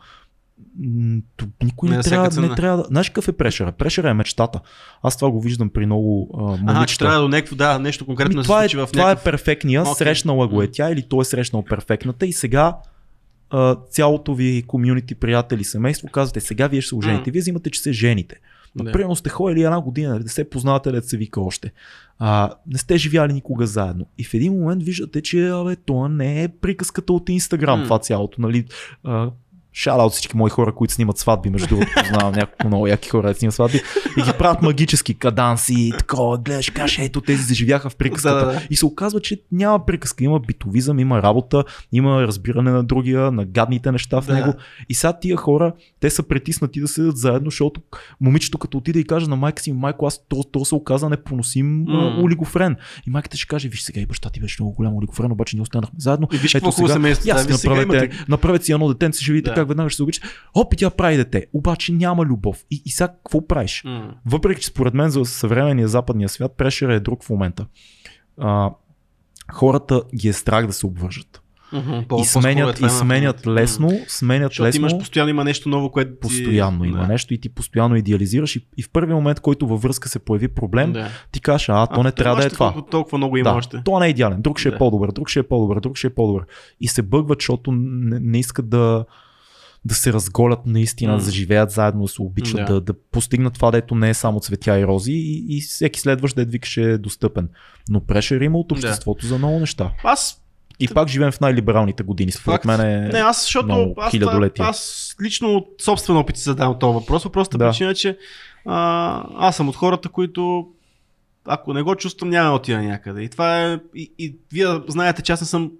никой не, не трябва да не трябва да. Знаеш какъв е прешера? Прешера е мечтата. Аз това го виждам при много а, момичета. Ага, че трябва до някакво, да, нещо конкретно да се случи в някакъв... Това е перфектния, okay. срещнала го е тя или той е срещнал перфектната и сега а, цялото ви комюнити, приятели, семейство казвате, сега вие ще се ожените. Mm. Вие взимате, че се жените. Например, сте ходили една година, не се познавате, да се вика още. А, не сте живяли никога заедно. И в един момент виждате, че абе, това не е приказката от Инстаграм, mm. това цялото, нали... А, шаут всички мои хора, които снимат сватби, между другото, познавам няколко много яки хора да снимат сватби и ги правят магически каданси, такова, гледаш, каш, ето тези заживяха в приказката. Да, да. И се оказва, че няма приказка, има битовизъм, има работа, има разбиране на другия, на гадните неща в да. Него. И сега тия хора, те са притиснати да седят заедно, защото момичето като отиде и каже на майка си, майко, аз то, то се оказа непоносим mm. олигофрен. И майката ще каже, виж сега и баща ти беше много голям олигофрен, обаче ние останахме заедно. И виж, ето, сега, семейство, ясно, сега направете, имате... направете си едно детенце, живите да. Как веднага ще се обича. Опи, тя прави дете, обаче няма любов. И, и сега какво правиш? Mm. Въпреки, че според мен за съвременния западния свят прешера е друг в момента. А, хората ги е страх да се обвържат. Mm-hmm. И сменят, и сменят лесно, mm. сменят защото лесно. Имаш постоянно има нещо ново, което ти... Постоянно има да. Нещо и ти постоянно идеализираш и, и в първия момент, който във връзка се появи проблем, да. Ти кажеш, а, а то не трябва да е това. Колко, толкова много има да, още. То не е идеален, друг ще да. Е по-добър, друг ще е по-добър, друг ще е по-добър. И се бъгват, защото не, не искат да... да се разголят наистина, mm. да заживеят заедно, да се обичат, yeah. да, да постигнат това, дето не е само цветя и рози и, и всеки следващ дед викаш е достъпен. Но прешер има от обществото yeah. за много неща. Аз... И пак живеем в най-либералните години, според мен е не, аз, защото много аз, хилядолетие. Аз, аз лично от собствен опит си задавам този въпрос, просто да. Причина, че а, аз съм от хората, които ако не го чувствам, няма да отида някъде. И това е... И, и вие знаете, че аз не съм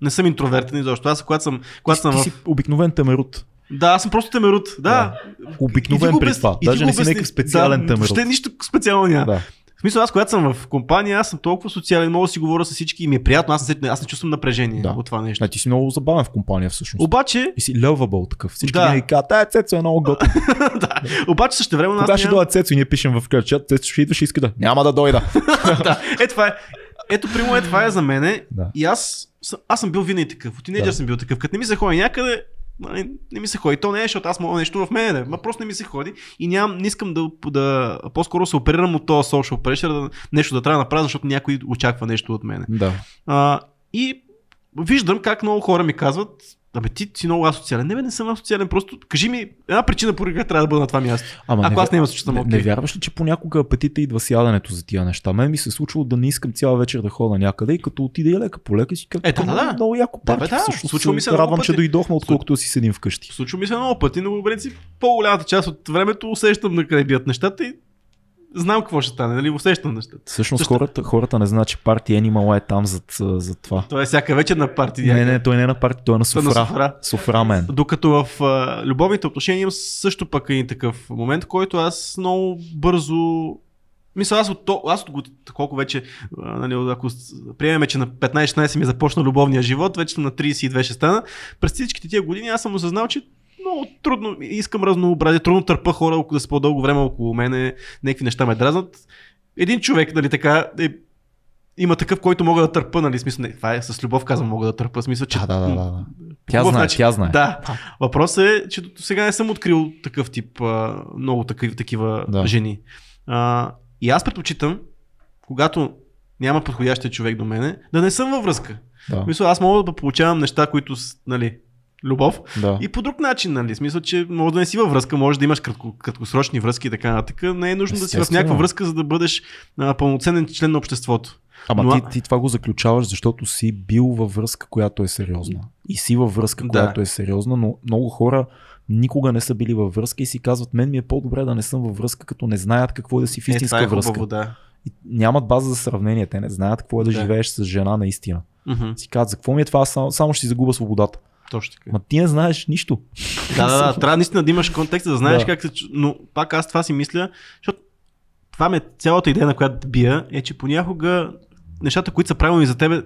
Не съм интровертен изобщо. Аз, когато съм, когато ти, съм ти в... си обикновен темерут. Да, аз съм просто темерут. Да. да. Обикновен при това. Даже не си някакъв специален да, темерут. Въобще нищо специално няма. Да. В смисъл, аз когато съм в компания, аз съм толкова социален, мога да си говоря с всички и ми е приятно, аз не, аз не чувствам напрежение да. От това нещо. А, ти си много забавен в компания всъщност. Обаче... И си lovable такъв. Всички да. Ни казват, ай, Цецо е много готин. да. Обаче същевременно аз... Кога ще дойде Цецо и ние пишем в кръча, Цецо ще идваш и иска да... Няма да дойда. Е, това е. Ето, прямо е това е за мене. И аз Аз съм бил винаги такъв, от тинейджър да. Съм бил такъв, като не ми се ходи някъде, не, не ми се ходи, то не е, защото аз мога нещо в мен, не, ма просто не ми се ходи и нямам, не искам да, да по-скоро се оперирам от този social pressure, да, нещо да трябва да направя, защото някой очаква нещо от мене. Да. А, и виждам как много хора ми казват, абе ти си много асоциален, не бе не съм асоциален, просто кажи ми една причина, по която трябва да бъда на това място. Ама ако не, аз не имам също самото. Не, не вярваш ли, че понякога апетита идва сядането за тия неща? Мен ми се случва да не искам цяла вечер да ходя някъде и като отида и лека по лека си казвам, ето да, да. Много яко парти. Да, всъщност, случва ми се радвам, че дойдохме, отколкото да си седим вкъщи. Случва ми се много пъти, но в принцип по-голямата част от времето усещам на край бият нещата и знам какво ще стане, нали, усещам нещата. Всъщност Също... хората, хората не знаят, че Party Animal е там зад, зад това. Той е всяка вечер на парти. Не, не, не, той не е на парти, той е на софра. На софра. Софра мен. Докато в а, любовните отношения имам също пък един такъв момент, който аз много бързо... Мисля, аз от, то, аз от го, колко вече, а, нали, ако приемеме, че на петнайсет-шестнайсет ми започна любовния живот, вече на трийсет и две ще стана, през всичките тия години аз съм осъзнал, че много трудно, искам разнообразие, трудно търпа хора да са по-дълго време около мене, някакви неща ме дразнат. Един човек, нали, така, е, има такъв, който мога да търпа, нали, смисъл, не, това е с любов казвам, мога да търпа, смисъл, че... Да, да, да, да. Тя знае, начин, тя знае. Да. Въпросът е, че сега не съм открил такъв тип, а, много такива, такива да. жени. А, и аз предпочитам, когато няма подходящия човек до мене, да не съм във връзка. Да. Мисля, аз мога да получавам неща, които, нали, любов. Да. И по друг начин, нали, смисъл, че може да не си във връзка, може да имаш кратко, краткосрочни връзки и така нататък. Не е нужно да си в някаква връзка, за да бъдеш а, пълноценен член на обществото. Ама Но... ти, ти това го заключаваш, защото си бил във връзка, която е сериозна. И си във връзка, която да. е сериозна, но много хора никога не са били във връзка и си казват, мен ми е по-добре да не съм във връзка, като не знаят какво е да си в истинска е, е връзка. Хубаво, да. И нямат база за сравнение, те не знаят какво е да, да. живееш с жена наистина. Mm-hmm. Си казват, за какво ми е това, само, само ще си загубя свободата. Точно така. Ма ти не знаеш нищо. Да, да, да, трябва наистина да имаш контекст, да знаеш да. как се... Но пак аз това си мисля, защото това ме цялата идея, на която бия, е, че понякога нещата, които са правилни за тебе,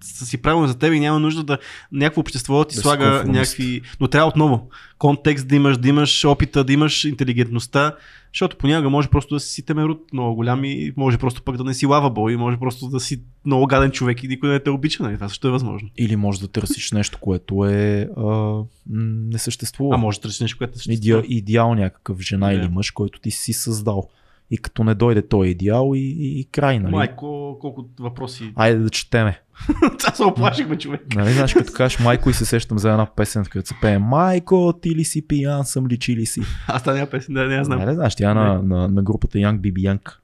са си правилни за тебе и няма нужда да някакво общество ти Без слага някакви... Но трябва отново контекст да имаш, да имаш опита, да имаш интелигентността, защото понякога може просто да си темерут много голям и може просто пък да не си лавабол и може просто да си много гаден човек и никой да не те обича, нали? Това също е възможно. Или може да търсиш нещо, което е а, не съществува. А може да търсиш нещо, което не съществува. Иди, идеал някакъв жена yeah. или мъж, който ти си създал. И като не дойде той идеал и, и, и край, нали? Майко, колко въпроси... Айде да четеме. Това се оплашихме, човек. Нали, знаеш, като кажеш майко и се сещам за една песен, където се пее майко, ти ли си пиян, съм ли чи ли си? Аз тази песен, да, не я знам. Не, не знаеш, тя на, на, на групата Young Bibi Young.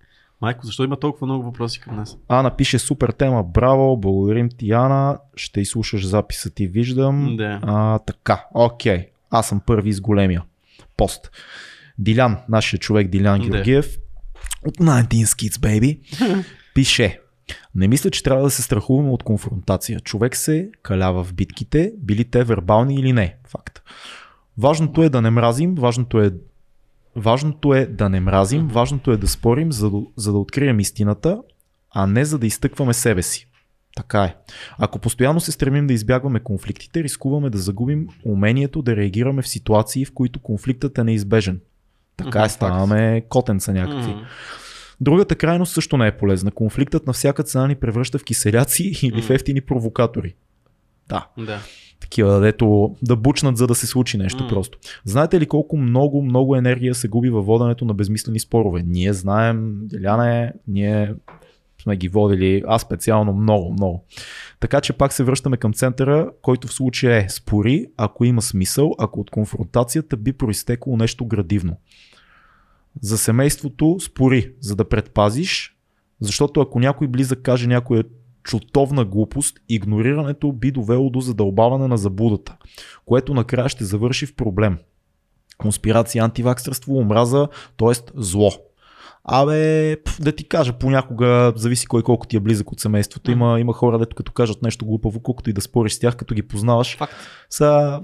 Майко, защо има толкова много въпроси към нас? Ана пише супер тема, браво, благодарим ти, Ана, ще изслушаш записа ти, виждам. Да. А, така, окей, аз съм първи с големия пост. Дилян, нашия човек Дилян Георгиев. Да. От nineteen Kids, baby, пише: не мисля, че трябва да се страхуваме от конфронтация. Човек се калява в битките, били те вербални или не. Факт. Важното е да не мразим, важното е, важното е да не мразим, важното е да спорим, за да, за да открием истината, а не за да изтъкваме себе си. Така е. Ако постоянно се стремим да избягваме конфликтите, рискуваме да загубим умението да реагираме в ситуации, в които конфликтът е неизбежен. Така mm-hmm, е, ставаме котенца някакви. Mm-hmm. Другата крайност също не е полезна. Конфликтът на всяка цена ни превръща в киселяци или mm-hmm. в ефтини провокатори. Да. да. Такива, дето да бучнат, за да се случи нещо mm-hmm. просто. Знаете ли колко много, много енергия се губи във воденето на безмислени спорове? Ние знаем, Деляне, ние сме ги водили, аз специално много, много. Така че пак се връщаме към центъра, който в случая е спори, ако има смисъл, ако от конфронтацията би произтекло нещо градивно. За семейството спори, за да предпазиш, защото ако някой близък каже някоя чутовна глупост, игнорирането би довело до задълбаване на заблудата, което накрая ще завърши в проблем. Конспирация, антиваксърство, омраза, т.е. зло. Абе, пф, да ти кажа, понякога зависи кой колко ти е близък от семейството. Има, има хора, дето като кажат нещо глупаво, колкото и да спориш с тях, като ги познаваш. Факт. Са,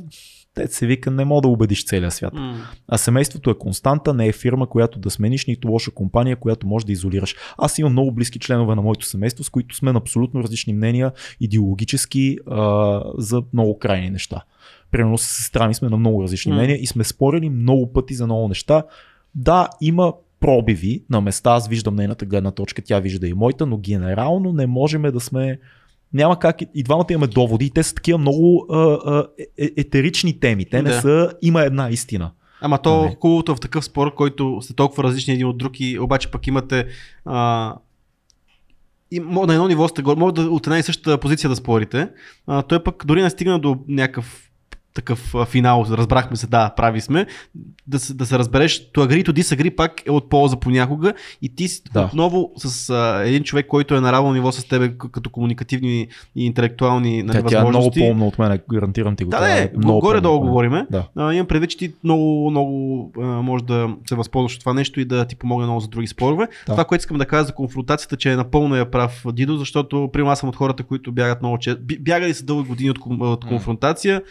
те се вика, не мога да убедиш целия свят. Mm. А семейството е константа, не е фирма, която да смениш, нито лоша компания, която може да изолираш. Аз имам много близки членове на моето семейство, с които сме на абсолютно различни мнения, идеологически, а, за много крайни неща. Примерно с сестра ми сме на много различни mm. мнения и сме спорили много пъти за много неща. Да, има пробиви на места, аз виждам нейната гледна точка, тя вижда и моята, но генерално не можем да сме, няма как, и двамата имаме доводи и те са такива много а, а, е, етерични теми, те не да. са, има една истина. Ама то а, хубавото в такъв спор, който сте толкова различни един от друг и обаче пък имате а... И на едно ниво сте, може да от една и същата позиция да спорите, а, той пък дори не стигна до някакъв такъв финал, разбрахме се, да, прави сме, да, да се разбереш, to agree to disagree пак е от полза понякога и ти да. Отново с а, един човек, който е на равно ниво с тебе като комуникативни и интелектуални нали, Те, възможности. Тя е много по-умна от мен, гарантирам ти го. Да, е, горе-долу говориме. Да. А, имам предвид, че ти много, много а, може да се възползваш от това нещо и да ти помогне много за други спорове. Да. Това, което искам да кажа за конфронтацията, че е напълно я прав Дидо, защото примерно аз съм от хората, които бягат много често. Бягали са дълги години от, от конфронтация.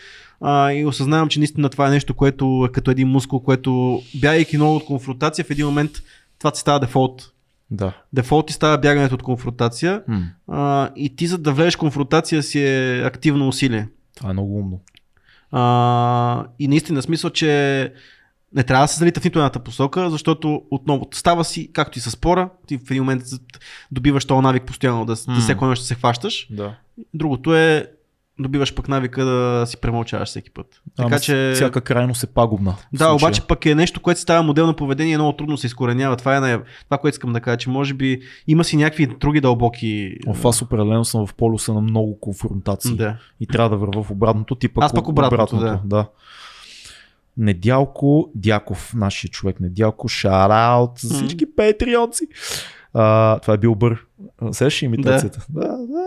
А, и осъзнавам, че наистина това е нещо, което е като един мускул, което бягайки много от конфронтация, в един момент това ти става дефолт. Да. Дефолт ти става бягането от конфронтация mm. а, и ти за да влезеш конфронтация си е активно усилие. Това е много умно. А, и наистина смисъл, че не трябва да се залита в нито едната посока, защото отново става си, както и със спора, ти в един момент добиваш този навик постоянно, да, mm. да всеки момент ще се хващаш. Да. Другото е добиваш пък навика да си премълчаваш всеки път. Така, а, че... Всяка крайност е пагубна. Да, обаче пък е нещо, което става модел на поведение и много трудно се изкоренява. Това е най- това, което искам да кажа, че може би има си някакви други дълбоки... О, аз определено съм в полюса на много конфронтации да. И трябва да вървя в обратното. Ти пък аз пък обратното, обратното. Да. Да. Недялко Дяков, нашия човек Недялко, шараут за всички mm. патреонци. А, това е бил бър. Следваща имитацията. Да, да. да.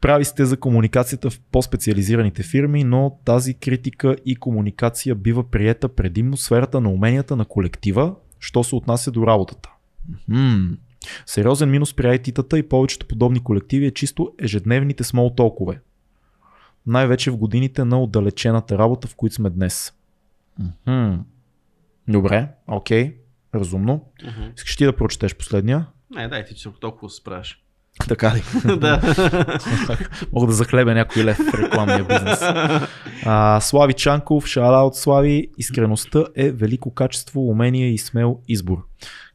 Прави сте за комуникацията в по-специализираните фирми, но тази критика и комуникация бива приета предимно в сферата на уменията на колектива, що се отнася до работата. М-м. Сериозен минус при ай ти-тата и повечето подобни колективи е чисто ежедневните смолтолкове. Най-вече в годините на отдалечената работа, в които сме днес. М-м. Добре, окей, разумно. Uh-huh. Искаш ти да прочетеш последния? Не, дай ти, че толкова се справиш. Така ли? Да. Мога да захлебя някой лев в рекламния бизнес. А, Слави Чанков, шараут Слави. Искреността е велико качество, умение и смел избор.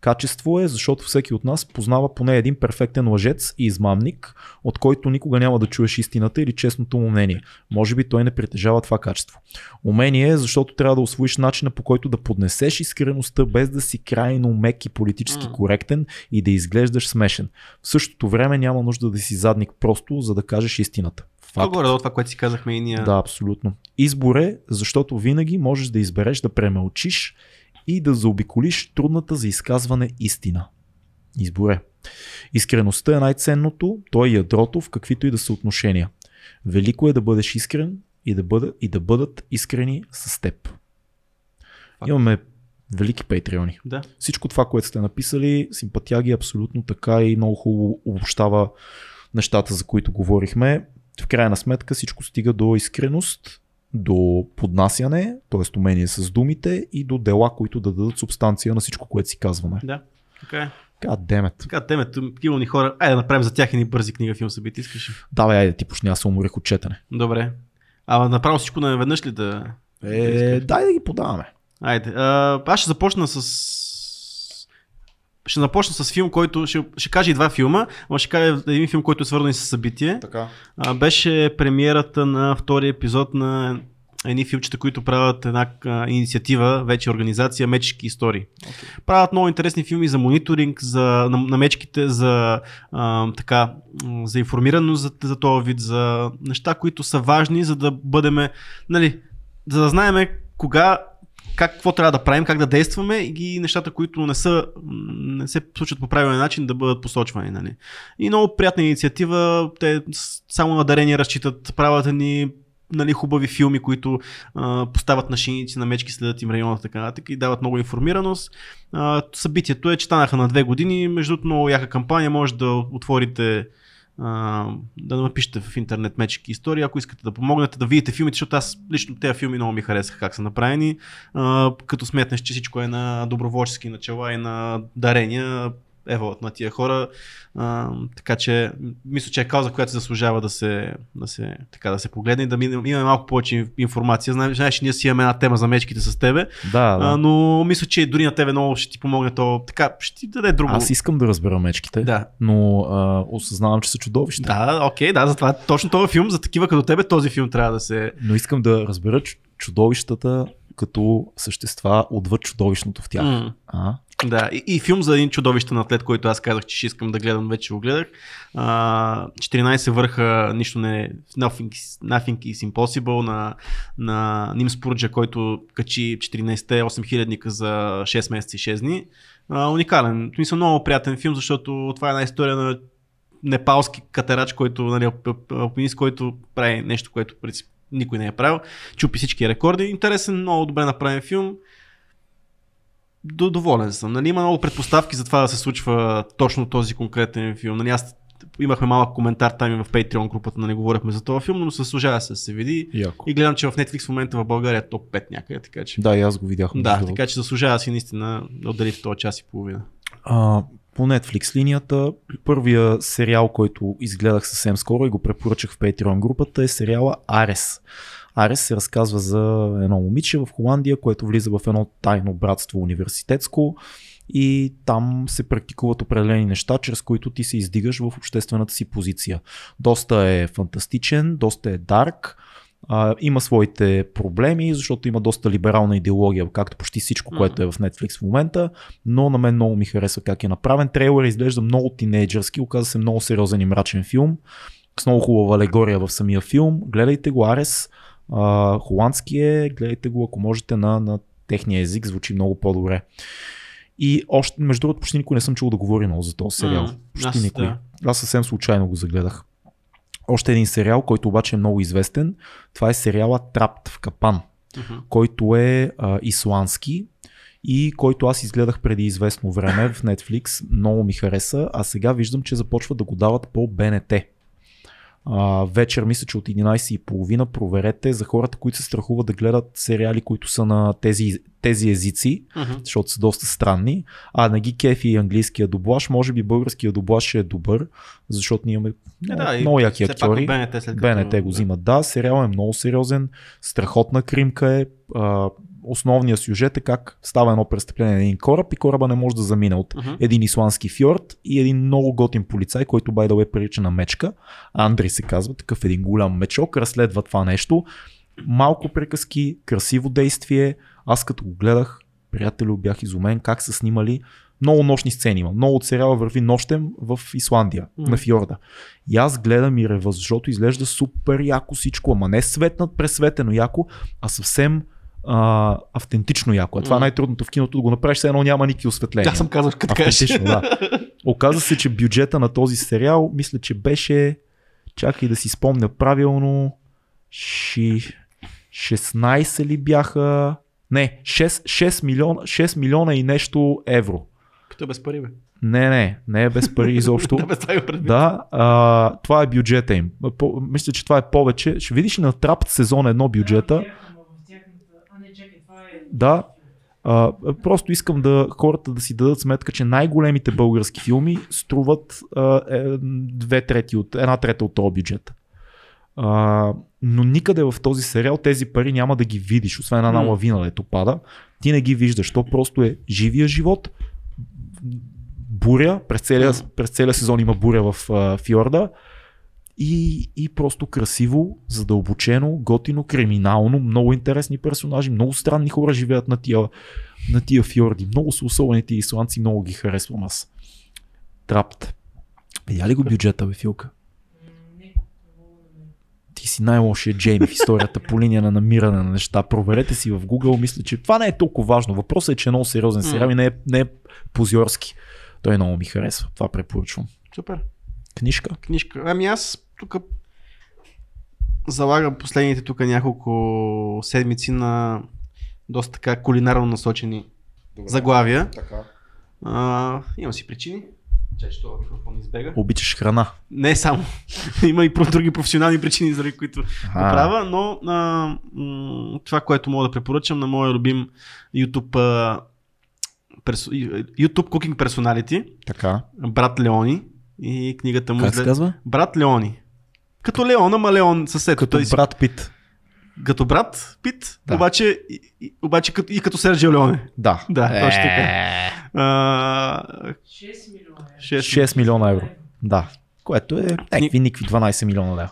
Качество е, защото всеки от нас познава поне един перфектен лъжец и измамник, от който никога няма да чуеш истината или честното му мнение. Може би той не притежава това качество. Умение е, защото трябва да усвоиш начина, по който да поднесеш искреността, без да си крайно мек и политически коректен и да изглеждаш смешен. В същото време няма нужда да си задник просто, за да кажеш истината. Факт. Горе до това, което си казахме и ние. Да, абсолютно. Избор е, защото винаги можеш да избереш да премълчиш и да заобиколиш трудната за изказване истина. Изборе. Искреността е най-ценното, то е ядрото в каквито и да са отношения. Велико е да бъдеш искрен и да, бъда, и да бъдат искрени с теб. Факт. Имаме велики патреони. Да. Всичко това, което сте написали, симпатяги абсолютно така и много хубаво обобщава нещата, за които говорихме. В крайна сметка всичко стига до искреност, до поднасяне, т.е. умение с думите и до дела, които да дадат субстанция на всичко, което си казваме. Да, така е. God damn it. God damn it. Имам ни хора, айде да направим за тях и ни бързи книга, филм, събитие, искаш ли? Давай, айде, ти почни, аз се уморих от четене. Добре. А направо всичко наведнъж ли да... Е, дай да ги подаваме. Айде, а, аз ще започна с... Ще започна с филм, който ще, ще кажа и два филма, но ще кажа един филм, който е свързан с събитие. Така. А, беше премиерата на втория епизод на едни филмчета, които правят една а, инициатива, вече организация Мечки истории. Okay. Правят много интересни филми за мониторинг, за, на, на мечките, за, а, така, за информираност за, за този вид, за неща, които са важни, за да бъдеме, нали, за да знаем кога как, какво трябва да правим, как да действаме и нещата, които не, са, не се случат по правилен начин, да бъдат посочвани. Нали. И много приятна инициатива, те само на дарения разчитат, правят ни нали, хубави филми, които а, поставят нашиници на мечки, следят им района, така нататък и дават много информираност. А, събитието е, че станаха на две години, между много яка кампания, може да отворите да напишете в интернет Мечки истории, ако искате да помогнете, да видите филмите, защото аз лично тези филми много ми харесаха как са направени, като сметнеш, че всичко е на доброволчески начала и на дарения, еволът на тия хора, така че мисля, че е кауза, която се заслужава да се, да се, така, да се погледне и да имаме малко повече информация. Знаеш, ние си имаме една тема за мечките с тебе, да, да. Но мисля, че дори на тебе много ще ти помогне то, така ще ти даде друго. Аз искам да разбера мечките, да. Но а, осъзнавам, че са чудовища. Да, окей, да, затова точно този филм, за такива като тебе, този филм трябва да се... Но искам да разбера чудовищата като същества отвъд чудовищното в тях. Mm. А? Да, и, и филм за един чудовищен атлет, който аз казах, че ще искам да гледам, вече го гледах. А, четиринайсет върха, нищо не, nothing is, nothing is impossible на, на Ним Спурджа, който качи четиринайсетте осемхилядника за шест месеца и шест дни. А, уникален, мисля, много приятен филм, защото това е една история на непалски катерач, който, нали, алпинист, който прави нещо, което принцип никой не е правил. Чупи всички рекорди. Интересен, много добре направен филм. Доволен съм. Нали, има много предпоставки за това да се случва точно този конкретен филм. Нали, аз имахме малък коментар там и в Patreon групата, нали, говорихме за този филм, но се служава се да се види. Яко. И гледам, че в Netflix в момента в България е топ пет някъде. Така, че... Да, и аз го видях. Да, така че заслужава си наистина да отделите този час и половина. А... По Netflix линията, първия сериал, който изгледах съвсем скоро и го препоръчах в Patreon групата, е сериала Арес. Арес се разказва за едно момиче в Холандия, което влиза в едно тайно братство университетско и там се практикуват определени неща, чрез които ти се издигаш в обществената си позиция. Доста е фантастичен, доста е дарк. Uh, има своите проблеми, защото има доста либерална идеология, както почти всичко, mm-hmm. което е в Netflix в момента, но на мен много ми харесва как е направен. Трейлър изглежда много тинейджърски, оказа се много сериозен и мрачен филм, с много хубава алегория в самия филм. Гледайте го, Арес, uh, холандски е, гледайте го, ако можете, на, на техния език, звучи много по-добре. И още, между другото, почти никой не съм чул да говори много за този сериал, mm-hmm. почти Аз, никой. Да. Аз съвсем случайно го загледах. Още един сериал, който обаче е много известен, това е сериала Трапт в Капан, uh-huh. който е а, исландски и който аз изгледах преди известно време в Netflix, много ми хареса, а сега виждам, че започват да го дават по Б Н Т. А, вечер, мисля, че от единайсет и трийсет проверете за хората, които се страхуват да гледат сериали, които са на тези, тези езици, uh-huh. защото са доста странни, а не ги кефи и английския дублаж, може би българския дублаж ще е добър, защото ние имаме много, да, много яки актьори, Б Н Т, след като... Б Н Т го взимат, да, сериал е много сериозен, страхотна кримка е, а, основният сюжет е как става едно престъпление на един кораб и кораба не може да замине от uh-huh. един исландски фьорд и един много готин полицай, който by the way прилича на Мечка, Андрей се казва, такъв един голям мечок, разследва това нещо, малко приказки, красиво действие. Аз като го гледах, приятелю, бях изумен как са снимали. Много нощни сцени има. Много от сериала върви нощем в Исландия, mm-hmm. на фьорда. И аз гледам и ревъз, защото изглежда супер яко всичко, ама не светнат, пресветено яко, а съвсем а, автентично яко. А това mm-hmm. е най-трудното в киното, да го направиш, все едно няма никакви осветления. Аз съм казал, като автентично, да. Оказа се, че бюджета на този сериал, мисля, че беше, чакай да си спомня правилно, ши... шестнайсет ли бяха... Не, шест, шест, милиона, шест милиона и нещо евро. Като е без пари, бе. Не, не, не е без пари изобщо. Да, а, това е бюджета им. По, мисля, че това е повече. Ще видиш на Трапт сезон едно бюджета. Да, а, просто искам да хората да си дадат сметка, че най-големите български филми струват а, е, две трети от, една трета от този бюджета. Uh, но никъде в този сериал тези пари няма да ги видиш, освен една mm. лавина, дето пада, ти не ги виждаш, то просто е живия живот, буря, през целия, през целия сезон има буря в uh, фьорда и, и просто красиво, задълбочено, готино, криминално, много интересни персонажи, много странни хора живеят на тия, на тия фьорди, много са особените исландци, много ги харесвам аз. Трапт. Видя ли го бюджета, бе, Филка? Ти си най-лошия Джейми в историята по линия на намиране на неща. Проверете си в Google. Мисля, че това не е толкова важно. Въпросът е, че е много сериозен сериал и не е, не е позьорски. Той много ми харесва. Това препоръчвам. Супер. Книжка? Книжка. Ами аз тук залагам последните тук няколко седмици на доста така кулинарно насочени Добре. заглавия. Така. А, имам си причини. Че това микрофон избега. Обичаш храна. Не само. Има и други професионални причини, заради които а-а. Направя, но а, м- това, което мога да препоръчам на моя любим YouTube, а, перс... YouTube Cooking Personality, така. Брат Леони и книгата му. Как се казва? Брат Леони. Като Леон, ама Леон съсед. Като тази... брат Пит. Като брат Пит, да. Обаче, и, обаче като, и като Серджо Леоне. Да. Да, точно така. А... шест милиона евро. Да. Което е екви никви дванайсет милиона лева.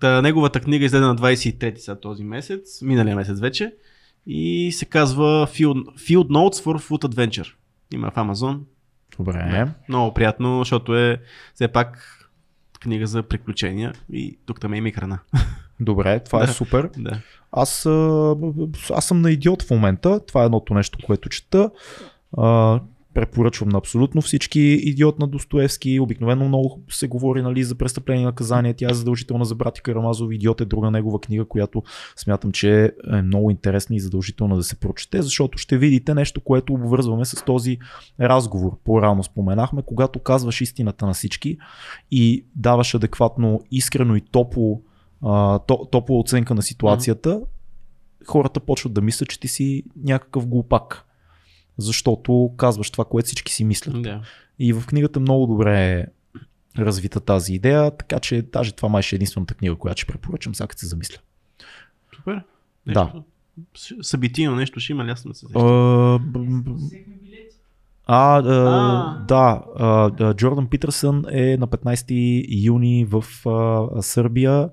Да. Неговата книга излезе на двайсет и трети са този месец, миналия месец вече. И се казва Field, Field Notes for Food Adventure. Има в Амазон. Добре. Да, много приятно, защото е все пак книга за приключения и тук там има и храна. Добре, това да, е супер. Да. Аз, аз съм на Идиот в момента. Това е едното нещо, което чета. А, препоръчвам на абсолютно всички. Идиот на Достоевски. Обикновено много се говори, нали, за престъпление и наказание. Тя е задължителна за Братя Карамазови. Идиот е друга негова книга, която смятам, че е много интересна и задължителна да се прочете, защото ще видите нещо, което обвързваме с този разговор. По-рано споменахме, когато казваш истината на всички и даваш адекватно, искрено и топло топла оценка на ситуацията, mm-hmm. хората почват да мислят, че ти си някакъв глупак, защото казваш това, което всички си мислят. Yeah. И в книгата много добре е развита тази идея, така че даже това май ще е единствената книга, която ще препоръчам, сега като се замисля. Супер. Да. Събитийно нещо ще има, ясно да се сеща. А, а, да, а, Джордан Питерсън е на петнайсети юни в а, Сърбия,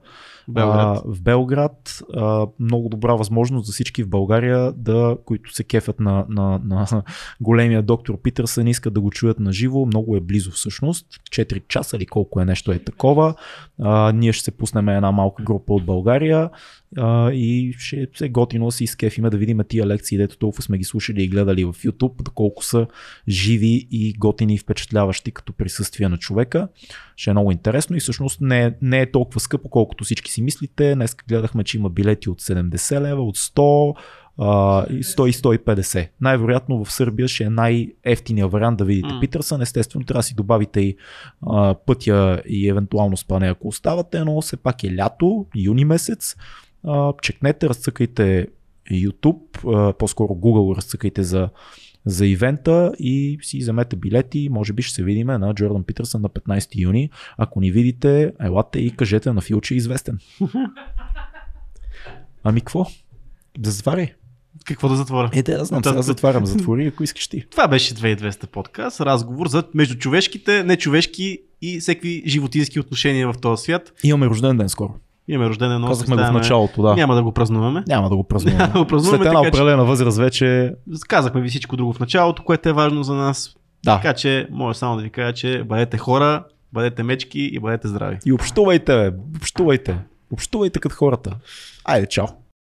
Белград. А, в Белград. А, много добра възможност за всички в България, да, които се кефят на, на, на големия доктор Питерсън, искат да го чуят на живо. Много е близо всъщност, четири часа или колко е, нещо е такова. А, ние ще се пуснем една малка група от България а, и ще се готино да се изкефиме, да видим тия лекции, дето толкова сме ги слушали и гледали в YouTube, доколко са живи и готини и впечатляващи като присъствие на човека. Ще е много интересно и всъщност не, не е толкова скъпо, колкото всички си мислите. Днес гледахме, че има билети от седемдесет лева, от сто, сто и сто и петдесет. Най-вероятно в Сърбия ще е най-евтиния вариант да видите mm. Питерсън. Естествено, трябва да си добавите и а, пътя и евентуално спане, ако оставате, но все пак е лято, юни месец. А, чекнете, разцъкайте YouTube, а, по-скоро Google разцъкайте за за ивента и си вземете билети. Може би ще се видим на Джордан Питерсън на петнайсети юни. Ако ни видите, елате и кажете на Фил, че е известен. Ами какво? Да затваря? Какво да затворя? Е, да, знам, сега затварям. Затвори, ако искаш ти. Това беше две хиляди и двеста подкаст. Разговор за между човешките, нечовешки и всеки животински отношения в този свят. Имаме рожден ден скоро. Имаме рожден ден, но казахме го в началото, да. Няма да го празнуваме. Няма да го празнуваме. Да го празнуваме. След една определена че... възраст вече. Казахме ви всичко друго в началото, което е важно за нас. Да. Така че може само да ви кажа, че бъдете хора, бъдете мечки и бъдете здрави. И общувайте, бе. Общувайте. Общувайте като хората. Айде, чао.